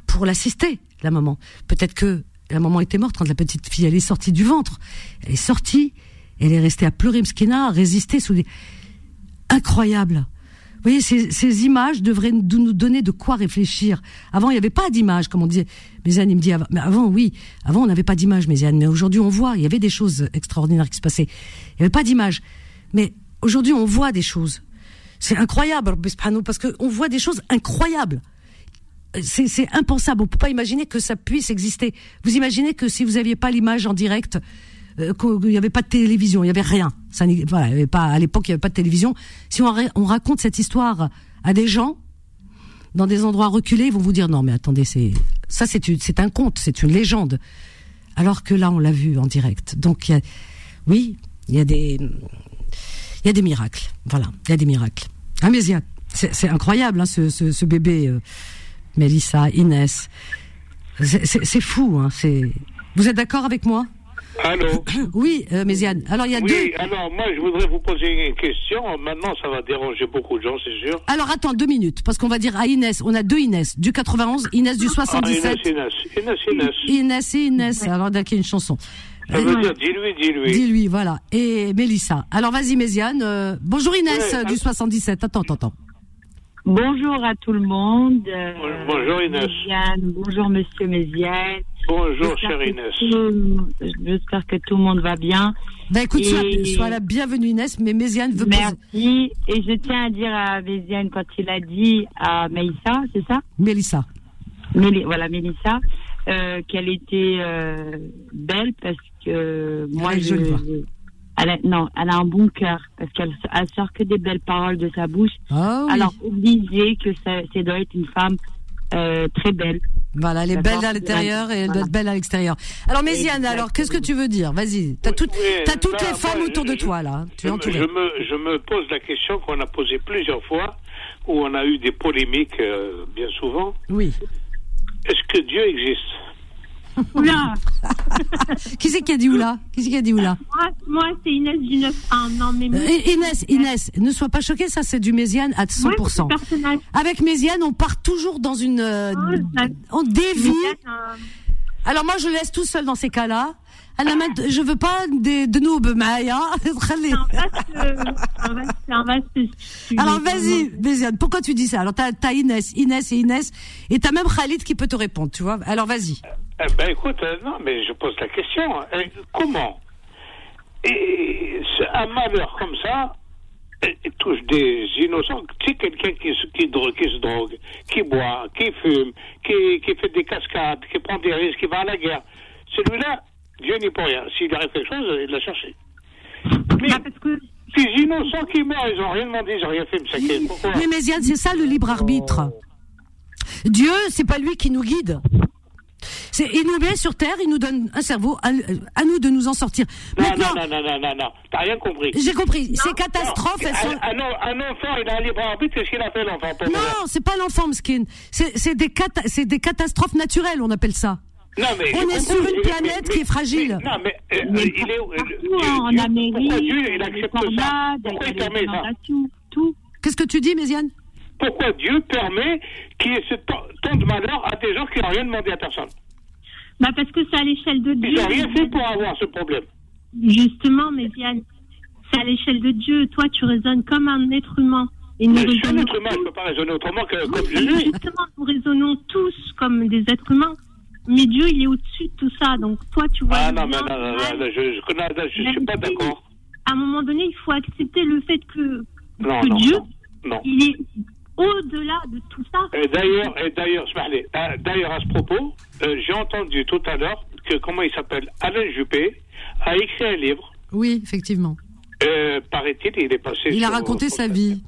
pour l'assister, la maman. Peut-être que la maman était morte quand la petite fille elle est sortie du ventre, elle est sortie. Elle est restée à pleurer, Mskina, à résister sous des... Incroyable. Vous voyez, ces, ces images devraient nous donner de quoi réfléchir. Avant, il n'y avait pas d'images, comme on disait. Méziane, il me dit, avant, mais avant, oui, avant, on n'avait pas d'images, Méziane. Mais aujourd'hui, on voit, il y avait des choses extraordinaires qui se passaient. Il n'y avait pas d'images. Mais aujourd'hui, on voit des choses. C'est incroyable, parce qu'on voit des choses incroyables. C'est, c'est impensable. On ne peut pas imaginer que ça puisse exister. Vous imaginez que si vous n'aviez pas l'image en direct... qu'il n'y avait pas de télévision, il n'y avait rien. Ça, voilà, il y avait pas, à l'époque, il n'y avait pas de télévision. Si on, on raconte cette histoire à des gens, dans des endroits reculés, ils vont vous dire, non mais attendez, c'est, ça c'est, une, c'est un conte, c'est une légende. Alors que là, on l'a vu en direct. Donc, y a, oui, il y a des, il y a des miracles. Voilà, il y a des miracles. Hein, mais y a, c'est, c'est incroyable, hein, ce, ce, ce bébé, euh, Mélissa, Inès. C'est, c'est, c'est fou, hein, c'est... Vous êtes d'accord avec moi ? Allô ? Oui, euh, Méziane. Alors, il y a oui, deux... alors, moi, je voudrais vous poser une question. Maintenant, ça va déranger beaucoup de gens, c'est sûr. Alors, attends, deux minutes, parce qu'on va dire à Inès. On a deux Inès, du quatre-vingt-onze, Inès du soixante-dix-sept. Ah, Inès, Inès, Inès. Inès, Inès, Inès. Alors, d'accord, une chanson. Ça veut dire, dis-lui, dis-lui. Dis-lui, voilà. Et Mélissa. Alors, vas-y, Méziane. Euh, bonjour, Inès, ouais, du soixante-dix-sept. Attends, attends, attends. Bonjour à tout le monde. Euh, bonjour, Inès. Méziane. Bonjour, monsieur Méziane. Bonjour, chère Inès. Tout, j'espère que tout le monde va bien. Ben écoute, et... sois, sois la bienvenue Inès, mais Méziane veut poser... Merci, et je tiens à dire à Méziane, quand il a dit à Mélissa, c'est ça ? Mélissa. Méli... Voilà, Mélissa, euh, qu'elle était euh, belle parce que... moi elle je... je... Elle a... Non, elle a un bon cœur, parce qu'elle elle sort que des belles paroles de sa bouche. Oh, oui. Alors, oubliez que ça, ça doit être une femme euh, très belle. Voilà, elle est D'accord. belle à l'intérieur et elle doit être belle à l'extérieur. Alors Méziane, alors qu'est-ce que tu veux dire ? Vas-y, t'as, tout, oui, t'as toutes là, les femmes moi, autour je, de toi là. Tu je, me, je me pose la question qu'on a posée plusieurs fois, où on a eu des polémiques euh, bien souvent. Oui. Est-ce que Dieu existe ? Oula. Qui c'est qui a dit oula ? Qui c'est qui a dit oula ? Moi, moi c'est Inès du neuf. Ah non mais moi, Inès, Inès, ne sois pas choquée, ça c'est du Méziane à cent pour cent. Oui, avec Méziane, on part toujours dans une, euh, oh, on dévie. Euh... Alors moi, je laisse tout seul dans ces cas-là. Je veux pas des de noob, Maya. Alors vas-y, Méziane. Pourquoi tu dis ça ? Alors t'as, t'as Inès, Inès et Inès, et t'as même Khalid qui peut te répondre, tu vois. Alors vas-y. Eh ben écoute, euh, non, mais je pose la question. Euh, comment et, un malheur comme ça et, touche des innocents. C'est quelqu'un qui, qui, drogue, qui se drogue, qui boit, qui fume, qui, qui fait des cascades, qui prend des risques, qui va à la guerre. Celui-là, Dieu n'y peut rien. S'il arrive quelque chose, il l'a cherché. Mais ah, parce que... les innocents qui meurent, ils n'ont rien demandé, ils n'ont rien fait. Mais, pourquoi... mais Méziane, c'est ça le libre arbitre. Oh. Dieu, c'est pas lui qui nous guide. C'est, il nous met sur terre, il nous donne un cerveau, à, à nous de nous en sortir. Non, maintenant, non, non, non, non, non, t'as rien compris. J'ai compris, non, ces catastrophes, non, elles sont... Un, un, un enfant, il a un libre arbitre, qu'est-ce qu'il a fait l'enfant ? Non, c'est pas l'enfant, Mskin. C'est, c'est, des cata... c'est des catastrophes naturelles, on appelle ça. Non, mais on est sur une mais, planète mais, qui est fragile. Mais, non, mais, euh, mais il est... Euh, Dieu, en Dieu, Amérique, pourquoi Dieu, il accepte ça ? Pourquoi il permet ça ? Tout. Qu'est-ce que tu dis, Méziane ? Pourquoi Dieu permet qu'il y ait ce tant de malheur à des gens qui n'ont rien demandé à personne ? Bah parce que c'est à l'échelle de Dieu. Ils n'ont rien fait pour avoir ce problème. Justement, Méziane, c'est à l'échelle de Dieu. Toi, tu raisonnes comme un être humain. Et nous je suis un être humain, je ne peux pas raisonner autrement que oui, comme Jésus. Justement, nous raisonnons tous comme des êtres humains. Mais Dieu, il est au-dessus de tout ça. Donc, toi, tu vois... Ah non, mais non, non, non, je ne suis pas d'accord. À un moment donné, il faut accepter le fait que, non, que non, Dieu, non. il est... au-delà de tout ça. Et d'ailleurs, et d'ailleurs, d'ailleurs à ce propos, euh, j'ai entendu tout à l'heure que, comment il s'appelle, Alain Juppé a écrit un livre. Oui, effectivement. Euh, paraît-il, il est passé... Il a raconté sa vie.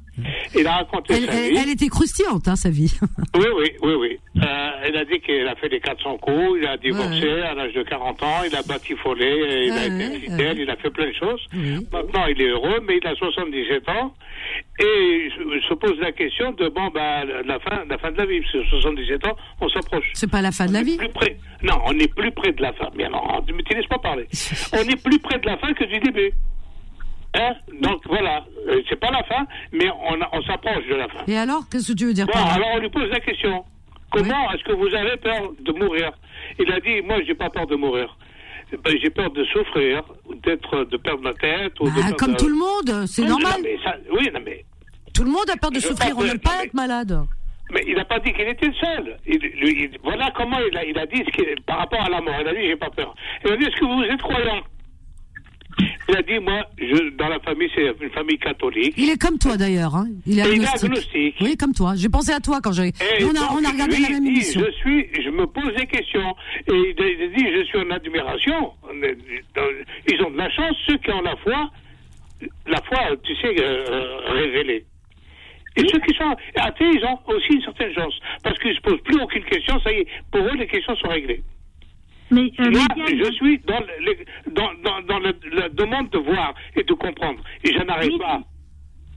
Il a raconté elle, sa elle, vie. Elle était croustillante, hein, sa vie. Oui, oui, oui, oui. Euh, elle a dit qu'il a fait les quatre cents coups, il a divorcé ouais. à l'âge de quarante ans, il a batifolé, il ouais, a été infidèle, ouais. il a fait plein de choses. Ouais. Maintenant, il est heureux, mais il a soixante-dix-sept ans. Et je, je pose la question de, bon, bah, la fin, la fin de la vie, parce que soixante-dix-sept ans, on s'approche. C'est pas la fin on de la vie. Plus près. Non, on est plus près de la fin. Bien, non, mais tu ne laisses pas parler. On est plus près de la fin que du début. Hein? Donc voilà, euh, c'est pas la fin, mais on, on s'approche de la fin. Et alors, qu'est-ce que tu veux dire bon, par là? Alors on lui pose la question. Comment oui. est-ce que vous avez peur de mourir? Il a dit, moi j'ai pas peur de mourir. Ben, j'ai peur de souffrir, d'être, de perdre la tête. Ou bah, de comme de... tout le monde, c'est oui, normal. Non, mais ça, oui, non, mais... Tout le monde a peur de Je souffrir, on n'aime pas mais... être malade. Mais il n'a pas dit qu'il était le seul. Il, lui, il, voilà comment il a, il a dit ce qu'il, par rapport à la mort. Il a dit, j'ai pas peur. Il a dit, est-ce que vous êtes croyant? Il a dit, moi, je, dans la famille, c'est une famille catholique. Il est comme toi, d'ailleurs. Hein. Il est agnostique. agnostique. Oui, comme toi. J'ai pensé à toi quand j'ai... On a, on a regardé la même émission. Je suis... Je me pose des questions. Et il a dit, je suis en admiration. Ils ont de la chance, ceux qui ont la foi, la foi, tu sais, euh, révélée. Et ceux qui sont athées, ils ont aussi une certaine chance. Parce qu'ils ne se posent plus aucune question. Ça y est, pour eux, les questions sont réglées. Mais, euh, Moi, Méziane, je suis dans, le, dans, dans, dans le, la demande de voir et de comprendre. Et je n'arrive pas.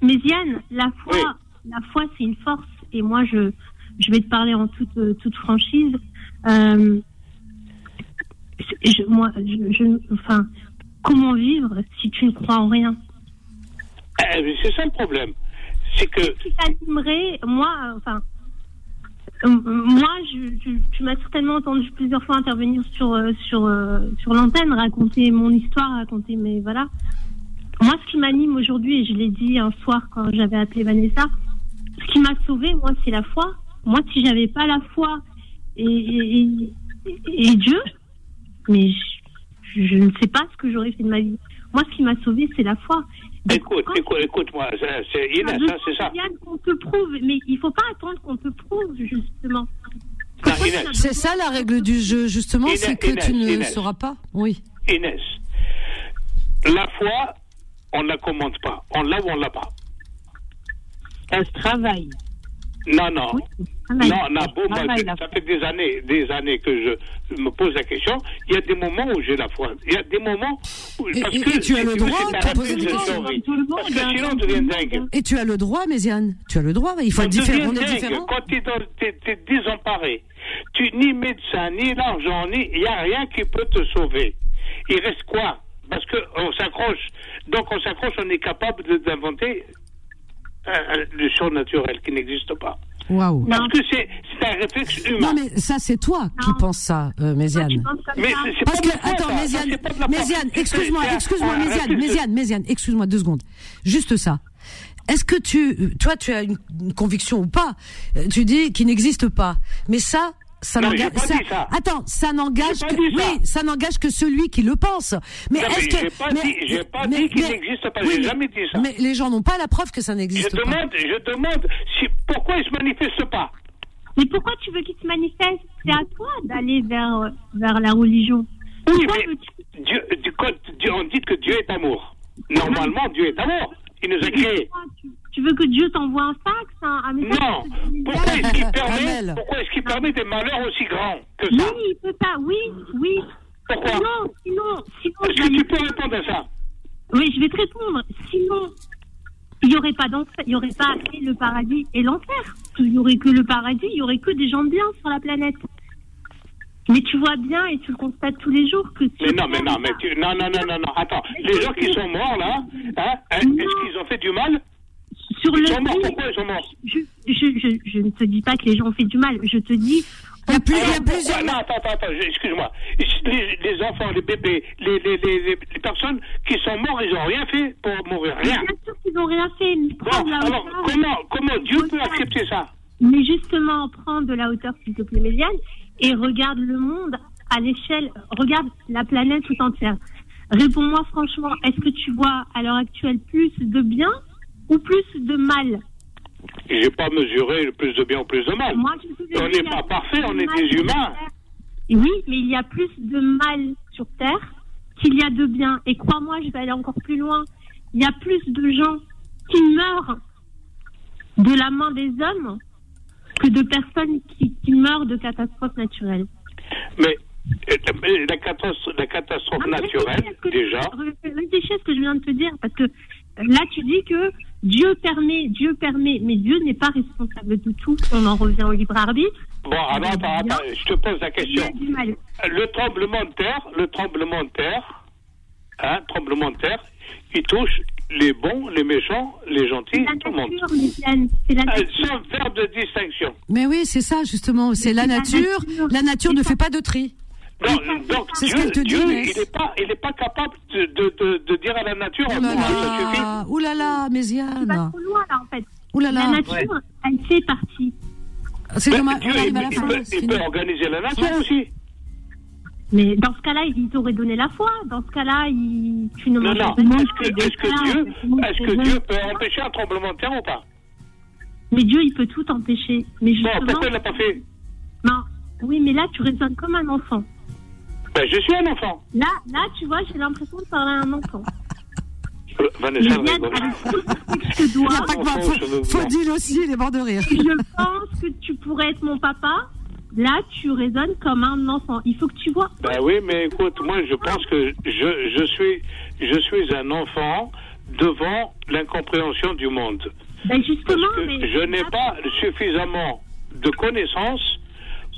Méziane, la foi, oui. la foi, c'est une force. Et moi, je, je vais te parler en toute, toute franchise. Euh, je, moi, je, je, enfin, comment vivre si tu ne crois en rien? eh, C'est ça le problème. C'est que. Si tu t'animerais, moi, enfin. Moi, je, je, tu m'as certainement entendu plusieurs fois intervenir sur, sur, sur l'antenne, raconter mon histoire, raconter mes... Voilà. Moi, ce qui m'anime aujourd'hui, et je l'ai dit un soir quand j'avais appelé Vanessa, ce qui m'a sauvée, moi, c'est la foi. Moi, si j'avais pas la foi et, et, et, et Dieu, mais je, je ne sais pas ce que j'aurais fait de ma vie. Moi, ce qui m'a sauvée, c'est la foi. Écoute, écoute, écoute-moi, c'est Inès, ah, c'est ça. Qu'on te prouve, mais il faut pas attendre qu'on te prouve, justement. Non, c'est ça la règle du jeu, justement, Inès, c'est que Inès, tu ne Inès. sauras pas. Oui. Inès, la foi, on ne la commande pas. On l'a ou on ne l'a pas. Elle travaille. Non, non. Oui, travaille. Non, non bon, travaille, moi, ça fait des années, des années que je me pose la question. Il y a des moments où j'ai la foi. Il y a des moments où... Et, parce et, que, et tu as le droit de poser des questions. Parce que sinon, on devient dingue. Et tu as le droit, Méziane. Tu as le droit. Il faut être différent. On est différent. Quand tu es désemparé, tu ni médecin, ni l'argent, ni... Il n'y a rien qui peut te sauver. Il reste quoi? Parce qu'on s'accroche. Donc, on s'accroche, on est capable d'inventer... le surnaturel qui n'existe pas. Waouh. Parce que c'est, c'est un réflexe humain. Non, mais ça, c'est toi qui penses ça, euh, Méziane. Mais c'est, c'est Parce pas que, attends, ça. Méziane, ça, Méziane, excuse-moi, excuse-moi, Méziane, Méziane, Méziane, excuse-moi deux secondes. Juste ça. Est-ce que tu, toi, tu as une, une conviction ou pas? Tu dis qu'il n'existe pas. Mais ça, Ça non, n'engage, ça, ça. Attends, ça n'engage que, oui, ça. ça n'engage que celui qui le pense. Mais non, est-ce mais que, j'ai pas mais, dit, j'ai pas mais, dit qu'il mais, n'existe pas, oui, j'ai mais, jamais dit ça. Mais les gens n'ont pas la preuve que ça n'existe je pas. Demande, je demande, si, pourquoi ils se manifestent pas? Mais pourquoi tu veux qu'ils se manifestent? C'est à toi d'aller vers, vers la religion. Oui, pourquoi mais, Dieu, du, quand, Dieu, on dit que Dieu est amour. Normalement, Dieu est amour. Il nous a créés. Tu veux que Dieu t'envoie un fax, hein, un message? Non. Pourquoi est-ce qu'il permet, pourquoi est-ce qu'il permet des malheurs aussi grands que ça? Oui, il peut pas. Oui, oui. Pourquoi? Sinon, sinon, sinon. Est-ce que tu peux répondre à ça? Oui, je vais te répondre. Sinon, il n'y aurait pas d'enfer, il n'y aurait pas le paradis et l'enfer. Il n'y aurait que le paradis, il n'y aurait que des gens bien sur la planète. Mais tu vois bien et tu le constates tous les jours que tu... Mais non, mais non, mais tu... Non, non, non, non, non. Attends, les gens qui sont morts, là, hein, est-ce qu'ils ont fait du mal? Sur ils le sont morts, pourquoi ils sont morts? Je, je, je, je ne te dis pas que les gens ont fait du mal, je te dis... Il y a plus, il y a plus... Ah, non, attends, attends, attends, excuse-moi. Les, les enfants, les bébés, les, les, les, les personnes qui sont morts, ils n'ont rien fait pour mourir, rien. Bien sûr qu'ils n'ont rien fait, ils prennent la hauteur... Alors, comment, comment Dieu peut accepter ça? Mais justement, prends de la hauteur, s'il te plaît, Méziane, et regarde le monde à l'échelle, regarde la planète tout entière. Réponds-moi franchement, est-ce que tu vois à l'heure actuelle plus de bien ou plus de mal? J'ai pas mesuré le plus de bien ou plus de mal. Moi, je on n'est pas parfait, on est des humains. Oui, mais il y a plus de mal sur Terre qu'il y a de bien. Et crois-moi, je vais aller encore plus loin. Il y a plus de gens qui meurent de la main des hommes que de personnes qui, qui meurent de catastrophes naturelles. Mais la catastrophe, la catastrophe non, naturelle, que, déjà... Réfléchis à ce que je viens de te dire, parce que là, tu dis que Dieu permet, Dieu permet, mais Dieu n'est pas responsable de tout. On en revient au libre arbitre. Bon, alors, attends, attends, je te pose la question. Le tremblement de terre, le tremblement de terre, hein, tremblement de terre, il touche les bons, les méchants, les gentils, tout le monde. C'est la nature. Sans faire de distinction. Mais oui, c'est ça, justement. C'est la nature. La nature ne fait pas de tri. Non, donc c'est Dieu, ce te Dieu dit, il n'est pas, pas capable de, de, de dire à la nature. Ouh là là, Méziane. C'est pas trop loin là en fait. Là là. La nature, ouais. Elle fait partie. C'est comme Dieu, il, il, il, peut, il peut organiser la nature ouais. aussi. Mais dans ce cas-là, ils t'auraient donné la foi. Dans ce cas-là, ils... tu ne manges pas. Est-ce que, est-ce que Dieu, est-ce que Dieu peut empêcher un tremblement de terre ou pas? Mais Dieu, il peut tout empêcher. Mais justement, non, pourquoi il l'a pas fait? Non. Oui, mais là, tu raisonnes comme un enfant. Ben, je suis un enfant. Là, là, tu vois, j'ai l'impression de parler à un enfant. Vanessa, Méziane, avec tout ce que tu dois. Faut, faut dire aussi, il est mort de rire. Je pense que tu pourrais être mon papa. Là, tu raisonnes comme un enfant. Il faut que tu vois. Ben oui, mais écoute, moi, je pense que je, je suis, je suis un enfant devant l'incompréhension du monde. Ben justement, mais je n'ai pas suffisamment de connaissances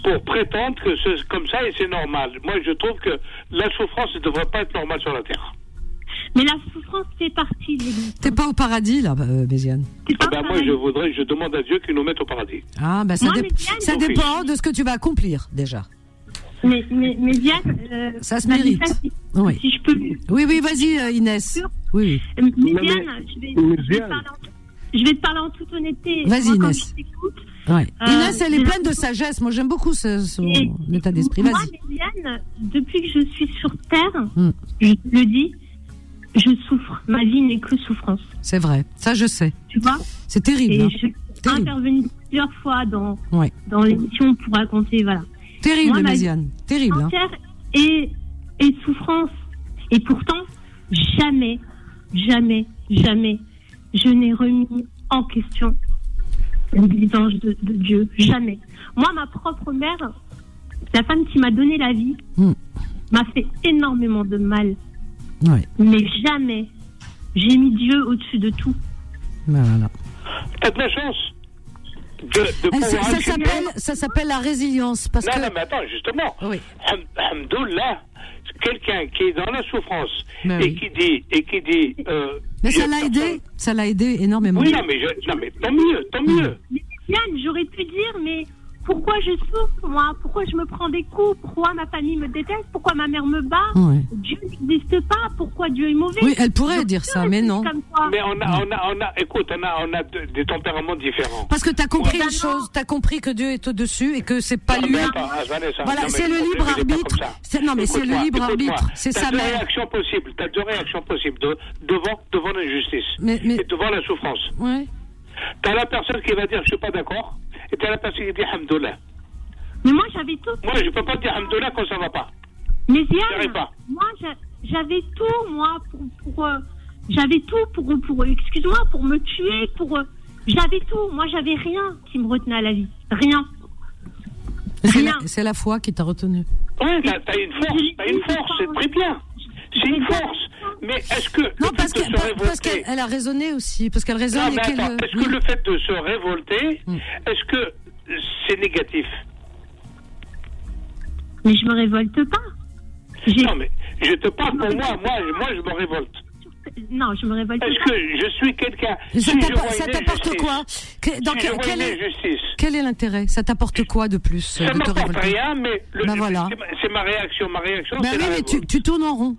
pour prétendre que c'est comme ça et c'est normal. Moi, je trouve que la souffrance ne devrait pas être normale sur la Terre. Mais la souffrance fait partie de l'existence. T'es pas au paradis, là, Méziane. Ah bah moi, je voudrais, je demande à Dieu qu'il nous mette au paradis. Ah, bah ça, moi, dé... Méziane, ça dépend de ce que tu vas accomplir, déjà. Mais, mais Méziane... Euh, ça se mérite. Ça, si, oui. Si je peux... Oui, oui, vas-y, euh, Inès. Oui, oui. Méziane, je vais, je, vais parler en, je vais te parler en toute honnêteté. Vas-y, Inès. Ouais. Euh, Inès, elle est pleine de sagesse. Moi, j'aime beaucoup ce, son état d'esprit. Vas-y. Moi, Méziane, depuis que je suis sur Terre, hum. je te le dis... Je souffre. Ma vie n'est que souffrance. C'est vrai. Ça, je sais. Tu vois ? C'est terrible. Et hein. je suis intervenue plusieurs fois dans, ouais. dans l'émission pour raconter, voilà. Terrible, Méziane. Terrible. Entière hein. et, et souffrance. Et pourtant, jamais, jamais, jamais, je n'ai remis en question l'existence de, de Dieu. Jamais. Moi, ma propre mère, la femme qui m'a donné la vie, mmh. m'a fait énormément de mal. Oui. Mais jamais j'ai mis Dieu au-dessus de tout. Voilà. T'as de la chance de, de pouvoir ça, ça, s'appelle, ça s'appelle la résilience parce non, que... non mais attends justement oui. Alhamdoulilah, quelqu'un qui est dans la souffrance mais et oui. qui dit et qui dit euh, mais ça l'a aidé ça l'a aidé énormément. Oui non mais, je, non, mais tant mieux tant mieux mais, Yann, j'aurais pu dire mais pourquoi je souffre, moi? Pourquoi je me prends des coups? Pourquoi ma famille me déteste? Pourquoi ma mère me bat? Oui. Dieu n'existe pas. Pourquoi Dieu est mauvais? Oui, elle pourrait donc, dire ça, mais non. Mais on a, on a, on a, écoute, on a, on a de, des tempéraments différents. Parce que t'as compris ouais. une chose, t'as compris que Dieu est au-dessus et que c'est pas non, lui. Attends, Vanessa, voilà, non, c'est le libre arbitre. C'est, non, mais écoute c'est moi, le libre arbitre. C'est t'as sa mère. T'as deux réactions possibles. T'as deux réactions possibles de, devant, devant l'injustice mais, mais... et devant la souffrance. Oui. T'as la personne qui va dire je suis pas d'accord. Et t'as la personne qui dit Hamdoulah. Mais moi j'avais tout. Moi je peux pas dire Hamdoulah quand ça va pas. Mais Ziane, moi j'avais tout, moi, pour. pour euh, j'avais tout pour, pour. Excuse-moi, pour me tuer, pour. Euh, j'avais tout. Moi j'avais rien qui me retenait à la vie. Rien. C'est, rien. La, c'est la foi qui t'a retenu. Ouais, t'as, t'as une force, t'as une force, c'est très bien. C'est une force. Mais est-ce que. Non, parce, que, parce, révolter... parce qu'elle a raisonné aussi. Parce qu'elle raisonne. Non, attends, qu'elle... Est-ce que oui. le fait de se révolter, mm. est-ce que c'est négatif? Mais je me révolte pas. J'ai... Non, mais je te parle je pour moi. Moi, je, moi, je me révolte. Non, je me révolte est-ce pas. Est-ce que je suis quelqu'un. Si ça, je vois ça t'apporte quoi que, dans si quel, quel, est, quel est l'intérêt? Ça t'apporte quoi de plus? Ça ne m'apporte rien, mais le, bah voilà. c'est ma réaction. Ma réaction bah c'est oui, la mais tu, tu tournes en rond.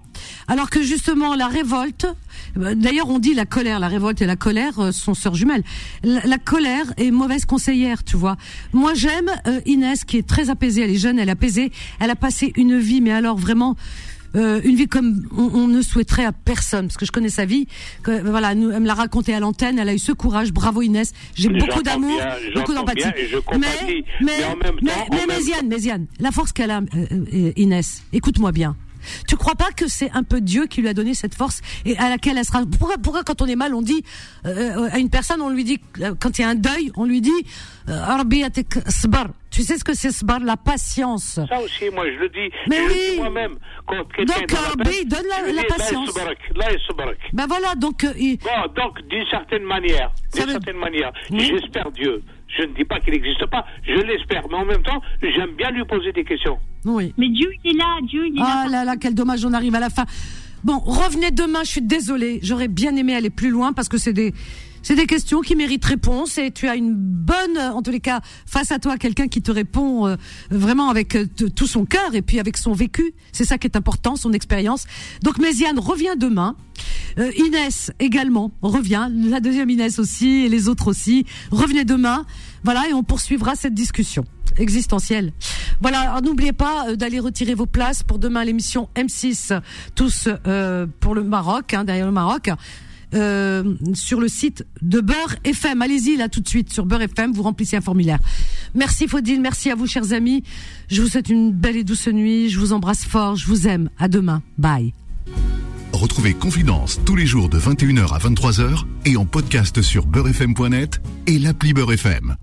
Alors que justement, la révolte, d'ailleurs on dit la colère, la révolte et la colère sont sœurs jumelles. La, la colère est mauvaise conseillère, tu vois. Moi j'aime euh, Inès qui est très apaisée, elle est jeune, elle est apaisée, elle a passé une vie, mais alors vraiment... Euh, une vie comme on, on ne souhaiterait à personne, parce que je connais sa vie. Que, voilà, nous, elle me l'a raconté à l'antenne. Elle a eu ce courage. Bravo Inès. J'ai j'entends beaucoup d'amour, bien, beaucoup d'empathie. Mais, mais, mais, mais, mais Méziane, Méziane, la force qu'elle a, euh, Inès. Écoute-moi bien. Tu crois pas que c'est un peu Dieu qui lui a donné cette force et à laquelle elle sera... Pourquoi, pourquoi quand on est mal, on dit euh, à une personne, on lui dit, quand il y a un deuil, on lui dit euh, tu sais ce que c'est sbar, la patience. Ça aussi, moi je le dis. Mais je oui. Le dis moi-même. Quand donc Rabbi, donne la, la patience. Là il se barque. Ben voilà, donc. Euh, il... Bon, donc d'une certaine manière, d'une veut... certaine manière, oui. J'espère Dieu. Je ne dis pas qu'il n'existe pas, je l'espère, mais en même temps, j'aime bien lui poser des questions. Oui. Mais Dieu, il est là, Dieu, il est là. Ah là là, quel dommage, on arrive à la fin. Bon, revenez demain, je suis désolée, j'aurais bien aimé aller plus loin parce que c'est des, c'est des questions qui méritent réponse et tu as une bonne, en tous les cas, face à toi, quelqu'un qui te répond euh, vraiment avec euh, tout son cœur et puis avec son vécu. C'est ça qui est important, son expérience. Donc Méziane revient demain. Euh, Inès également revient, la deuxième Inès aussi et les autres aussi. Revenez demain, voilà, et on poursuivra cette discussion existentielle. Voilà, alors, n'oubliez pas d'aller retirer vos places pour demain l'émission M six, tous euh, pour le Maroc, hein, derrière le Maroc. Euh, sur le site de Beur F M. Allez-y là tout de suite sur Beur F M, vous remplissez un formulaire. Merci Fodil, merci à vous chers amis. Je vous souhaite une belle et douce nuit, je vous embrasse fort, je vous aime. À demain. Bye. Retrouvez Confidences tous les jours de vingt et une heures à vingt-trois heures et en podcast sur beurrefm point net et l'appli Beur F M.